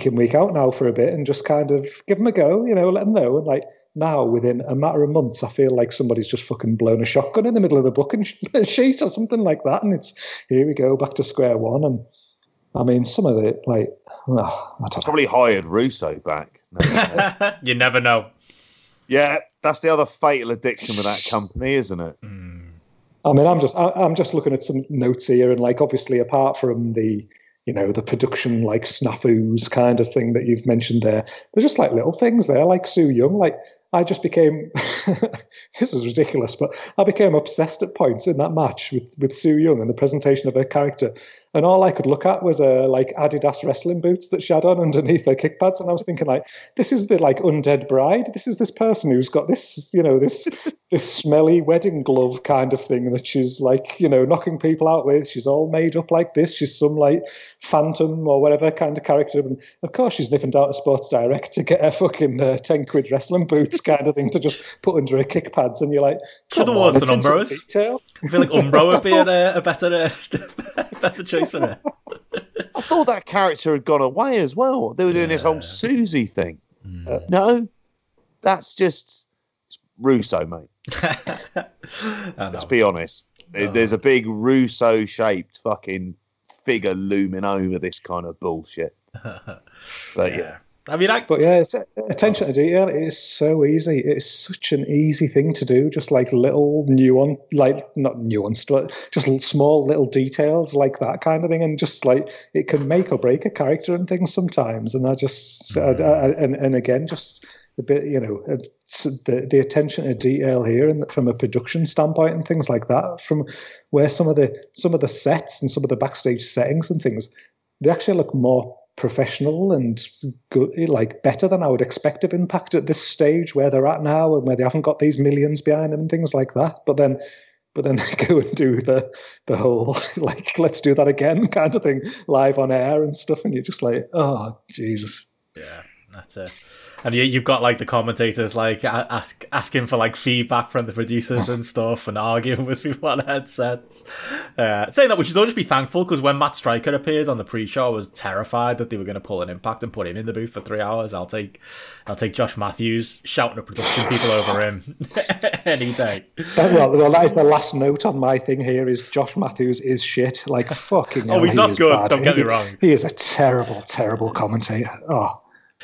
in, week out now for a bit, and just kind of give them a go, let them know. And now within a matter of months, I feel like somebody's just fucking blown a shotgun in the middle of the booking sheet or something like that. And it's, here we go back to square one. And I mean, some of it, probably hired Russo back. You never know. Yeah, that's the other fatal addiction with that company, isn't it? Mm. I mean, I'm just looking at some notes here, and like obviously, apart from the, you know, the production like snafus kind of thing that you've mentioned there, there's just like little things there, like Sue Young. Like I just became, this is ridiculous, but I became obsessed at points in that match with Sue Young and the presentation of her character, and all I could look at was like Adidas wrestling boots that she had on underneath her kick pads, and I was thinking like, this is the like undead bride. This is this person who's got this, you know, this smelly wedding glove kind of thing that she's like, you know, knocking people out with. She's all made up like this. She's some like phantom or whatever kind of character, and of course she's nipping down to Sports Direct to get her fucking 10 quid wrestling boots kind of thing to just put under her kick pads, and you're like, should have worn some Umbros. I feel like Umbro would be a better better choice for that. I thought that character had gone away as well. They were doing this whole Susie thing. No, that's just Russo, mate. Let's be honest. There's a big Russo-shaped fucking figure looming over this kind of bullshit. But yeah. I mean, but yeah, it's attention to detail. It is so easy. It's such an easy thing to do. Just like little nuance, like not nuanced, but just small little details like that kind of thing. And just like it can make or break a character and things sometimes. And I just, and again, just a bit, you know, the attention to detail here, and from a production standpoint and things like that, from where some of the sets and some of the backstage settings and things, they actually look more professional and good, like better than I would expect of Impact at this stage where they're at now, and where they haven't got these millions behind them and things like that. But then they go and do the whole like, let's do that again kind of thing live on air and stuff, and you're just like, oh Jesus. Yeah, that's it. And you've got like the commentators like asking for like feedback from the producers and stuff, and arguing with people on headsets. Saying that, we should all just be thankful, because when Matt Stryker appeared on the pre-show, I was terrified that they were going to pull an Impact and put him in the booth for 3 hours. I'll take Josh Matthews shouting at production people over him any day. Well, that is the last note on my thing here: is Josh Matthews is shit. Like fucking. Oh, he's not good. Bad. Don't get me wrong. He is a terrible, terrible commentator. Oh.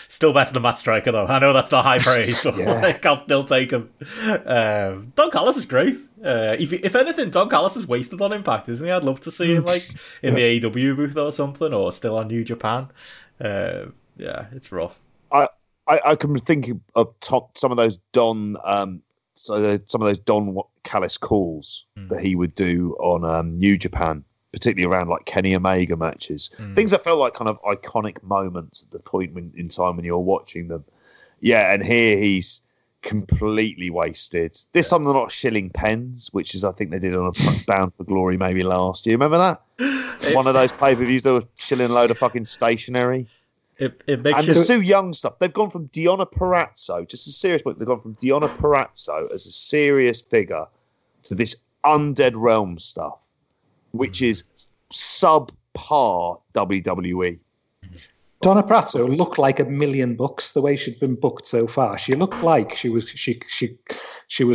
Still better than Matt Stryker, though. I know that's not high praise, but like, I'll still take him. Don Callis is great. If anything, Don Callis is wasted on Impact, isn't he? I'd love to see him like in the AEW booth or something, or still on New Japan. Yeah, it's rough. I can think of some of those Don Callis calls that he would do on New Japan, particularly around like Kenny Omega matches, things that felt like kind of iconic moments at the point in time when you're watching them. Yeah, and here he's completely wasted. This time they're not shilling pens, which is I think they did on a Bound for Glory maybe last year. Remember that? One of those pay-per-views they were shilling a load of fucking stationery. It makes and the Sue Young stuff. They've gone from Deonna Purrazzo, just a serious point, they've gone from Deonna Purrazzo as a serious figure to this undead realm stuff, which is subpar WWE. Donna Pratso looked like $1 million the way she'd been booked so far. She looked like she was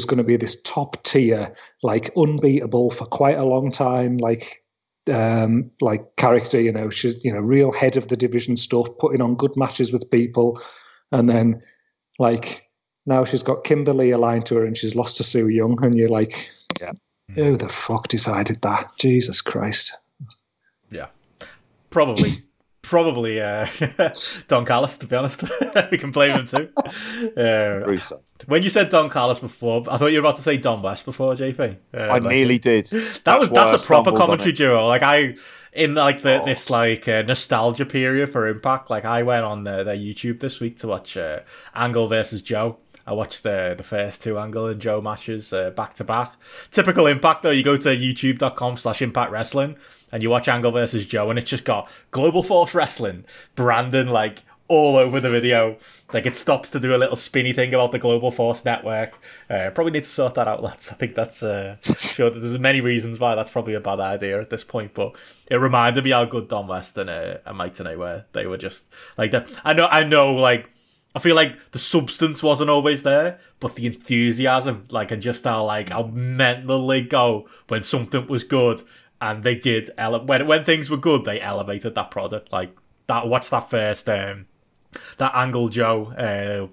going to be this top tier, like unbeatable for quite a long time, like character. You know, she's, you know, real head of the division stuff, putting on good matches with people, and then like now she's got Kimberly aligned to her, and she's lost to Sue Young, and you're like, yeah. Who the fuck decided that? Jesus Christ. Yeah. Probably Don Callis, to be honest. We can blame him too. When you said Don Callis before, I thought you were about to say Don West before, JP. I nearly did. That's a proper commentary duo. Like I, in like this like nostalgia period for Impact, like I went on their YouTube this week to watch Angle versus Joe. I watched the first two Angle and Joe matches back to back. Typical Impact though, you go to youtube.com/Impact Wrestling and you watch Angle versus Joe, and it's just got Global Force Wrestling branding like all over the video. Like it stops to do a little spinny thing about the Global Force Network. Probably need to sort that out, lads. I think that's sure that there's many reasons why that's probably a bad idea at this point, but it reminded me how good Don West and Mike Tenay were. They were just like that. I know like I feel like the substance wasn't always there, but the enthusiasm, like, and just how mentally go when something was good, and they did when things were good, they elevated that product. Like that, watch that first that angle, Joe,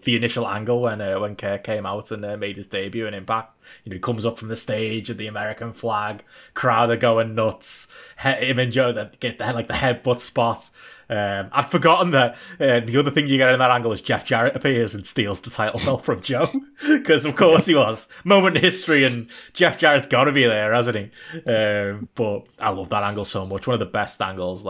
the initial angle when Kerr came out and made his debut in Impact. You know, he comes up from the stage with the American flag, crowd are going nuts. Him and Joe that get there, like the headbutt spot. I'd forgotten that the other thing you get in that angle is Jeff Jarrett appears and steals the title belt from Joe, because of course he was. Moment in history, and Jeff Jarrett's got to be there, hasn't he? But I love that angle so much. One of the best angles,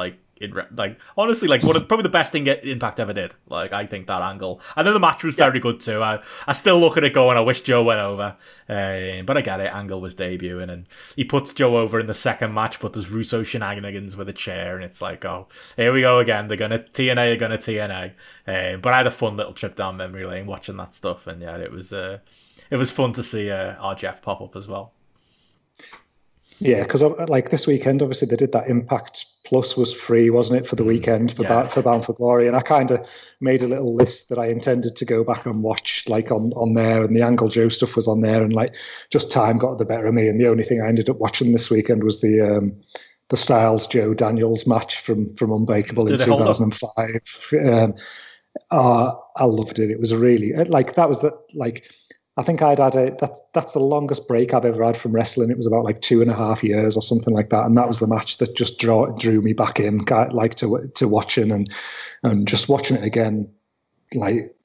honestly, one of probably the best thing Impact ever did. Like, I think that angle. I know the match was very good too. I still look at it going, I wish Joe went over. But I get it. Angle was debuting, and he puts Joe over in the second match. But there's Russo shenanigans with a chair, and it's like, oh, here we go again. TNA are gonna TNA. But I had a fun little trip down memory lane watching that stuff, and yeah, it was fun to see our Jeff pop up as well. Yeah, because like this weekend, obviously they did that Impact Plus was free, wasn't it, for the weekend for Bound for Glory, and I kind of made a little list that I intended to go back and watch, like on there, and the Angle Joe stuff was on there, and like just time got the better of me, and the only thing I ended up watching this weekend was the Styles Joe Daniels match from Unbreakable in 2005. I loved it. It was really I think I'd had that's the longest break I've ever had from wrestling. It was about like 2.5 years or something like that, and that was the match that just drew me back in, like to watching and just watching it again. Like,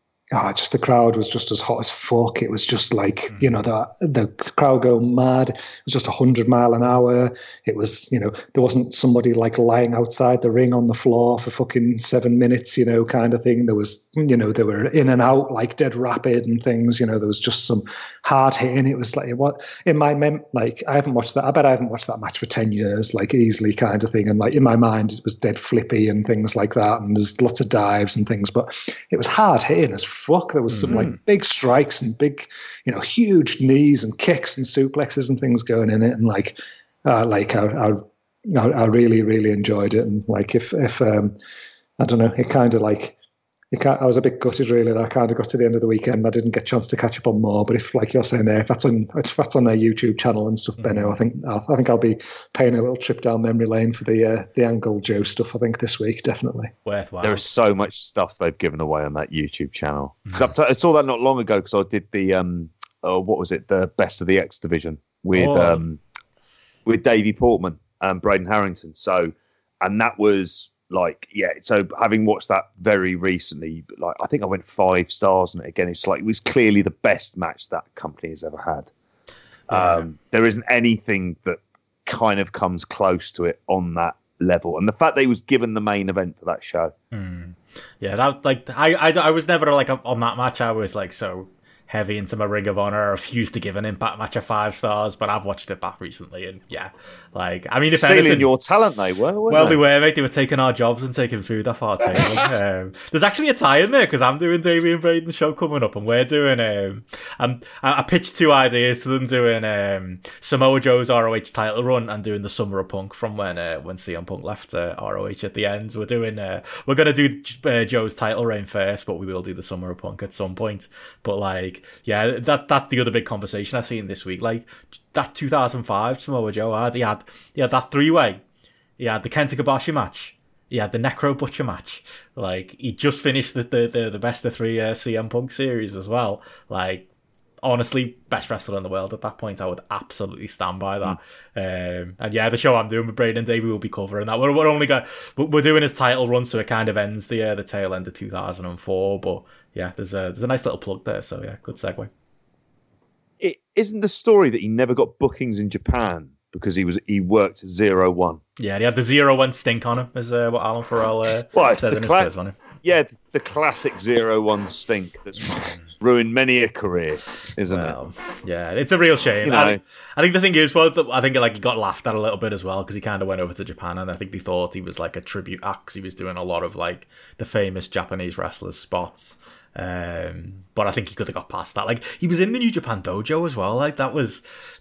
just the crowd was just as hot as fuck. It was just like the crowd going mad. It was just 100 miles an hour. It was there wasn't somebody like lying outside the ring on the floor for fucking 7 minutes, kind of thing. There was they were in and out like dead rapid and things. There was just some hard hitting. It was like what in my I haven't watched that. I bet I haven't watched that match for 10 years, like easily, kind of thing. And like in my mind, it was dead flippy and things like that. And there's lots of dives and things, but it was hard hitting as fuck. There was some like big strikes and big, huge knees and kicks and suplexes and things going in it. And I really, really enjoyed it. And like, if I don't know, it kind of like, I was a bit gutted really that I kind of got to the end of the weekend. I didn't get a chance to catch up on more. But if, like you're saying there, if that's on their YouTube channel and stuff, Benno, I think I'll be paying a little trip down memory lane for the Angle Joe stuff. I think this week definitely worthwhile. There is so much stuff they've given away on that YouTube channel. I saw that not long ago because I did the the Best of the X Division with Davey Portman and Braden Harrington. So, and that was. So having watched that very recently, I think I went 5 stars on it again. It's it was clearly the best match that company has ever had. There isn't anything that kind of comes close to it on that level. And the fact that he was given the main event for that show. Yeah, that I was never on that match. I was so heavy into my Ring of Honor. I refuse to give an Impact match 5 stars, but I've watched it back recently, and if stealing anything, your talent, they were. They were, mate. They were taking our jobs and taking food off our table. There's actually a tie in there because I'm doing Davey and Braden's show coming up, and we're doing. I pitched 2 ideas to them, doing Samoa Joe's ROH title run and doing the Summer of Punk from when CM Punk left ROH at the end. We're doing. We're gonna do Joe's title reign first, but we will do the Summer of Punk at some point. But that's the other big conversation I've seen this week. That 2005 Samoa Joe had, he had that 3-way. He had the Kenta Kobashi match. He had the Necro Butcher match. He just finished the best of 3 CM Punk series as well. Honestly, best wrestler in the world at that point. I would absolutely stand by that. The show I'm doing with Braden and Davey will be covering that. We're doing his title run, so it kind of ends the tail end of 2004. But yeah, there's a nice little plug there. So yeah, good segue. It isn't the story that he never got bookings in Japan because he worked 0-1. Yeah, he had the 0-1 stink on him, is what Alan Farrell says in his clips on him. Yeah, the classic 0-1 stink that's ruined many a career, isn't it? Yeah, it's a real shame. I think the thing is, he got laughed at a little bit as well because he kind of went over to Japan, and I think they thought he was a tribute act. He was doing a lot of the famous Japanese wrestlers' spots. But I think he could have got past that. He was in the New Japan dojo as well.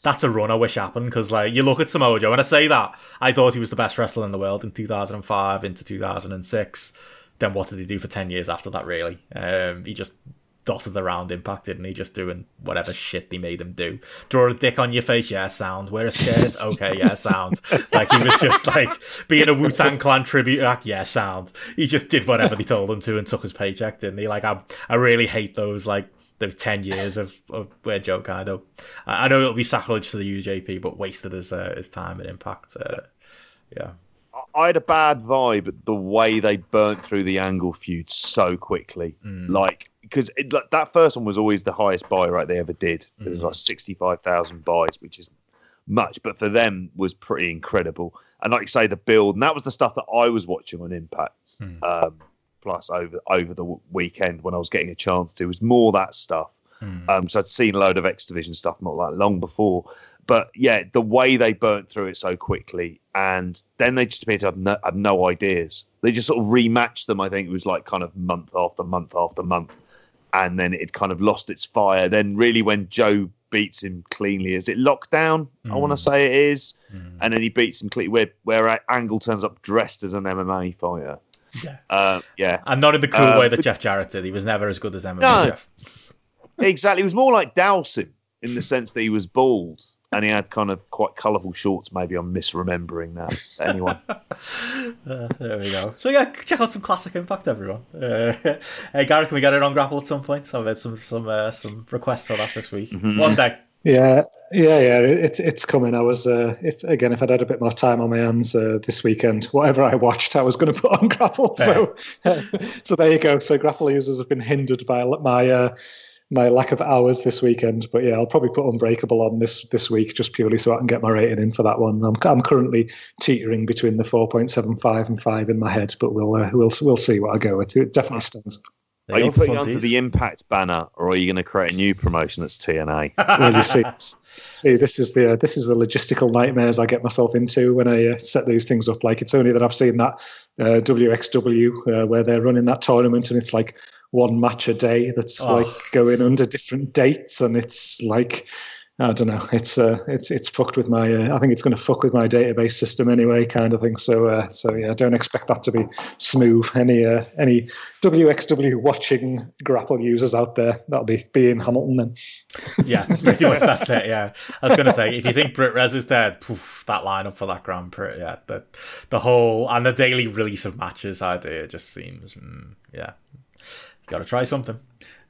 That's a run I wish happened because you look at Samoa Joe, and I say that I thought he was the best wrestler in the world in 2005 into 2006. Then what did he do for 10 years after that? Really, he just dotted around Impact, didn't he? Just doing whatever shit they made him do. Draw a dick on your face, yeah, sound. Wear a skirt, okay, yeah, sound. Like, he was just like being a Wu-Tang Clan tribute act, yeah, sound. He just did whatever they told him to and took his paycheck, didn't he? Like, I really hate those, like, those 10 years of where Joe kind of... I know it'll be sacrilege to the UJP, but wasted his time and Impact. Yeah. I had a bad vibe at the way they burnt through the Angle feud so quickly. Mm. Like, because that first one was always the highest buy rate they ever did. It was like 65,000 buys, which isn't much, but for them was pretty incredible. And like you say, the build, and that was the stuff that I was watching on Impact. Plus over the weekend when I was getting a chance to, it was more that stuff. So I'd seen a load of X Division stuff not that long before. But yeah, the way they burnt through it so quickly, and then they just appeared to have no ideas. They just sort of rematched them. I think it was like kind of month after month after month, and then it kind of lost its fire. Then really when Joe beats him cleanly, is it Lockdown? I want to say it is. And then he beats him cleanly, where Angle turns up dressed as an MMA fighter. Yeah, and not in the cool way that Jeff Jarrett did. He was never as good as MMA. No, Jeff. Exactly. It was more like Dowsing in the sense that he was bald. And he had kind of quite colourful shorts. Maybe I'm misremembering that. Anyway. There we go. So yeah, check out some classic Impact, everyone. Hey, Gareth, can we get it on Grapple at some point? I've had some requests for that this week. One day. Yeah. It's coming. I was if I'd had a bit more time on my hands this weekend, whatever I watched, I was going to put on Grapple. Fair. So there you go. So Grapple users have been hindered by my. My lack of hours this weekend, but yeah, I'll probably put Unbreakable on this week just purely so I can get my rating in for that one. I'm currently teetering between the 4.75 and 5 in my head, but we'll see what I go with. It definitely stands. Are you putting onto the Impact banner, or are you going to create a new promotion that's TNA? Well, you see, this is the logistical nightmares I get myself into when I set these things up. Like, it's only that I've seen that WXW where they're running that tournament, and it's like one match a day that's like going under different dates, and it's like, I don't know, it's fucked with my I think it's going to fuck with my database system anyway, kind of thing. So yeah, don't expect that to be smooth. Any WXW watching Grapple users out there, that'll be in Hamilton then. Yeah, pretty much that's it. Yeah, I was going to say, if you think Britt Rez is dead, poof, that lineup for that Grand Prix, yeah, the whole and the daily release of matches idea just seems yeah. Got to try something.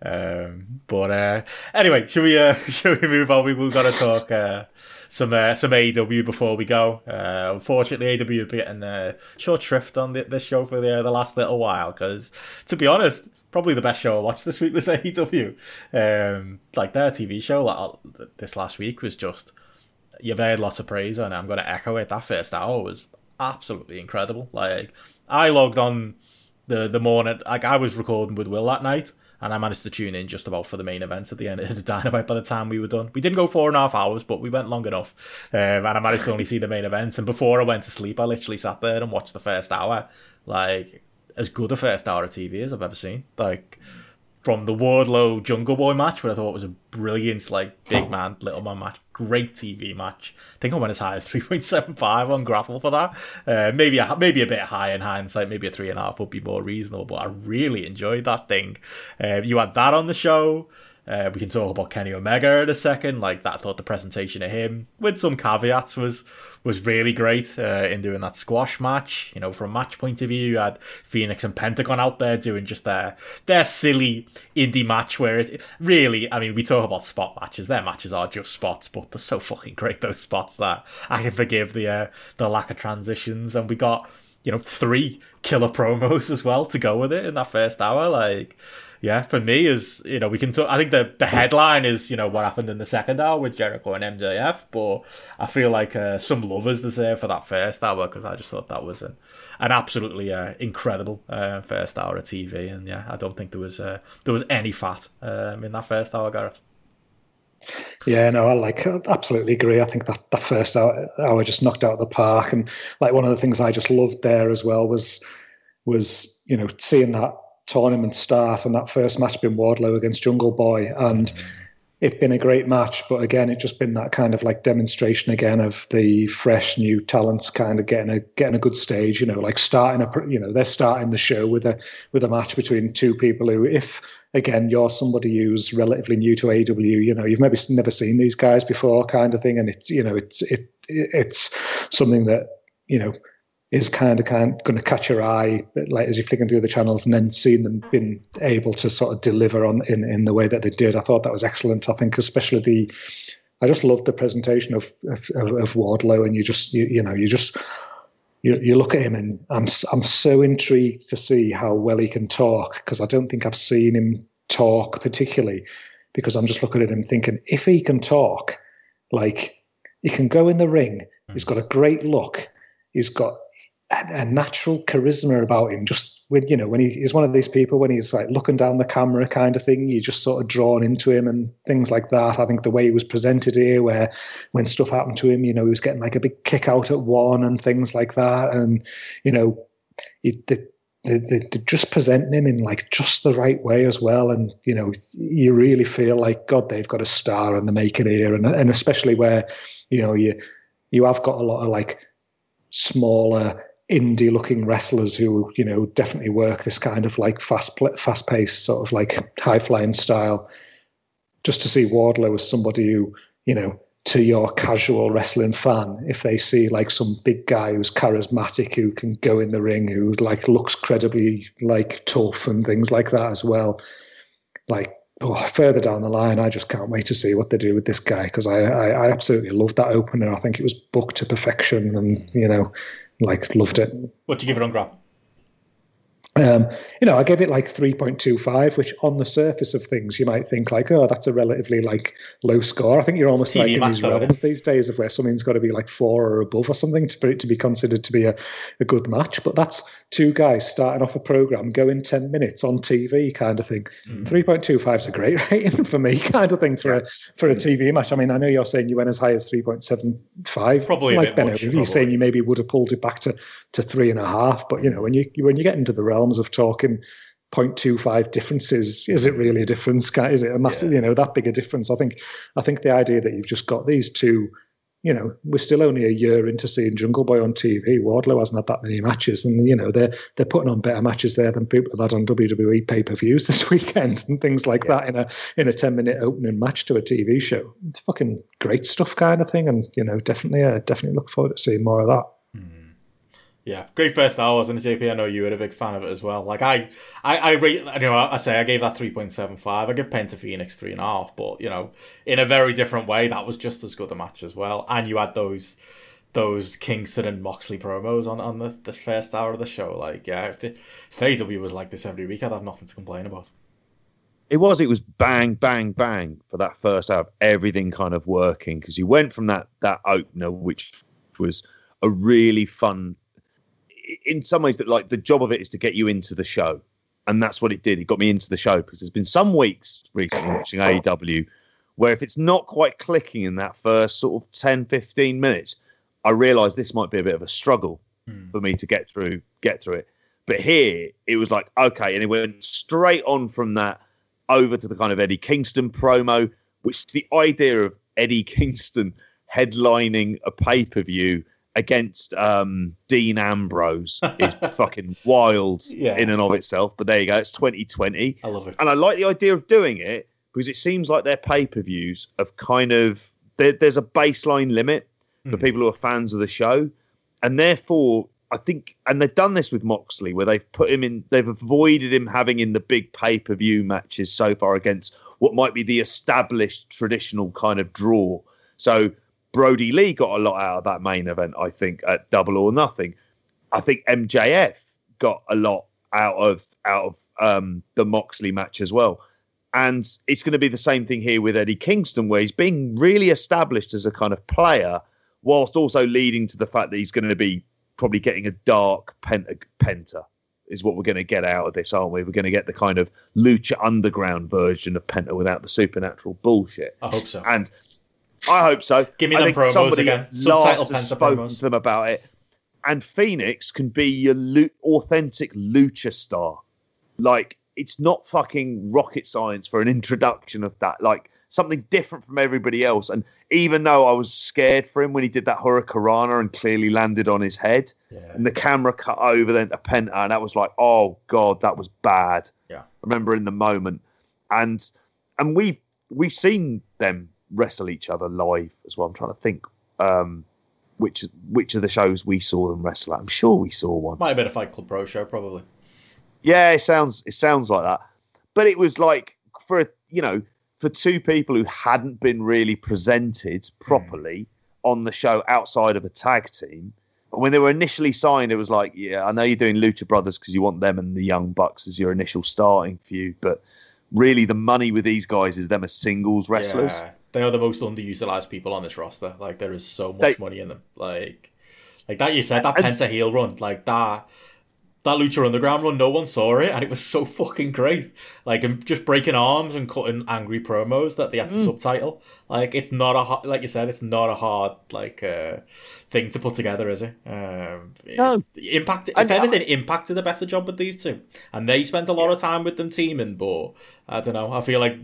But anyway, should we move on? We've got to talk some AEW before we go. Unfortunately, AEW have been short shrift on this show for the last little while, because, to be honest, probably the best show I watched this week was AEW. Like, their TV show this last week was just... You've heard lots of praise, and I'm going to echo it. That first hour was absolutely incredible. Like, I logged on... The morning, like, I was recording with Will that night, and I managed to tune in just about for the main event at the end of the Dynamite by the time we were done. We didn't go 4.5 hours, but we went long enough. And I managed to only see the main event. And before I went to sleep, I literally sat there and watched the first hour. Like, as good a first hour of TV as I've ever seen. Like, from the Wardlow Jungle Boy match, where I thought it was a brilliant, like, big man, little man match. Great TV match. I think I went as high as 3.75 on Grapple for that. Maybe a bit high in hindsight. Maybe a 3.5 would be more reasonable, but I really enjoyed that thing. You had that on the show. We can talk about Kenny Omega in a second. Like, that, I thought the presentation of him, with some caveats, was really great in doing that squash match. You know, from a match point of view, you had Phoenix and Pentagon out there doing just their silly indie match where it really, I mean, we talk about spot matches. Their matches are just spots, but they're so fucking great, those spots, that I can forgive the lack of transitions. And we got, you know, 3 killer promos as well to go with it in that first hour. Like... Yeah, for me, is, you know, we can talk. I think the headline is, you know, what happened in the second hour with Jericho and MJF, but I feel like some love is deserved for that first hour, because I just thought that was an absolutely incredible first hour of TV. And yeah, I don't think there was any fat in that first hour, Gareth. Yeah, no, I absolutely agree. I think that the first hour just knocked out of the park, and like one of the things I just loved there as well was you know, seeing that tournament start and that first match been Wardlow against Jungle Boy, and it'd been a great match, but again, it just been that kind of like demonstration again of the fresh new talents kind of getting a good stage, you know, like starting they're starting the show with a match between two people who, if again, you're somebody who's relatively new to AEW, you know, you've maybe never seen these guys before kind of thing. And it's, you know, it's something that, you know, is kind of going to catch your eye, like as you're flicking through the channels, and then seeing them being able to sort of deliver on in the way that they did. I thought that was excellent. I think especially I just loved the presentation of Wardlow, and you look at him, and I'm so intrigued to see how well he can talk, because I don't think I've seen him talk particularly, because I'm just looking at him thinking, if he can talk, like he can go in the ring, he's got a great look, he's got a natural charisma about him. Just when, you know, when he's one of these people, when he's like looking down the camera kind of thing, you're just sort of drawn into him and things like that. I think the way he was presented here, where when stuff happened to him, you know, he was getting like a big kick out at one and things like that. And, you know, they're just presenting him in like just the right way as well. And, you know, you really feel like, God, they've got a star in the making here. And especially where, you know, you have got a lot of like smaller, indie-looking wrestlers who, you know, definitely work this kind of like fast-paced sort of like high-flying style. Just to see Wardlow as somebody who, you know, to your casual wrestling fan, if they see like some big guy who's charismatic, who can go in the ring, who like looks credibly like tough and things like that as well. Like, further down the line, I just can't wait to see what they do with this guy, because I absolutely loved that opener. I think it was booked to perfection, and, you know, like, loved it. What did you give it on Grab? You know, I gave it like 3.25, which on the surface of things, you might think like, oh, that's a relatively like low score. I think you're almost like in these realms these days of where something's got to be like 4 or above or something for it to be considered to be a good match. But that's two guys starting off a program, going 10 minutes on TV kind of thing. 3.25 is a great rating for me kind of thing for a TV match. I mean, I know you're saying you went as high as 3.75. Probably like a bit much, probably. You're saying you maybe would have pulled it back to 3.5. But, you know, when you get into the realm of talking 0.25 differences, is it really a difference? Is it a massive, you know, that big a difference? I think the idea that you've just got these two, you know, we're still only a year into seeing Jungle Boy on TV. Wardlow hasn't had that many matches, and, you know, they're putting on better matches there than people have had on WWE pay-per-views this weekend and things like that in a 10-minute opening match to a TV show. It's fucking great stuff kind of thing, and, you know, definitely look forward to seeing more of that. Yeah, great first hours, and JP, I know you were a big fan of it as well. Like I rate, you know, I say I gave that 3.75. I give Penta Phoenix 3.5, but, you know, in a very different way, that was just as good a match as well. And you had those Kingston and Moxley promos on the first hour of the show. Like, yeah, if AEW was like this every week, I'd have nothing to complain about. It was bang, bang, bang for that first hour of everything kind of working, because you went from that opener, which was a really fun. In some ways, that like the job of it is to get you into the show, and that's what it did. It got me into the show, because there's been some weeks recently watching AEW where if it's not quite clicking in that first sort of 10-15 minutes, I realise this might be a bit of a struggle for me to get through it. But here it was like, okay, and it went straight on from that over to the kind of Eddie Kingston promo, which the idea of Eddie Kingston headlining a pay-per-view against Dean Ambrose is fucking wild in and of itself. But there you go. It's 2020. I love it. And I like the idea of doing it, because it seems like their pay-per-views have kind of... There's a baseline limit for people who are fans of the show. And therefore, I think... And they've done this with Moxley, where they've put him in... They've avoided him having in the big pay-per-view matches so far against what might be the established traditional kind of draw. So... Brody Lee got a lot out of that main event, I think, at Double or Nothing. I think MJF got a lot out of the Moxley match as well. And it's going to be the same thing here with Eddie Kingston, where he's being really established as a kind of player, whilst also leading to the fact that he's going to be probably getting a dark Penta is what we're going to get out of this, aren't we? We're going to get the kind of Lucha Underground version of Penta without the supernatural bullshit. I hope so. And... I hope so. Give me the promos somebody again. Somebody has spoken to them about it. And Phoenix can be your authentic lucha star. Like, it's not fucking rocket science for an introduction of that. Like, something different from everybody else. And even though I was scared for him when he did that Hurricanrana and clearly landed on his head, and the camera cut over then to Penta, and that was like, oh, God, that was bad. Yeah. I remember in the moment. And we've seen them wrestle each other live as well. I'm trying to think which of the shows we saw them wrestle at. I'm sure we saw one. Might have been a Fight Club Pro show, probably. Yeah, it sounds like that. But it was like for two people who hadn't been really presented properly on the show outside of a tag team. When they were initially signed, it was like, yeah, I know you're doing Lucha Brothers because you want them and the Young Bucks as your initial starting feud, but really the money with these guys is them as singles wrestlers. Yeah, they are the most underutilized people on this roster. Like, there is so much money in them. Like that you said, that Penta heel run, like that Lucha Underground run, no one saw it, and it was so fucking great. Like, just breaking arms and cutting angry promos that they had to subtitle. Like, it's not a, like you said, it's not a hard thing to put together, is it? No. Impact, if anything, Impact did a better job with these two, and they spent a lot of time with them teaming. But I don't know. I feel like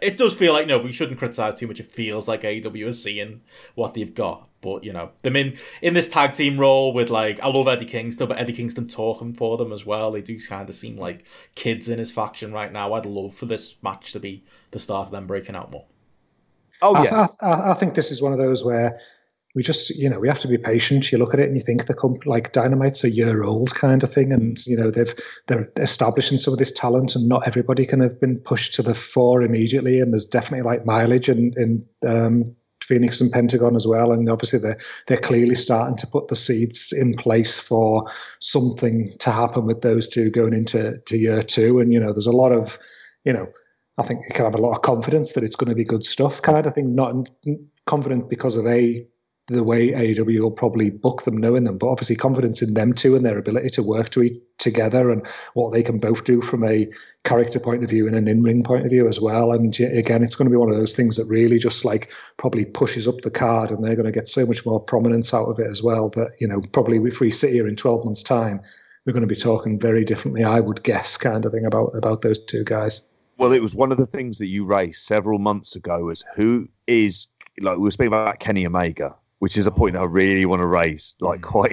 it does feel like we shouldn't criticize too much. It feels like AEW is seeing what they've got. But, them in this tag team role with, I love Eddie Kingston, but Eddie Kingston talking for them as well. They do kind of seem like kids in his faction right now. I'd love for this match to be the start of them breaking out more. Oh, yeah. I think this is one of those where we just, we have to be patient. You look at it and you think Dynamite's a year old kind of thing. And, they're establishing some of this talent and not everybody can have been pushed to the fore immediately. And there's definitely mileage in Phoenix and Pentagon as well, and obviously they're clearly starting to put the seeds in place for something to happen with those two going into year two. And there's a lot of, I think you can have a lot of confidence that it's going to be good stuff, kind of thing. Not confident because of the way AEW will probably book them, knowing them, but obviously confidence in them too and their ability to work together and what they can both do from a character point of view and an in-ring point of view as well. And again, it's going to be one of those things that really just probably pushes up the card, and they're going to get so much more prominence out of it as well. But, probably if we sit here in 12 months' time, we're going to be talking very differently, I would guess, kind of thing about those two guys. Well, it was one of the things that you raised several months ago was who is, we were speaking about Kenny Omega, which is a point I really want to raise, quite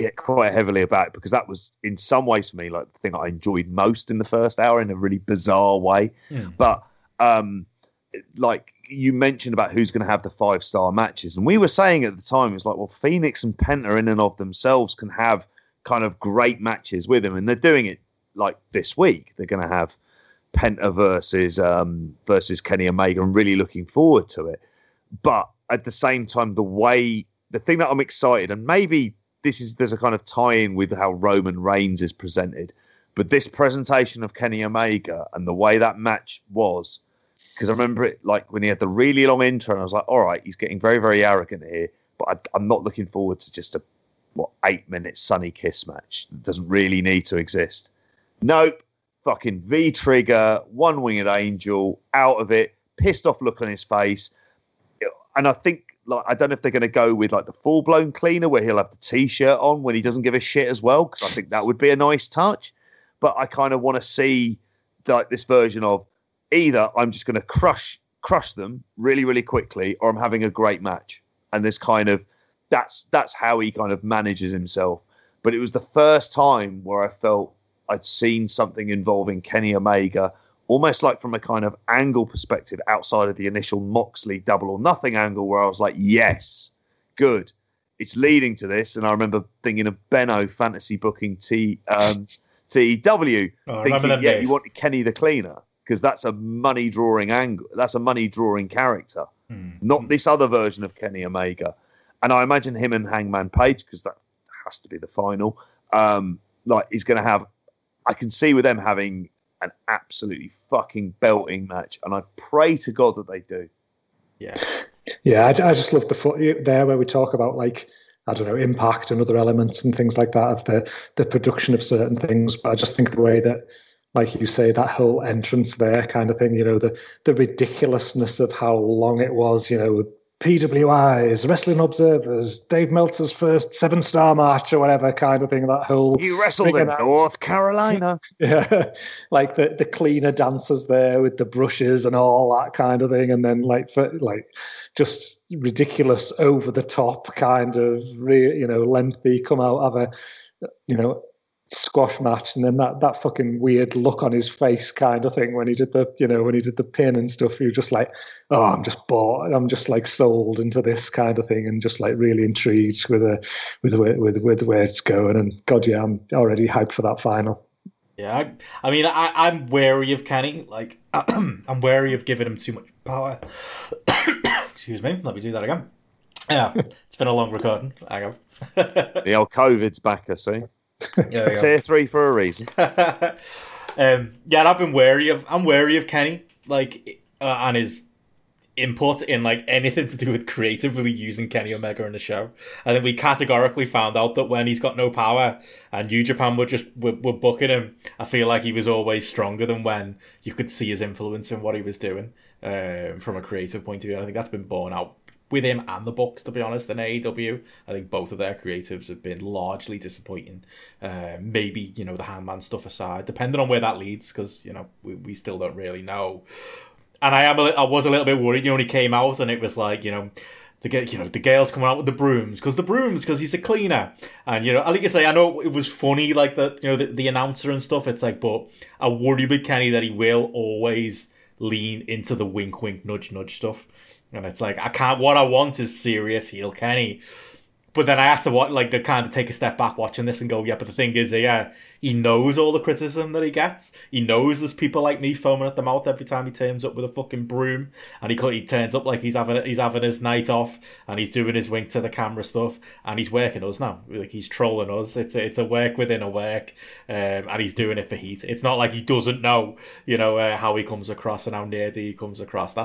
heavily about, because that was in some ways for me the thing I enjoyed most in the first hour in a really bizarre way. Yeah. But you mentioned about who's going to have the 5-star matches, and we were saying at the time it's Phoenix and Penta in and of themselves can have kind of great matches with them, and they're doing it this week. They're going to have Penta versus Kenny Omega. I'm really looking forward to it, but at the same time, the thing that I'm excited, and maybe there's a kind of tie-in with how Roman Reigns is presented, but this presentation of Kenny Omega and the way that match was, because I remember it when he had the really long intro, and I was like, all right, he's getting very, very arrogant here, but I'm not looking forward to just a 8-minute Sunny Kiss match. It doesn't really need to exist. Nope. Fucking V-trigger, one-winged angel, out of it, pissed off look on his face. And I think, I don't know if they're going to go with the full blown cleaner where he'll have the T-shirt on when he doesn't give a shit as well, because I think that would be a nice touch. But I kind of want to see this version of either I'm just going to crush them really, really quickly, or I'm having a great match. And this kind of that's how he kind of manages himself. But it was the first time where I felt I'd seen something involving Kenny Omega, almost from a kind of angle perspective outside of the initial Moxley Double or Nothing angle, where I was like, yes, good. It's leading to this. And I remember thinking of Benno fantasy booking TW, thinking, yeah, you wanted Kenny the Cleaner, because that's a money drawing angle. That's a money drawing character, not this other version of Kenny Omega. And I imagine him and Hangman Page, because that has to be the final, he's going to have, I can see with them having an absolutely fucking belting match, and I pray to God that they do. Yeah, I just love the foot there where we talk about Impact and other elements and things like that of the production of certain things. But I just think the way that, like you say, that whole entrance there kind of thing, the ridiculousness of how long it was, PWIs, Wrestling Observers, Dave Meltzer's first 7-star match or whatever kind of thing, that whole... You wrestled in North Carolina. Yeah, the cleaner dancers there with the brushes and all that kind of thing. And then just ridiculous over-the-top kind of, lengthy come out, have a, squash match, and then that fucking weird look on his face kind of thing when he did the, you know, when he did the pin and stuff, you're just like, oh, I'm just bought, I'm just like sold into this kind of thing, and just like really intrigued with where it's going. And God, yeah, I'm already hyped for that final. Yeah, I mean, I'm wary of Kenny. Like, I'm wary of giving him too much power. Excuse me, let me do that again. Yeah, it's been a long recording. Hang on. The old COVID's back, I see. Tier 3 for a reason. Yeah, I'm wary of Kenny, like, and his input in like anything to do with creatively using Kenny Omega in the show. I think we categorically found out that when he's got no power and New Japan were booking him, I feel like he was always stronger than when you could see his influence in what he was doing from a creative point of view. I think that's been borne out with him and the Bucks, to be honest, and AEW. I think both of their creatives have been largely disappointing. Maybe, you know, the Hangman stuff aside, depending on where that leads, because, you know, we still don't really know. And I was a little bit worried, you know, when he came out and it was like, you know, the girls coming out with the brooms, because he's a cleaner. And, you know, I like to say, I know it was funny, like, the, you know, the announcer and stuff. It's like, but I worry with Kenny that he will always lean into the wink, wink, nudge, nudge stuff. And it's like, I can't, what I want is serious heel Kenny. But then I had to watch, like, to kind of take a step back watching this and go, yeah, but the thing is, yeah, he knows all the criticism that he gets. He knows there's people like me foaming at the mouth every time he turns up with a fucking broom, and he turns up like he's having his night off, and he's doing his wink to the camera stuff, and he's working us now. Like, he's trolling us. It's a work within a work, and he's doing it for heat. It's not like he doesn't know, you know, how he comes across and how nerdy he comes across.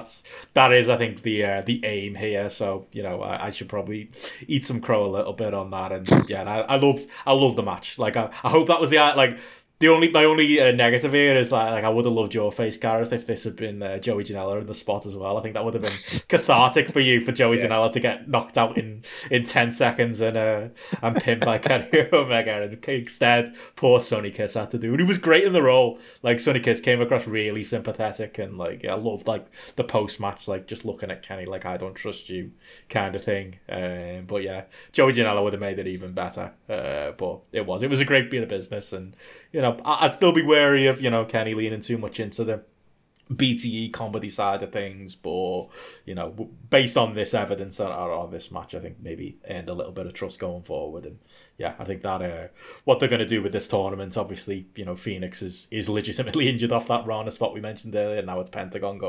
That is, I think, the aim here. So, you know, I should probably eat some crow a little bit on that. And yeah, I love the match. Like, I hope that was the. Like, my only negative here is like I would have loved your face, Gareth, if this had been Joey Janela in the spot as well. I think that would have been cathartic for you, for Joey Janela to get knocked out in 10 seconds and pinned by Kenny Omega. And instead, poor Sonny Kiss had to do. And he was great in the role. Like, Sonny Kiss came across really sympathetic, and like, I loved like the post match, like just looking at Kenny like, I don't trust you kind of thing. But yeah, Joey Janela would have made it even better. But it was a great bit of business, and you know, I'd still be wary of, you know, Kenny leaning too much into the BTE comedy side of things, but, you know, based on this evidence or this match, I think maybe earned a little bit of trust going forward. And yeah, I think that what they're going to do with this tournament, obviously, you know, Phoenix is legitimately injured off that Rana spot we mentioned earlier. Now it's Pentagon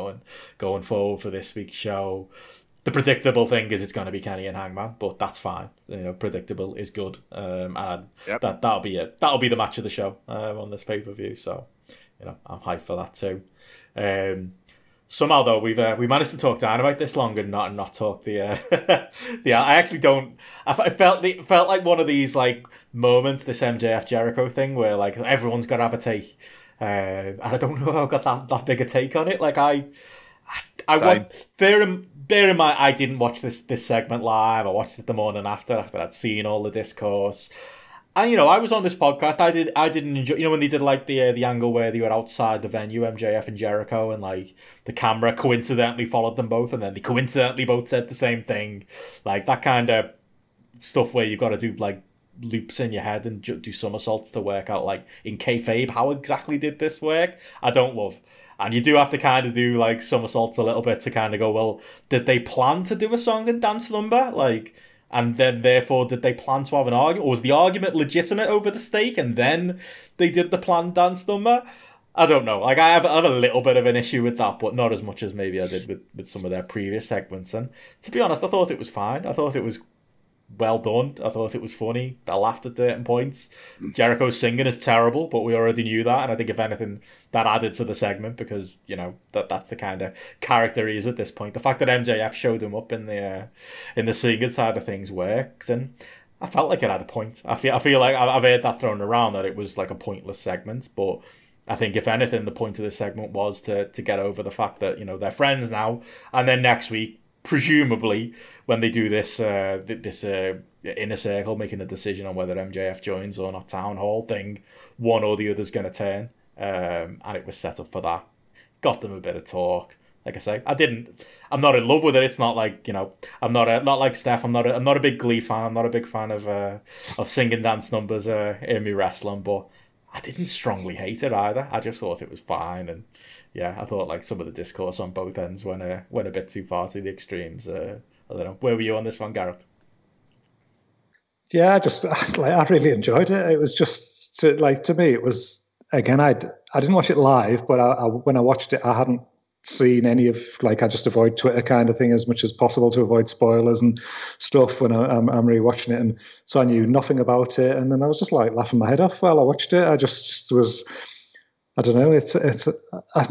going forward for this week's show. The predictable thing is it's going to be Kenny and Hangman, but that's fine. You know, predictable is good, and that'll be it. That'll be the match of the show on this pay per view. So, you know, I'm hyped for that too. Somehow though, we managed to talk Dynamite this long and not talk the I actually don't. I felt like one of these like moments, this MJF Jericho thing, where like everyone's got to have a take, and I don't know how I got that big a take on it. Like I want bear in mind, I didn't watch this segment live. I watched it the morning after I'd seen all the discourse, and you know, I was on this podcast. I didn't enjoy, you know, when they did like the angle where they were outside the venue, MJF and Jericho, and like the camera coincidentally followed them both, and then they coincidentally both said the same thing, like that kind of stuff where you've got to do like loops in your head and do somersaults to work out like in kayfabe how exactly did this work. I don't love. And you do have to kind of do like somersaults a little bit to kind of go, well, did they plan to do a song and dance number? Like, and then therefore, did they plan to have an argument? Or was the argument legitimate over the stake and then they did the planned dance number? I don't know. Like, I have a little bit of an issue with that, but not as much as maybe I did with some of their previous segments. And to be honest, I thought it was fine. I thought it was well done. I thought it was funny. I laughed at certain points. Jericho singing is terrible, but we already knew that. And I think, if anything, that added to the segment because, you know, that's the kind of character he is at this point. The fact that MJF showed him up in the singing side of things works. And I felt like it had a point. I feel like I've heard that thrown around, that it was like a pointless segment. But I think, if anything, the point of this segment was to get over the fact that, you know, they're friends now. And then next week, presumably, when they do this this inner circle making a decision on whether MJF joins or not town hall thing, one or the other's going to turn, and it was set up for that. Got them a bit of talk, Like I say, I didn't. I'm not in love with it. It's not like, you know, I'm not like Steph. I'm not a big Glee fan. I'm not a big fan of singing dance numbers in me wrestling. But I didn't strongly hate it either. I just thought it was fine. And yeah, I thought like some of the discourse on both ends went a bit too far to the extremes. I don't know. Where were you on this one, Gareth? Yeah, I really enjoyed it. It was just to me, it was again. I didn't watch it live, but when I watched it, I hadn't seen any of, I just avoid Twitter kind of thing as much as possible to avoid spoilers and stuff when I'm rewatching it, and so I knew nothing about it, and then I was just laughing my head off while I watched it. I just was, I don't know, I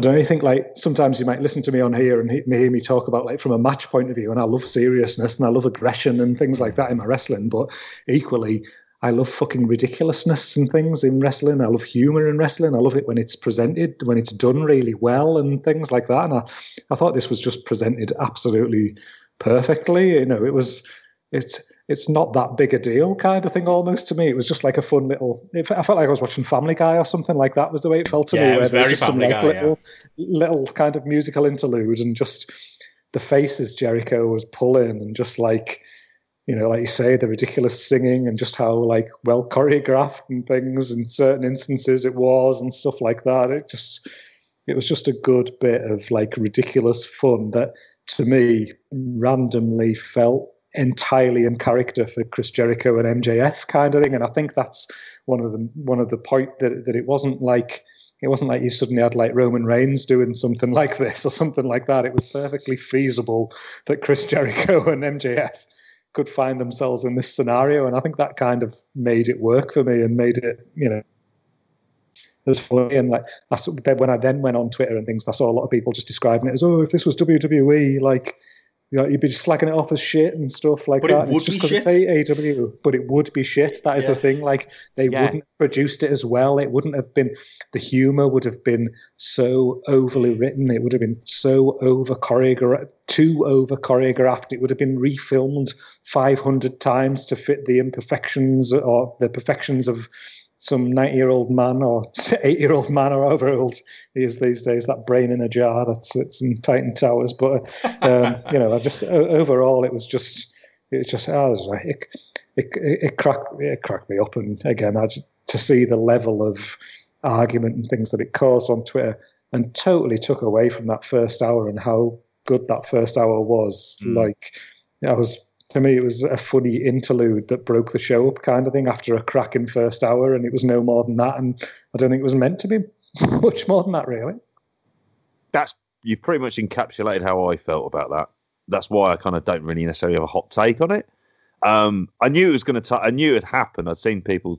don't know, you think sometimes you might listen to me on here and hear me talk about from a match point of view, and I love seriousness and I love aggression and things like that in my wrestling, but equally I love fucking ridiculousness and things in wrestling. I love humor in wrestling. I love it when it's presented, when it's done really well and things like that. And I thought this was just presented absolutely perfectly. You know, it's not that big a deal kind of thing almost to me. It was just like a fun little, I felt like I was watching Family Guy or something like that was the way it felt to me. It was very Family Guy, little kind of musical interlude, and just the faces Jericho was pulling, and just you know, like you say, the ridiculous singing, and just how well choreographed and things in certain instances it was and stuff like that. It was just a good bit of ridiculous fun that to me randomly felt entirely in character for Chris Jericho and MJF kind of thing. And I think that's one of the point that it wasn't like you suddenly had Roman Reigns doing something like this or something like that. It was perfectly feasible that Chris Jericho and MJF could find themselves in this scenario, and I think that kind of made it work for me and made it, you know, it was funny. And when I then went on Twitter and things, I saw a lot of people just describing it as, oh, if this was WWE, you know, you'd be just slagging it off as shit and stuff like that. It's just because it's AEW, but it would be shit. That is the thing. They wouldn't have produced it as well. It wouldn't have been, the humor would have been so overly written. It would have been so over choreographed. It would have been refilmed 500 times to fit the imperfections or the perfections of some 90-year-old man or 8-year-old man or however old he is these days, that brain in a jar that sits in Titan Towers. But, you know, I just, overall, it cracked me up. And again, to see the level of argument and things that it caused on Twitter, and totally took away from that first hour and how good that first hour was. To me, it was a funny interlude that broke the show up kind of thing after a cracking first hour, and it was no more than that. And I don't think it was meant to be much more than that, really. You've pretty much encapsulated how I felt about that. That's why I kind of don't really necessarily have a hot take on it. I knew it was going to, I knew it happened. I'd seen people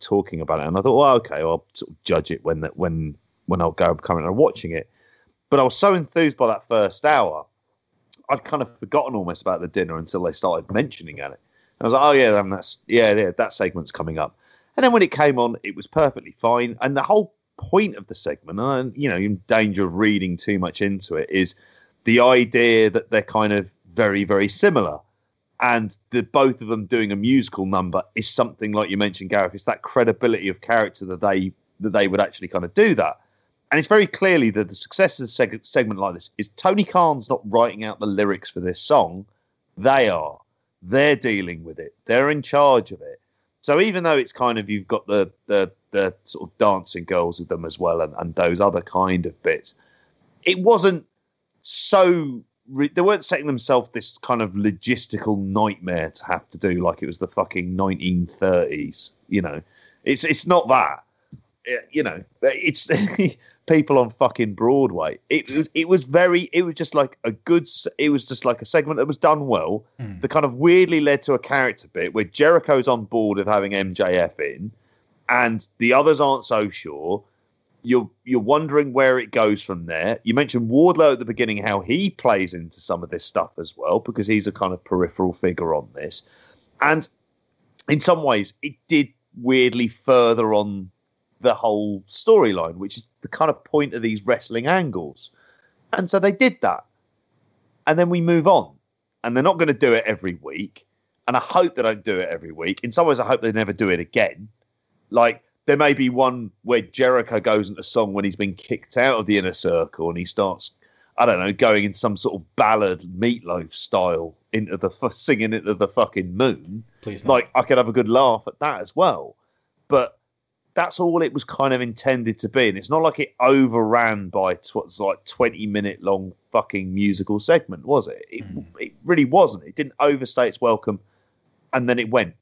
talking about it, and I thought, well, okay, well, I'll sort of judge it when I'll go coming and watching it. But I was so enthused by that first hour, I'd kind of forgotten almost about the dinner until they started mentioning it. I was like, oh yeah, that segment's coming up. And then when it came on, it was perfectly fine. And the whole point of the segment, and you know, in danger of reading too much into it, is the idea that they're kind of very, very similar. And the both of them doing a musical number is something like you mentioned, Gareth. It's that credibility of character that they would actually kind of do that. And it's very clearly that the success of the segment like this is Tony Khan's not writing out the lyrics for this song. They are. They're dealing with it. They're in charge of it. So even though it's kind of, you've got the sort of dancing girls with them as well, and those other kind of bits, it wasn't so... They weren't setting themselves this kind of logistical nightmare to have to do like it was the fucking 1930s, you know. It's not that. You know, it's... people on fucking Broadway. It was just like a segment that was done well. That kind of weirdly led to a character bit where Jericho's on board with having MJF in, and the others aren't so sure. You're wondering where it goes from there. You mentioned Wardlow at the beginning, how he plays into some of this stuff as well, because he's a kind of peripheral figure on this. And in some ways, it did weirdly further on the whole storyline, which is the kind of point of these wrestling angles. And so they did that, and then we move on, and they're not going to do it every week, and I hope they don't do it every week. In some ways I hope they never do it again. There may be one where Jericho goes into song when he's been kicked out of the inner circle and he starts, I don't know, going in some sort of ballad Meatloaf style into the singing into the fucking moon. Please not. Like, I could have a good laugh at that as well. But that's all it was kind of intended to be. And it's not like it overran by like 20 minute long fucking musical segment, was it? It really wasn't. It didn't overstay its welcome. And then it went.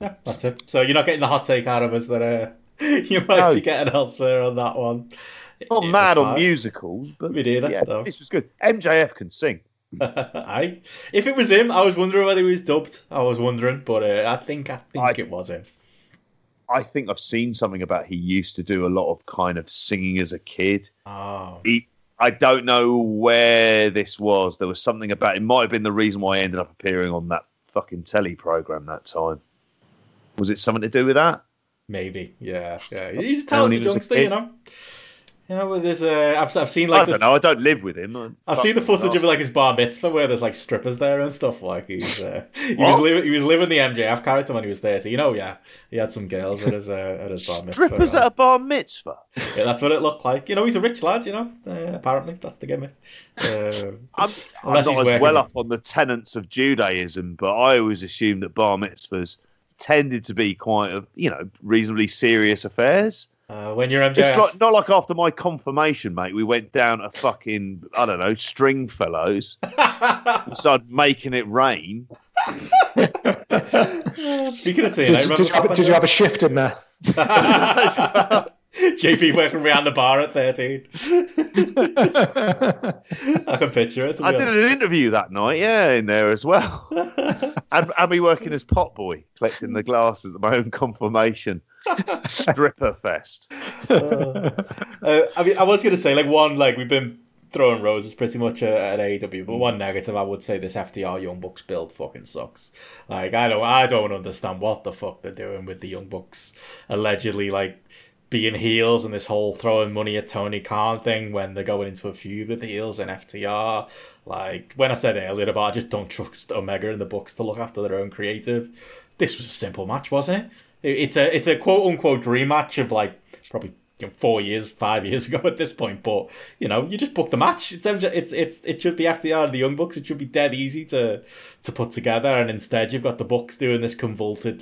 Yeah, that's it. So you're not getting the hot take out of us that you might be getting elsewhere on that one. Not mad on musicals, but we do that, though. This was good. MJF can sing. Aye. If it was him, I was wondering whether he was dubbed. I was wondering, but I think it was him. I think I've seen something about he used to do a lot of kind of singing as a kid. Oh. I don't know where this was. There was something about it. Might have been the reason why I ended up appearing on that fucking telly program that time. Was it something to do with that? Maybe, yeah. He's a talented youngster, you know. You know, there's I've seen like I don't live with him. I've seen the footage of like his bar mitzvah where there's like strippers there and stuff. Like he's he was living the MJF character when he was 30. You know, yeah, he had some girls at his bar mitzvah. Strippers at a bar mitzvah. Yeah, that's what it looked like. You know, he's a rich lad. You know, apparently that's the gimmick. I'm not as well up on the tenets of Judaism, but I always assumed that bar mitzvahs tended to be quite, reasonably serious affairs. When you're MJF, it's like, not like after my confirmation, mate. We went down a fucking Stringfellows, started making it rain. Speaking of TNA, did you have a shift in there? JP working around the bar at 13. I can picture it. I did an interview that night, in there as well. And me working as pot boy, collecting the glasses at my own confirmation stripper fest. I mean, I was going to say, we've been throwing roses pretty much at AEW, but one negative I would say this FTR Young Bucks build fucking sucks. Like, I don't understand what the fuck they're doing with the Young Bucks allegedly, being heels and this whole throwing money at Tony Khan thing when they're going into a feud with the heels and FTR. Like, when I said earlier about I just don't trust Omega and the Bucks to look after their own creative, this was a simple match, wasn't it? It's a quote-unquote dream match of, probably 5 years ago at this point, but, you just book the match. It should be FTR and the Young Bucks. It should be dead easy to put together, and instead you've got the Bucks doing this convoluted,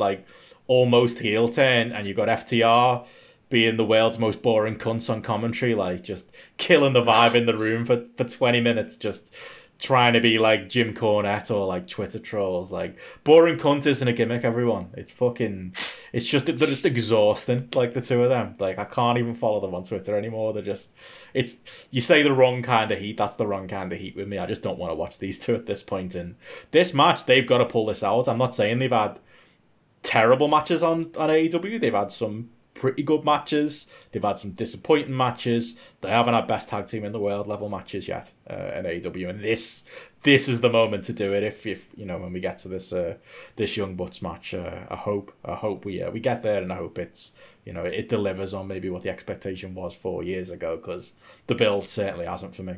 almost heel turn, and you've got FTR being the world's most boring cunts on commentary, just killing the vibe in the room for 20 minutes, just trying to be like Jim Cornette or like Twitter trolls. Like, boring cunt isn't a gimmick, everyone. They're just exhausting, the two of them. I can't even follow them on Twitter anymore. They're just, you say the wrong kind of heat, that's the wrong kind of heat with me. I just don't want to watch these two at this point. And this match, they've got to pull this out. I'm not saying they've had terrible matches on AEW. They've had some pretty good matches. They've had some disappointing matches. They haven't had best tag team in the world level matches yet in AEW, and this is the moment to do it. If when we get to this Young Bucks match, I hope we get there, and I hope it's it delivers on maybe what the expectation was 4 years ago, because the build certainly hasn't for me.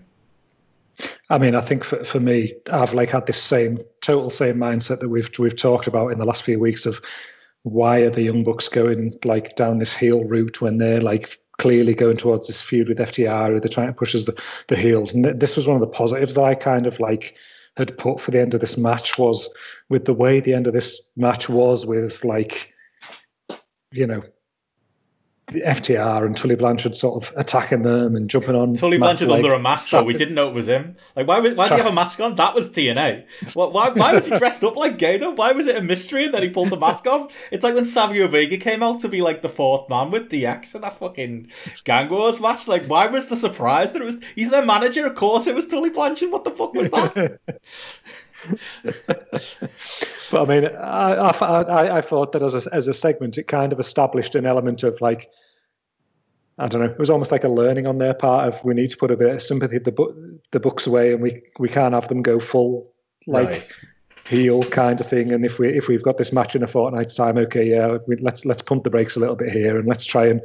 I mean, I think for me, I've had this same mindset that we've talked about in the last few weeks of, why are the Young Bucks going down this heel route when they're clearly going towards this feud with FTR? They're trying to push us the heels, and this was one of the positives that I had put for the end of this match was with the way the end of this match was with the FTR and Tully Blanchard sort of attacking them and jumping on Tully Blanchard under a mask. So we didn't know it was him. Why did he have a mask on? That was TNA. Why was he dressed up like Gato? Why was it a mystery? And then he pulled the mask off. It's like when Savio Vega came out to be the fourth man with DX in that fucking Gang Wars match. Why was the surprise that it was? He's their manager. Of course, it was Tully Blanchard. What the fuck was that? But I mean, I thought that as a segment, it kind of established an element of I don't know, it was almost like a learning on their part of, we need to put a bit of sympathy the Bucks away, and we can't have them go full right. Heel kind of thing. And if we've got this match in a fortnight's time, okay, let's pump the brakes a little bit here, and let's try and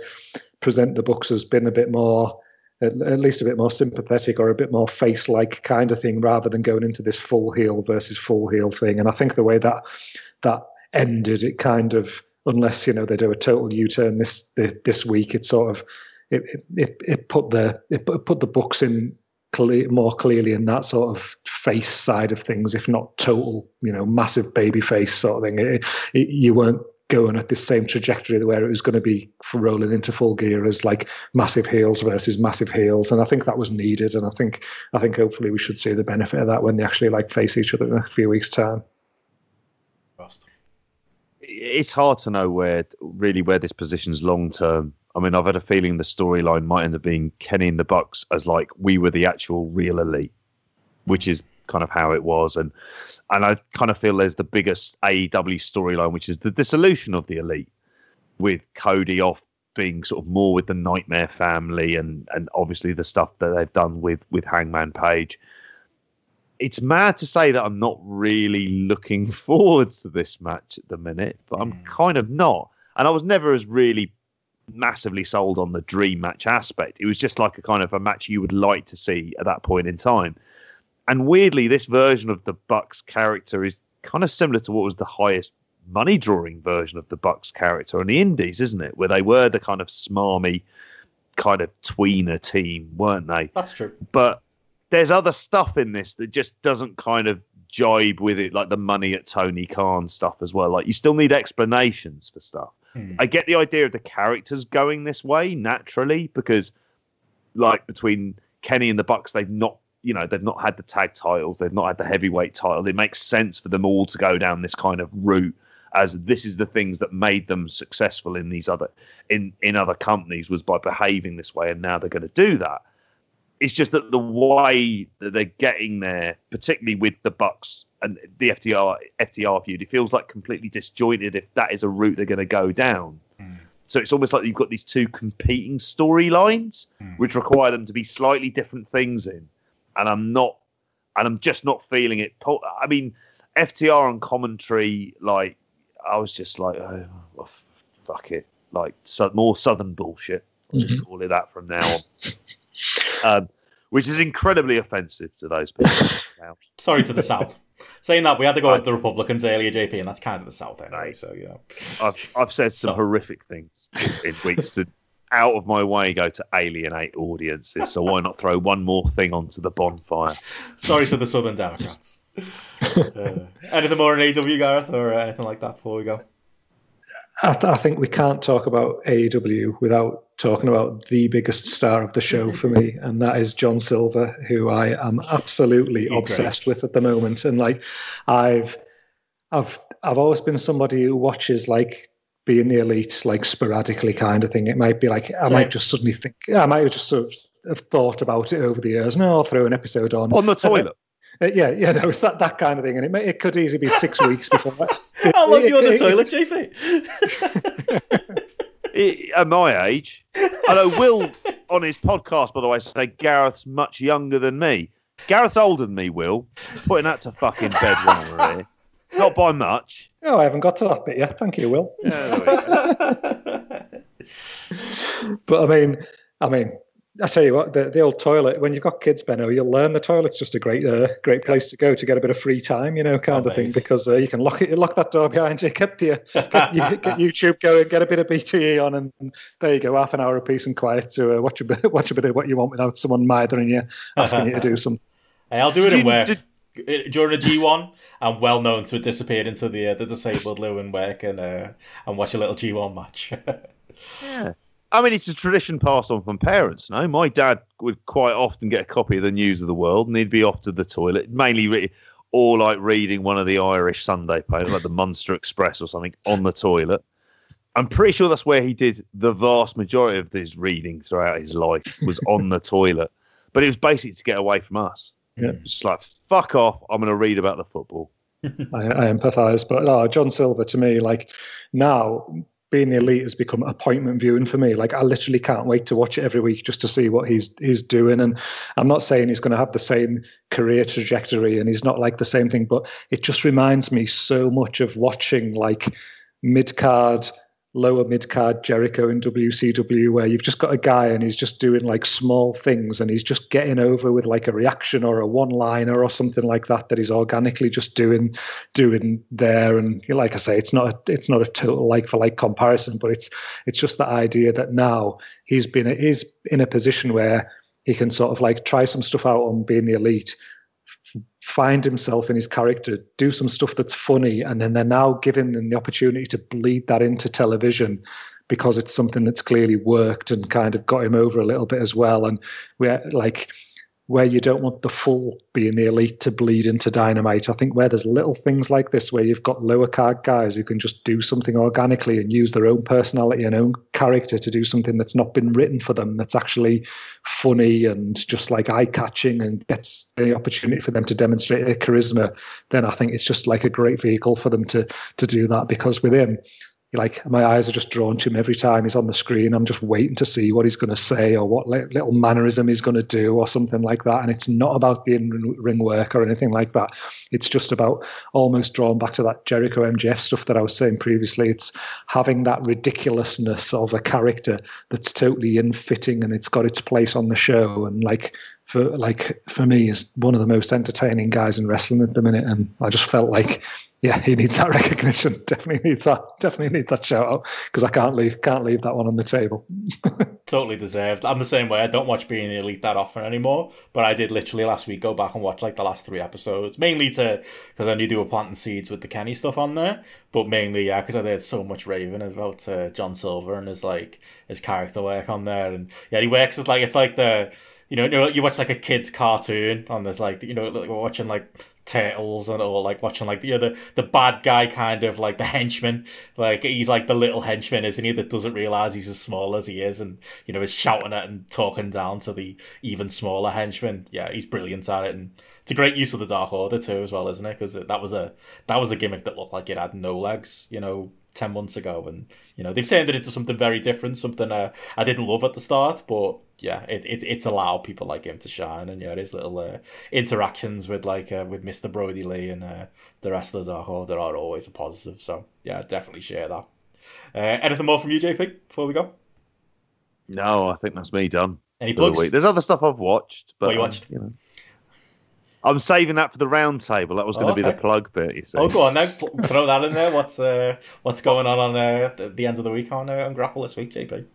present the Bucks as being a bit more, at least a bit more sympathetic or a bit more face-like kind of thing, rather than going into this full heel versus full heel thing. And I think the way that ended, it kind of unless, you know, they do a total U-turn this week, it sort of it put the books in more clearly in that sort of face side of things, if not total, you know, massive baby face sort of thing. You weren't going at this same trajectory where it was going to be for rolling into full gear as like massive heels versus massive heels, and I think that was needed, and I think hopefully we should see the benefit of that when they actually like face each other in a few weeks' time. It's hard to know where this position's long term. I mean, I've had a feeling the storyline might end up being Kenny and the Bucks as like we were the actual real elite, which is kind of how it was, and I kind of feel there's the biggest AEW storyline, which is the dissolution of the elite, with Cody off being sort of more with the Nightmare Family, and obviously the stuff that they've done with Hangman Page. It's mad to say that I'm not really looking forward to this match at the minute, but I'm kind of not. And I was never as really massively sold on the dream match aspect. It was just like a kind of a match you would like to see at that point in time. And weirdly, this version of the Bucks character is kind of similar to what was the highest money-drawing version of the Bucks character on the Indies, isn't it? Where they were the kind of smarmy, kind of tweener team, weren't they? That's true. But there's other stuff in this that just doesn't kind of jibe with it, like the money at Tony Khan stuff as well. Like, you still need explanations for stuff. I get the idea of the characters going this way naturally because, like, between Kenny and the Bucks, they've not had the tag titles, they've not had the heavyweight title. It makes sense for them all to go down this kind of route, as this is the things that made them successful in these other in other companies, was by behaving this way, and now they're going to do that. It's just that the way that they're getting there, particularly with the Bucks and the FTR feud, it feels like completely disjointed if that is a route they're going to go down. So it's almost like you've got these two competing storylines, which require them to be slightly different things in. And I'm just not feeling it. I mean, FTR on commentary, like, I was just like, oh, fuck it. Like, more Southern bullshit. I'll just call it that from now on. Which is incredibly offensive to those people. Sorry, to the South. Saying that, we had to go at the Republicans earlier, JP, and that's kind of the South anyway, so, you know. I've said some horrific things in weeks that out of my way go to alienate audiences, so why not throw one more thing onto the bonfire? Sorry to the Southern Democrats. Anything more on AEW, Gareth, or anything like that before we go? I think we can't talk about AEW without talking about the biggest star of the show for me, and that is John Silver, who I am absolutely obsessed with at the moment. And like, I've always been somebody who watches like Being the Elite like sporadically kind of thing. It might be like I might have thought about it over the years. No, I'll throw an episode on the toilet. No, it's that kind of thing, and it could easily be 6 weeks before that. How long you on the toilet, JP? At my age, I know Will on his podcast, by the way, say Gareth's much younger than me. Gareth's older than me, Will. Putting that to fucking bed when we're here. Not by much. No, I haven't got to that bit yet. Thank you, Will. But I mean, I tell you what, the old toilet, when you've got kids, Benno, you'll learn the toilet's just a great place to go to get a bit of free time, you know, kind of thing, because you can lock that door behind you, get YouTube going, get a bit of BTE on, and there you go, half an hour of peace and quiet to watch a bit of what you want without someone mithering you, asking you to do something. Hey, I'll do it in work. During a G1, I'm well known to disappear into the disabled loo and work and watch a little G1 match. Yeah. I mean, it's a tradition passed on from parents, no? My dad would quite often get a copy of the News of the World, and he'd be off to the toilet, mainly or like reading one of the Irish Sunday papers, like the Munster Express or something, on the toilet. I'm pretty sure that's where he did the vast majority of his reading throughout his life, was on the toilet. But it was basically to get away from us. Yeah. Just like, fuck off, I'm going to read about the football. I empathise, but John Silver, to me, like, now... Being the Elite has become appointment viewing for me. Like, I literally can't wait to watch it every week just to see what he's doing. And I'm not saying he's going to have the same career trajectory and he's not like the same thing, but it just reminds me so much of watching like mid-card lower mid-card Jericho in WCW, where you've just got a guy and he's just doing like small things and he's just getting over with like a reaction or a one-liner or something like that that he's organically just doing there. And like I say, it's not a total like-for-like comparison, but it's just the idea that now he's in a position where he can sort of like try some stuff out on being the elite, find himself in his character, do some stuff that's funny, and then they're now giving them the opportunity to bleed that into television because it's something that's clearly worked and kind of got him over a little bit as well. And where you don't want the full being the elite to bleed into Dynamite, I think where there's little things like this where you've got lower card guys who can just do something organically and use their own personality and own character to do something that's not been written for them, that's actually funny and just like eye-catching and gets the opportunity for them to demonstrate their charisma, then I think it's just like a great vehicle for them to do that. Because with him, like, my eyes are just drawn to him every time he's on the screen. I'm just waiting to see what he's going to say or what little mannerism he's going to do or something like that. And it's not about the in-ring work or anything like that. It's just about almost drawn back to that Jericho MJF stuff that I was saying previously. It's having that ridiculousness of a character that's totally in-fitting and it's got its place on the show. And for me, is one of the most entertaining guys in wrestling at the minute. And I just felt like, yeah, he needs that recognition. Definitely needs that shout out, because I can't leave that one on the table. Totally deserved. I'm the same way. I don't watch Being the Elite that often anymore, but I did literally last week go back and watch like the last 3 episodes, mainly because I knew they were planting seeds with the Kenny stuff on there, but mainly, yeah, because I did so much raving about John Silver and his character work on there, and yeah, he works as like, it's like the, you watch like a kid's cartoon and there's like, like watching like Turtles and all, like watching like the bad guy, kind of like the henchman, like he's like the little henchman, isn't he, that doesn't realize he's as small as he is, and is shouting at and talking down to the even smaller henchman. Yeah, he's brilliant at it, and it's a great use of the Dark Order too as well, isn't it, because that was a gimmick that looked like it had no legs 10 months ago, and they've turned it into something very different, something I didn't love at the start, but yeah, it's allowed people like him to shine. And yeah, his little interactions with Mr. Brodie Lee and the rest of the Dark Order are always a positive, so yeah, definitely share that. Anything more from you, JP, before we go? No, I think that's me done. Any plugs? There's other stuff I've watched, but you watched? I'm saving that for the round table. That was going to be the plug bit, you see. Oh, go on now. Throw that in there. What's going on the end of the week on Grapple this week, JP?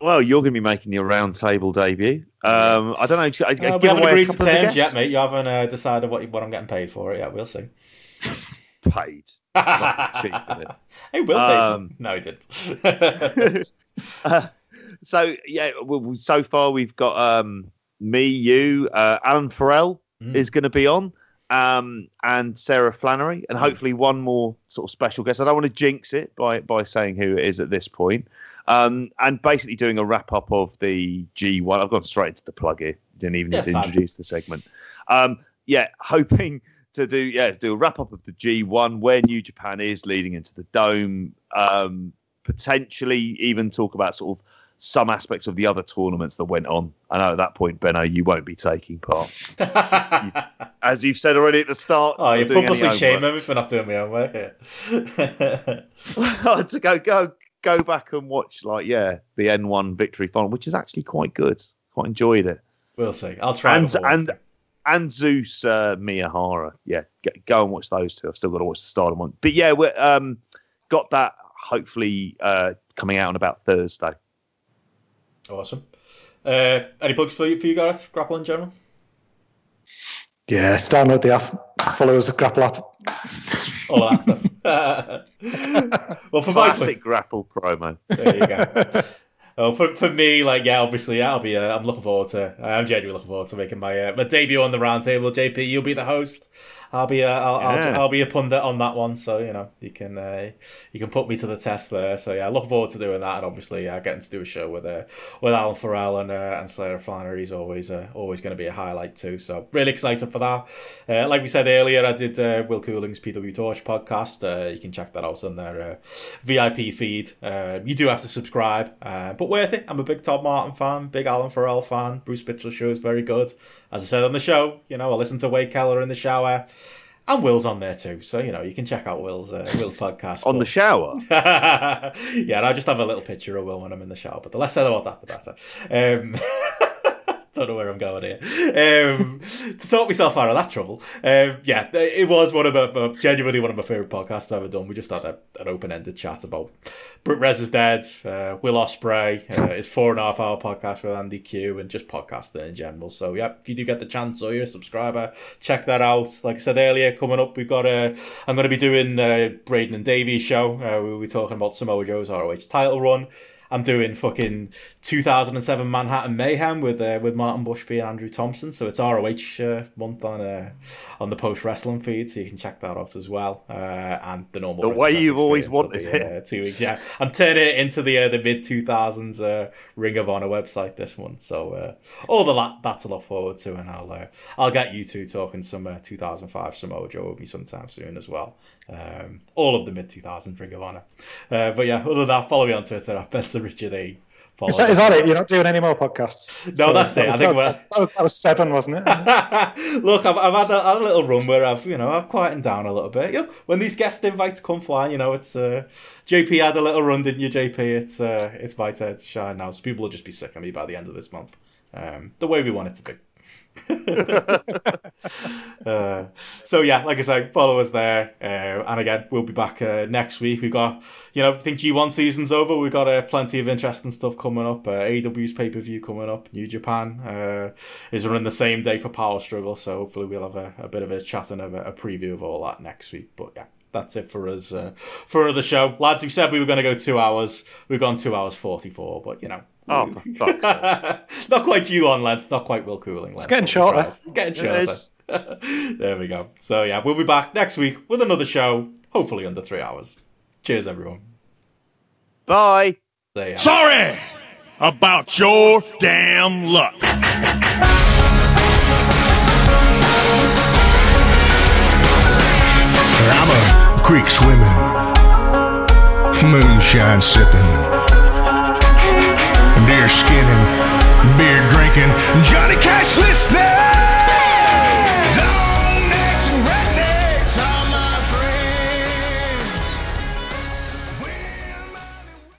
Well, you're going to be making your round table debut. I don't know. We haven't agreed to terms yet, mate. You haven't decided what I'm getting paid for it yet. We'll see. Paid. Cheap, isn't it? He will pay. No, he didn't. So far we've got me, you, Alan Farrell, is going to be on, and Sarah Flannery, and hopefully one more sort of special guest. I don't want to jinx it by saying who it is at this point. And basically doing a wrap up of the G1. I've gone straight to the plug here. Didn't even need to introduce the segment. Hoping to do a wrap up of the G1, where New Japan is leading into the Dome. Potentially even talk about sort of some aspects of the other tournaments that went on. I know at that point, Benno, you won't be taking part. As you've said already at the start. Oh, you're probably shaming me for not doing my own work here. To go back and watch, the N1 Victory Final, which is actually quite good. Quite enjoyed it. We'll see. I'll try and Zeus Miyahara. Yeah, go and watch those two. I've still got to watch the Stardom one. But yeah, we've got that hopefully coming out on about Thursday. Awesome. Any plugs for you, Gareth? Grapple in general? Yeah, download the app. Follow us at Grapple app. All that stuff. Well, for classic my Grapple promo. There you go. Oh, for me, obviously, I'll be. I'm genuinely looking forward to making my debut on the roundtable. JP, you'll be the host. I'll be a pundit on that one. So you can put me to the test there. So yeah, I look forward to doing that, and obviously getting to do a show with Alan Farrell and Sarah Flannery is always going to be a highlight too. So really excited for that. Like we said earlier, I did Will Cooling's PW Torch podcast. You can check that out on their VIP feed. You do have to subscribe. But worth it. I'm a big Todd Martin fan, big Alan Farrell fan. Bruce Pitchell's show is very good. As I said on the show, I listen to Wade Keller in the shower. And Will's on there too, so you know you can check out Will's podcast on the shower. Yeah, and I just have a little picture of Will when I'm in the shower. But the less said about that, the better. Don't know where I'm going here. To sort myself out of that trouble. Yeah, it was genuinely one of my favourite podcasts I've ever done. We just had an open-ended chat about Britt Rez's dead, Will Ospreay, his 4.5-hour podcast with Andy Q, and just podcasting in general. So yeah, if you do get the chance or you're a subscriber, check that out. Like I said earlier, coming up, we've got I'm going to be doing Braden and Davey's show. We'll be talking about Samoa Joe's ROH title run. I'm doing fucking 2007 Manhattan Mayhem with Martin Bushby and Andrew Thompson. So it's ROH month on the Post Wrestling feed, so you can check that out as well. And the normal. The way you've always wanted it. 2 weeks, yeah. I'm turning it into the mid-2000s Ring of Honor website this month. So that's a lot forward to, and I'll get you two talking some 2005 Samoa Joe with me sometime soon as well. All of the mid-2000s Ring of Honor. But yeah, other than that, follow me on Twitter at BentonRichard. Is that it? You're not doing any more podcasts? No, so that's it. That was 7, wasn't it? Look, I've had a little run where I've quietened down a little bit. You know, when these guest invites come flying, it's JP had a little run, didn't you, JP? It's my turn to shine now. So people will just be sick of me by the end of this month. The way we want it to be. So yeah, like I say, follow us there, and again, we'll be back next week. We've got, I think G1 season's over. We've got plenty of interesting stuff coming up. AEW's pay-per-view coming up. New Japan is running the same day for Power Struggle, so hopefully we'll have a bit of a chat and a preview of all that next week. But yeah, that's it for us for another show, lads. We said we were going to go 2 hours. We've gone 2 hours 44, but oh, for fuck's sake. Not quite you on length, not quite Will Cooling length. It's getting shorter. There we go. So yeah, we'll be back next week with another show, hopefully under 3 hours. Cheers, everyone. Bye. Sorry about your damn luck. I'm a creek swimming, moonshine sipping, deer skinning, beer drinking, Johnny Cash listening.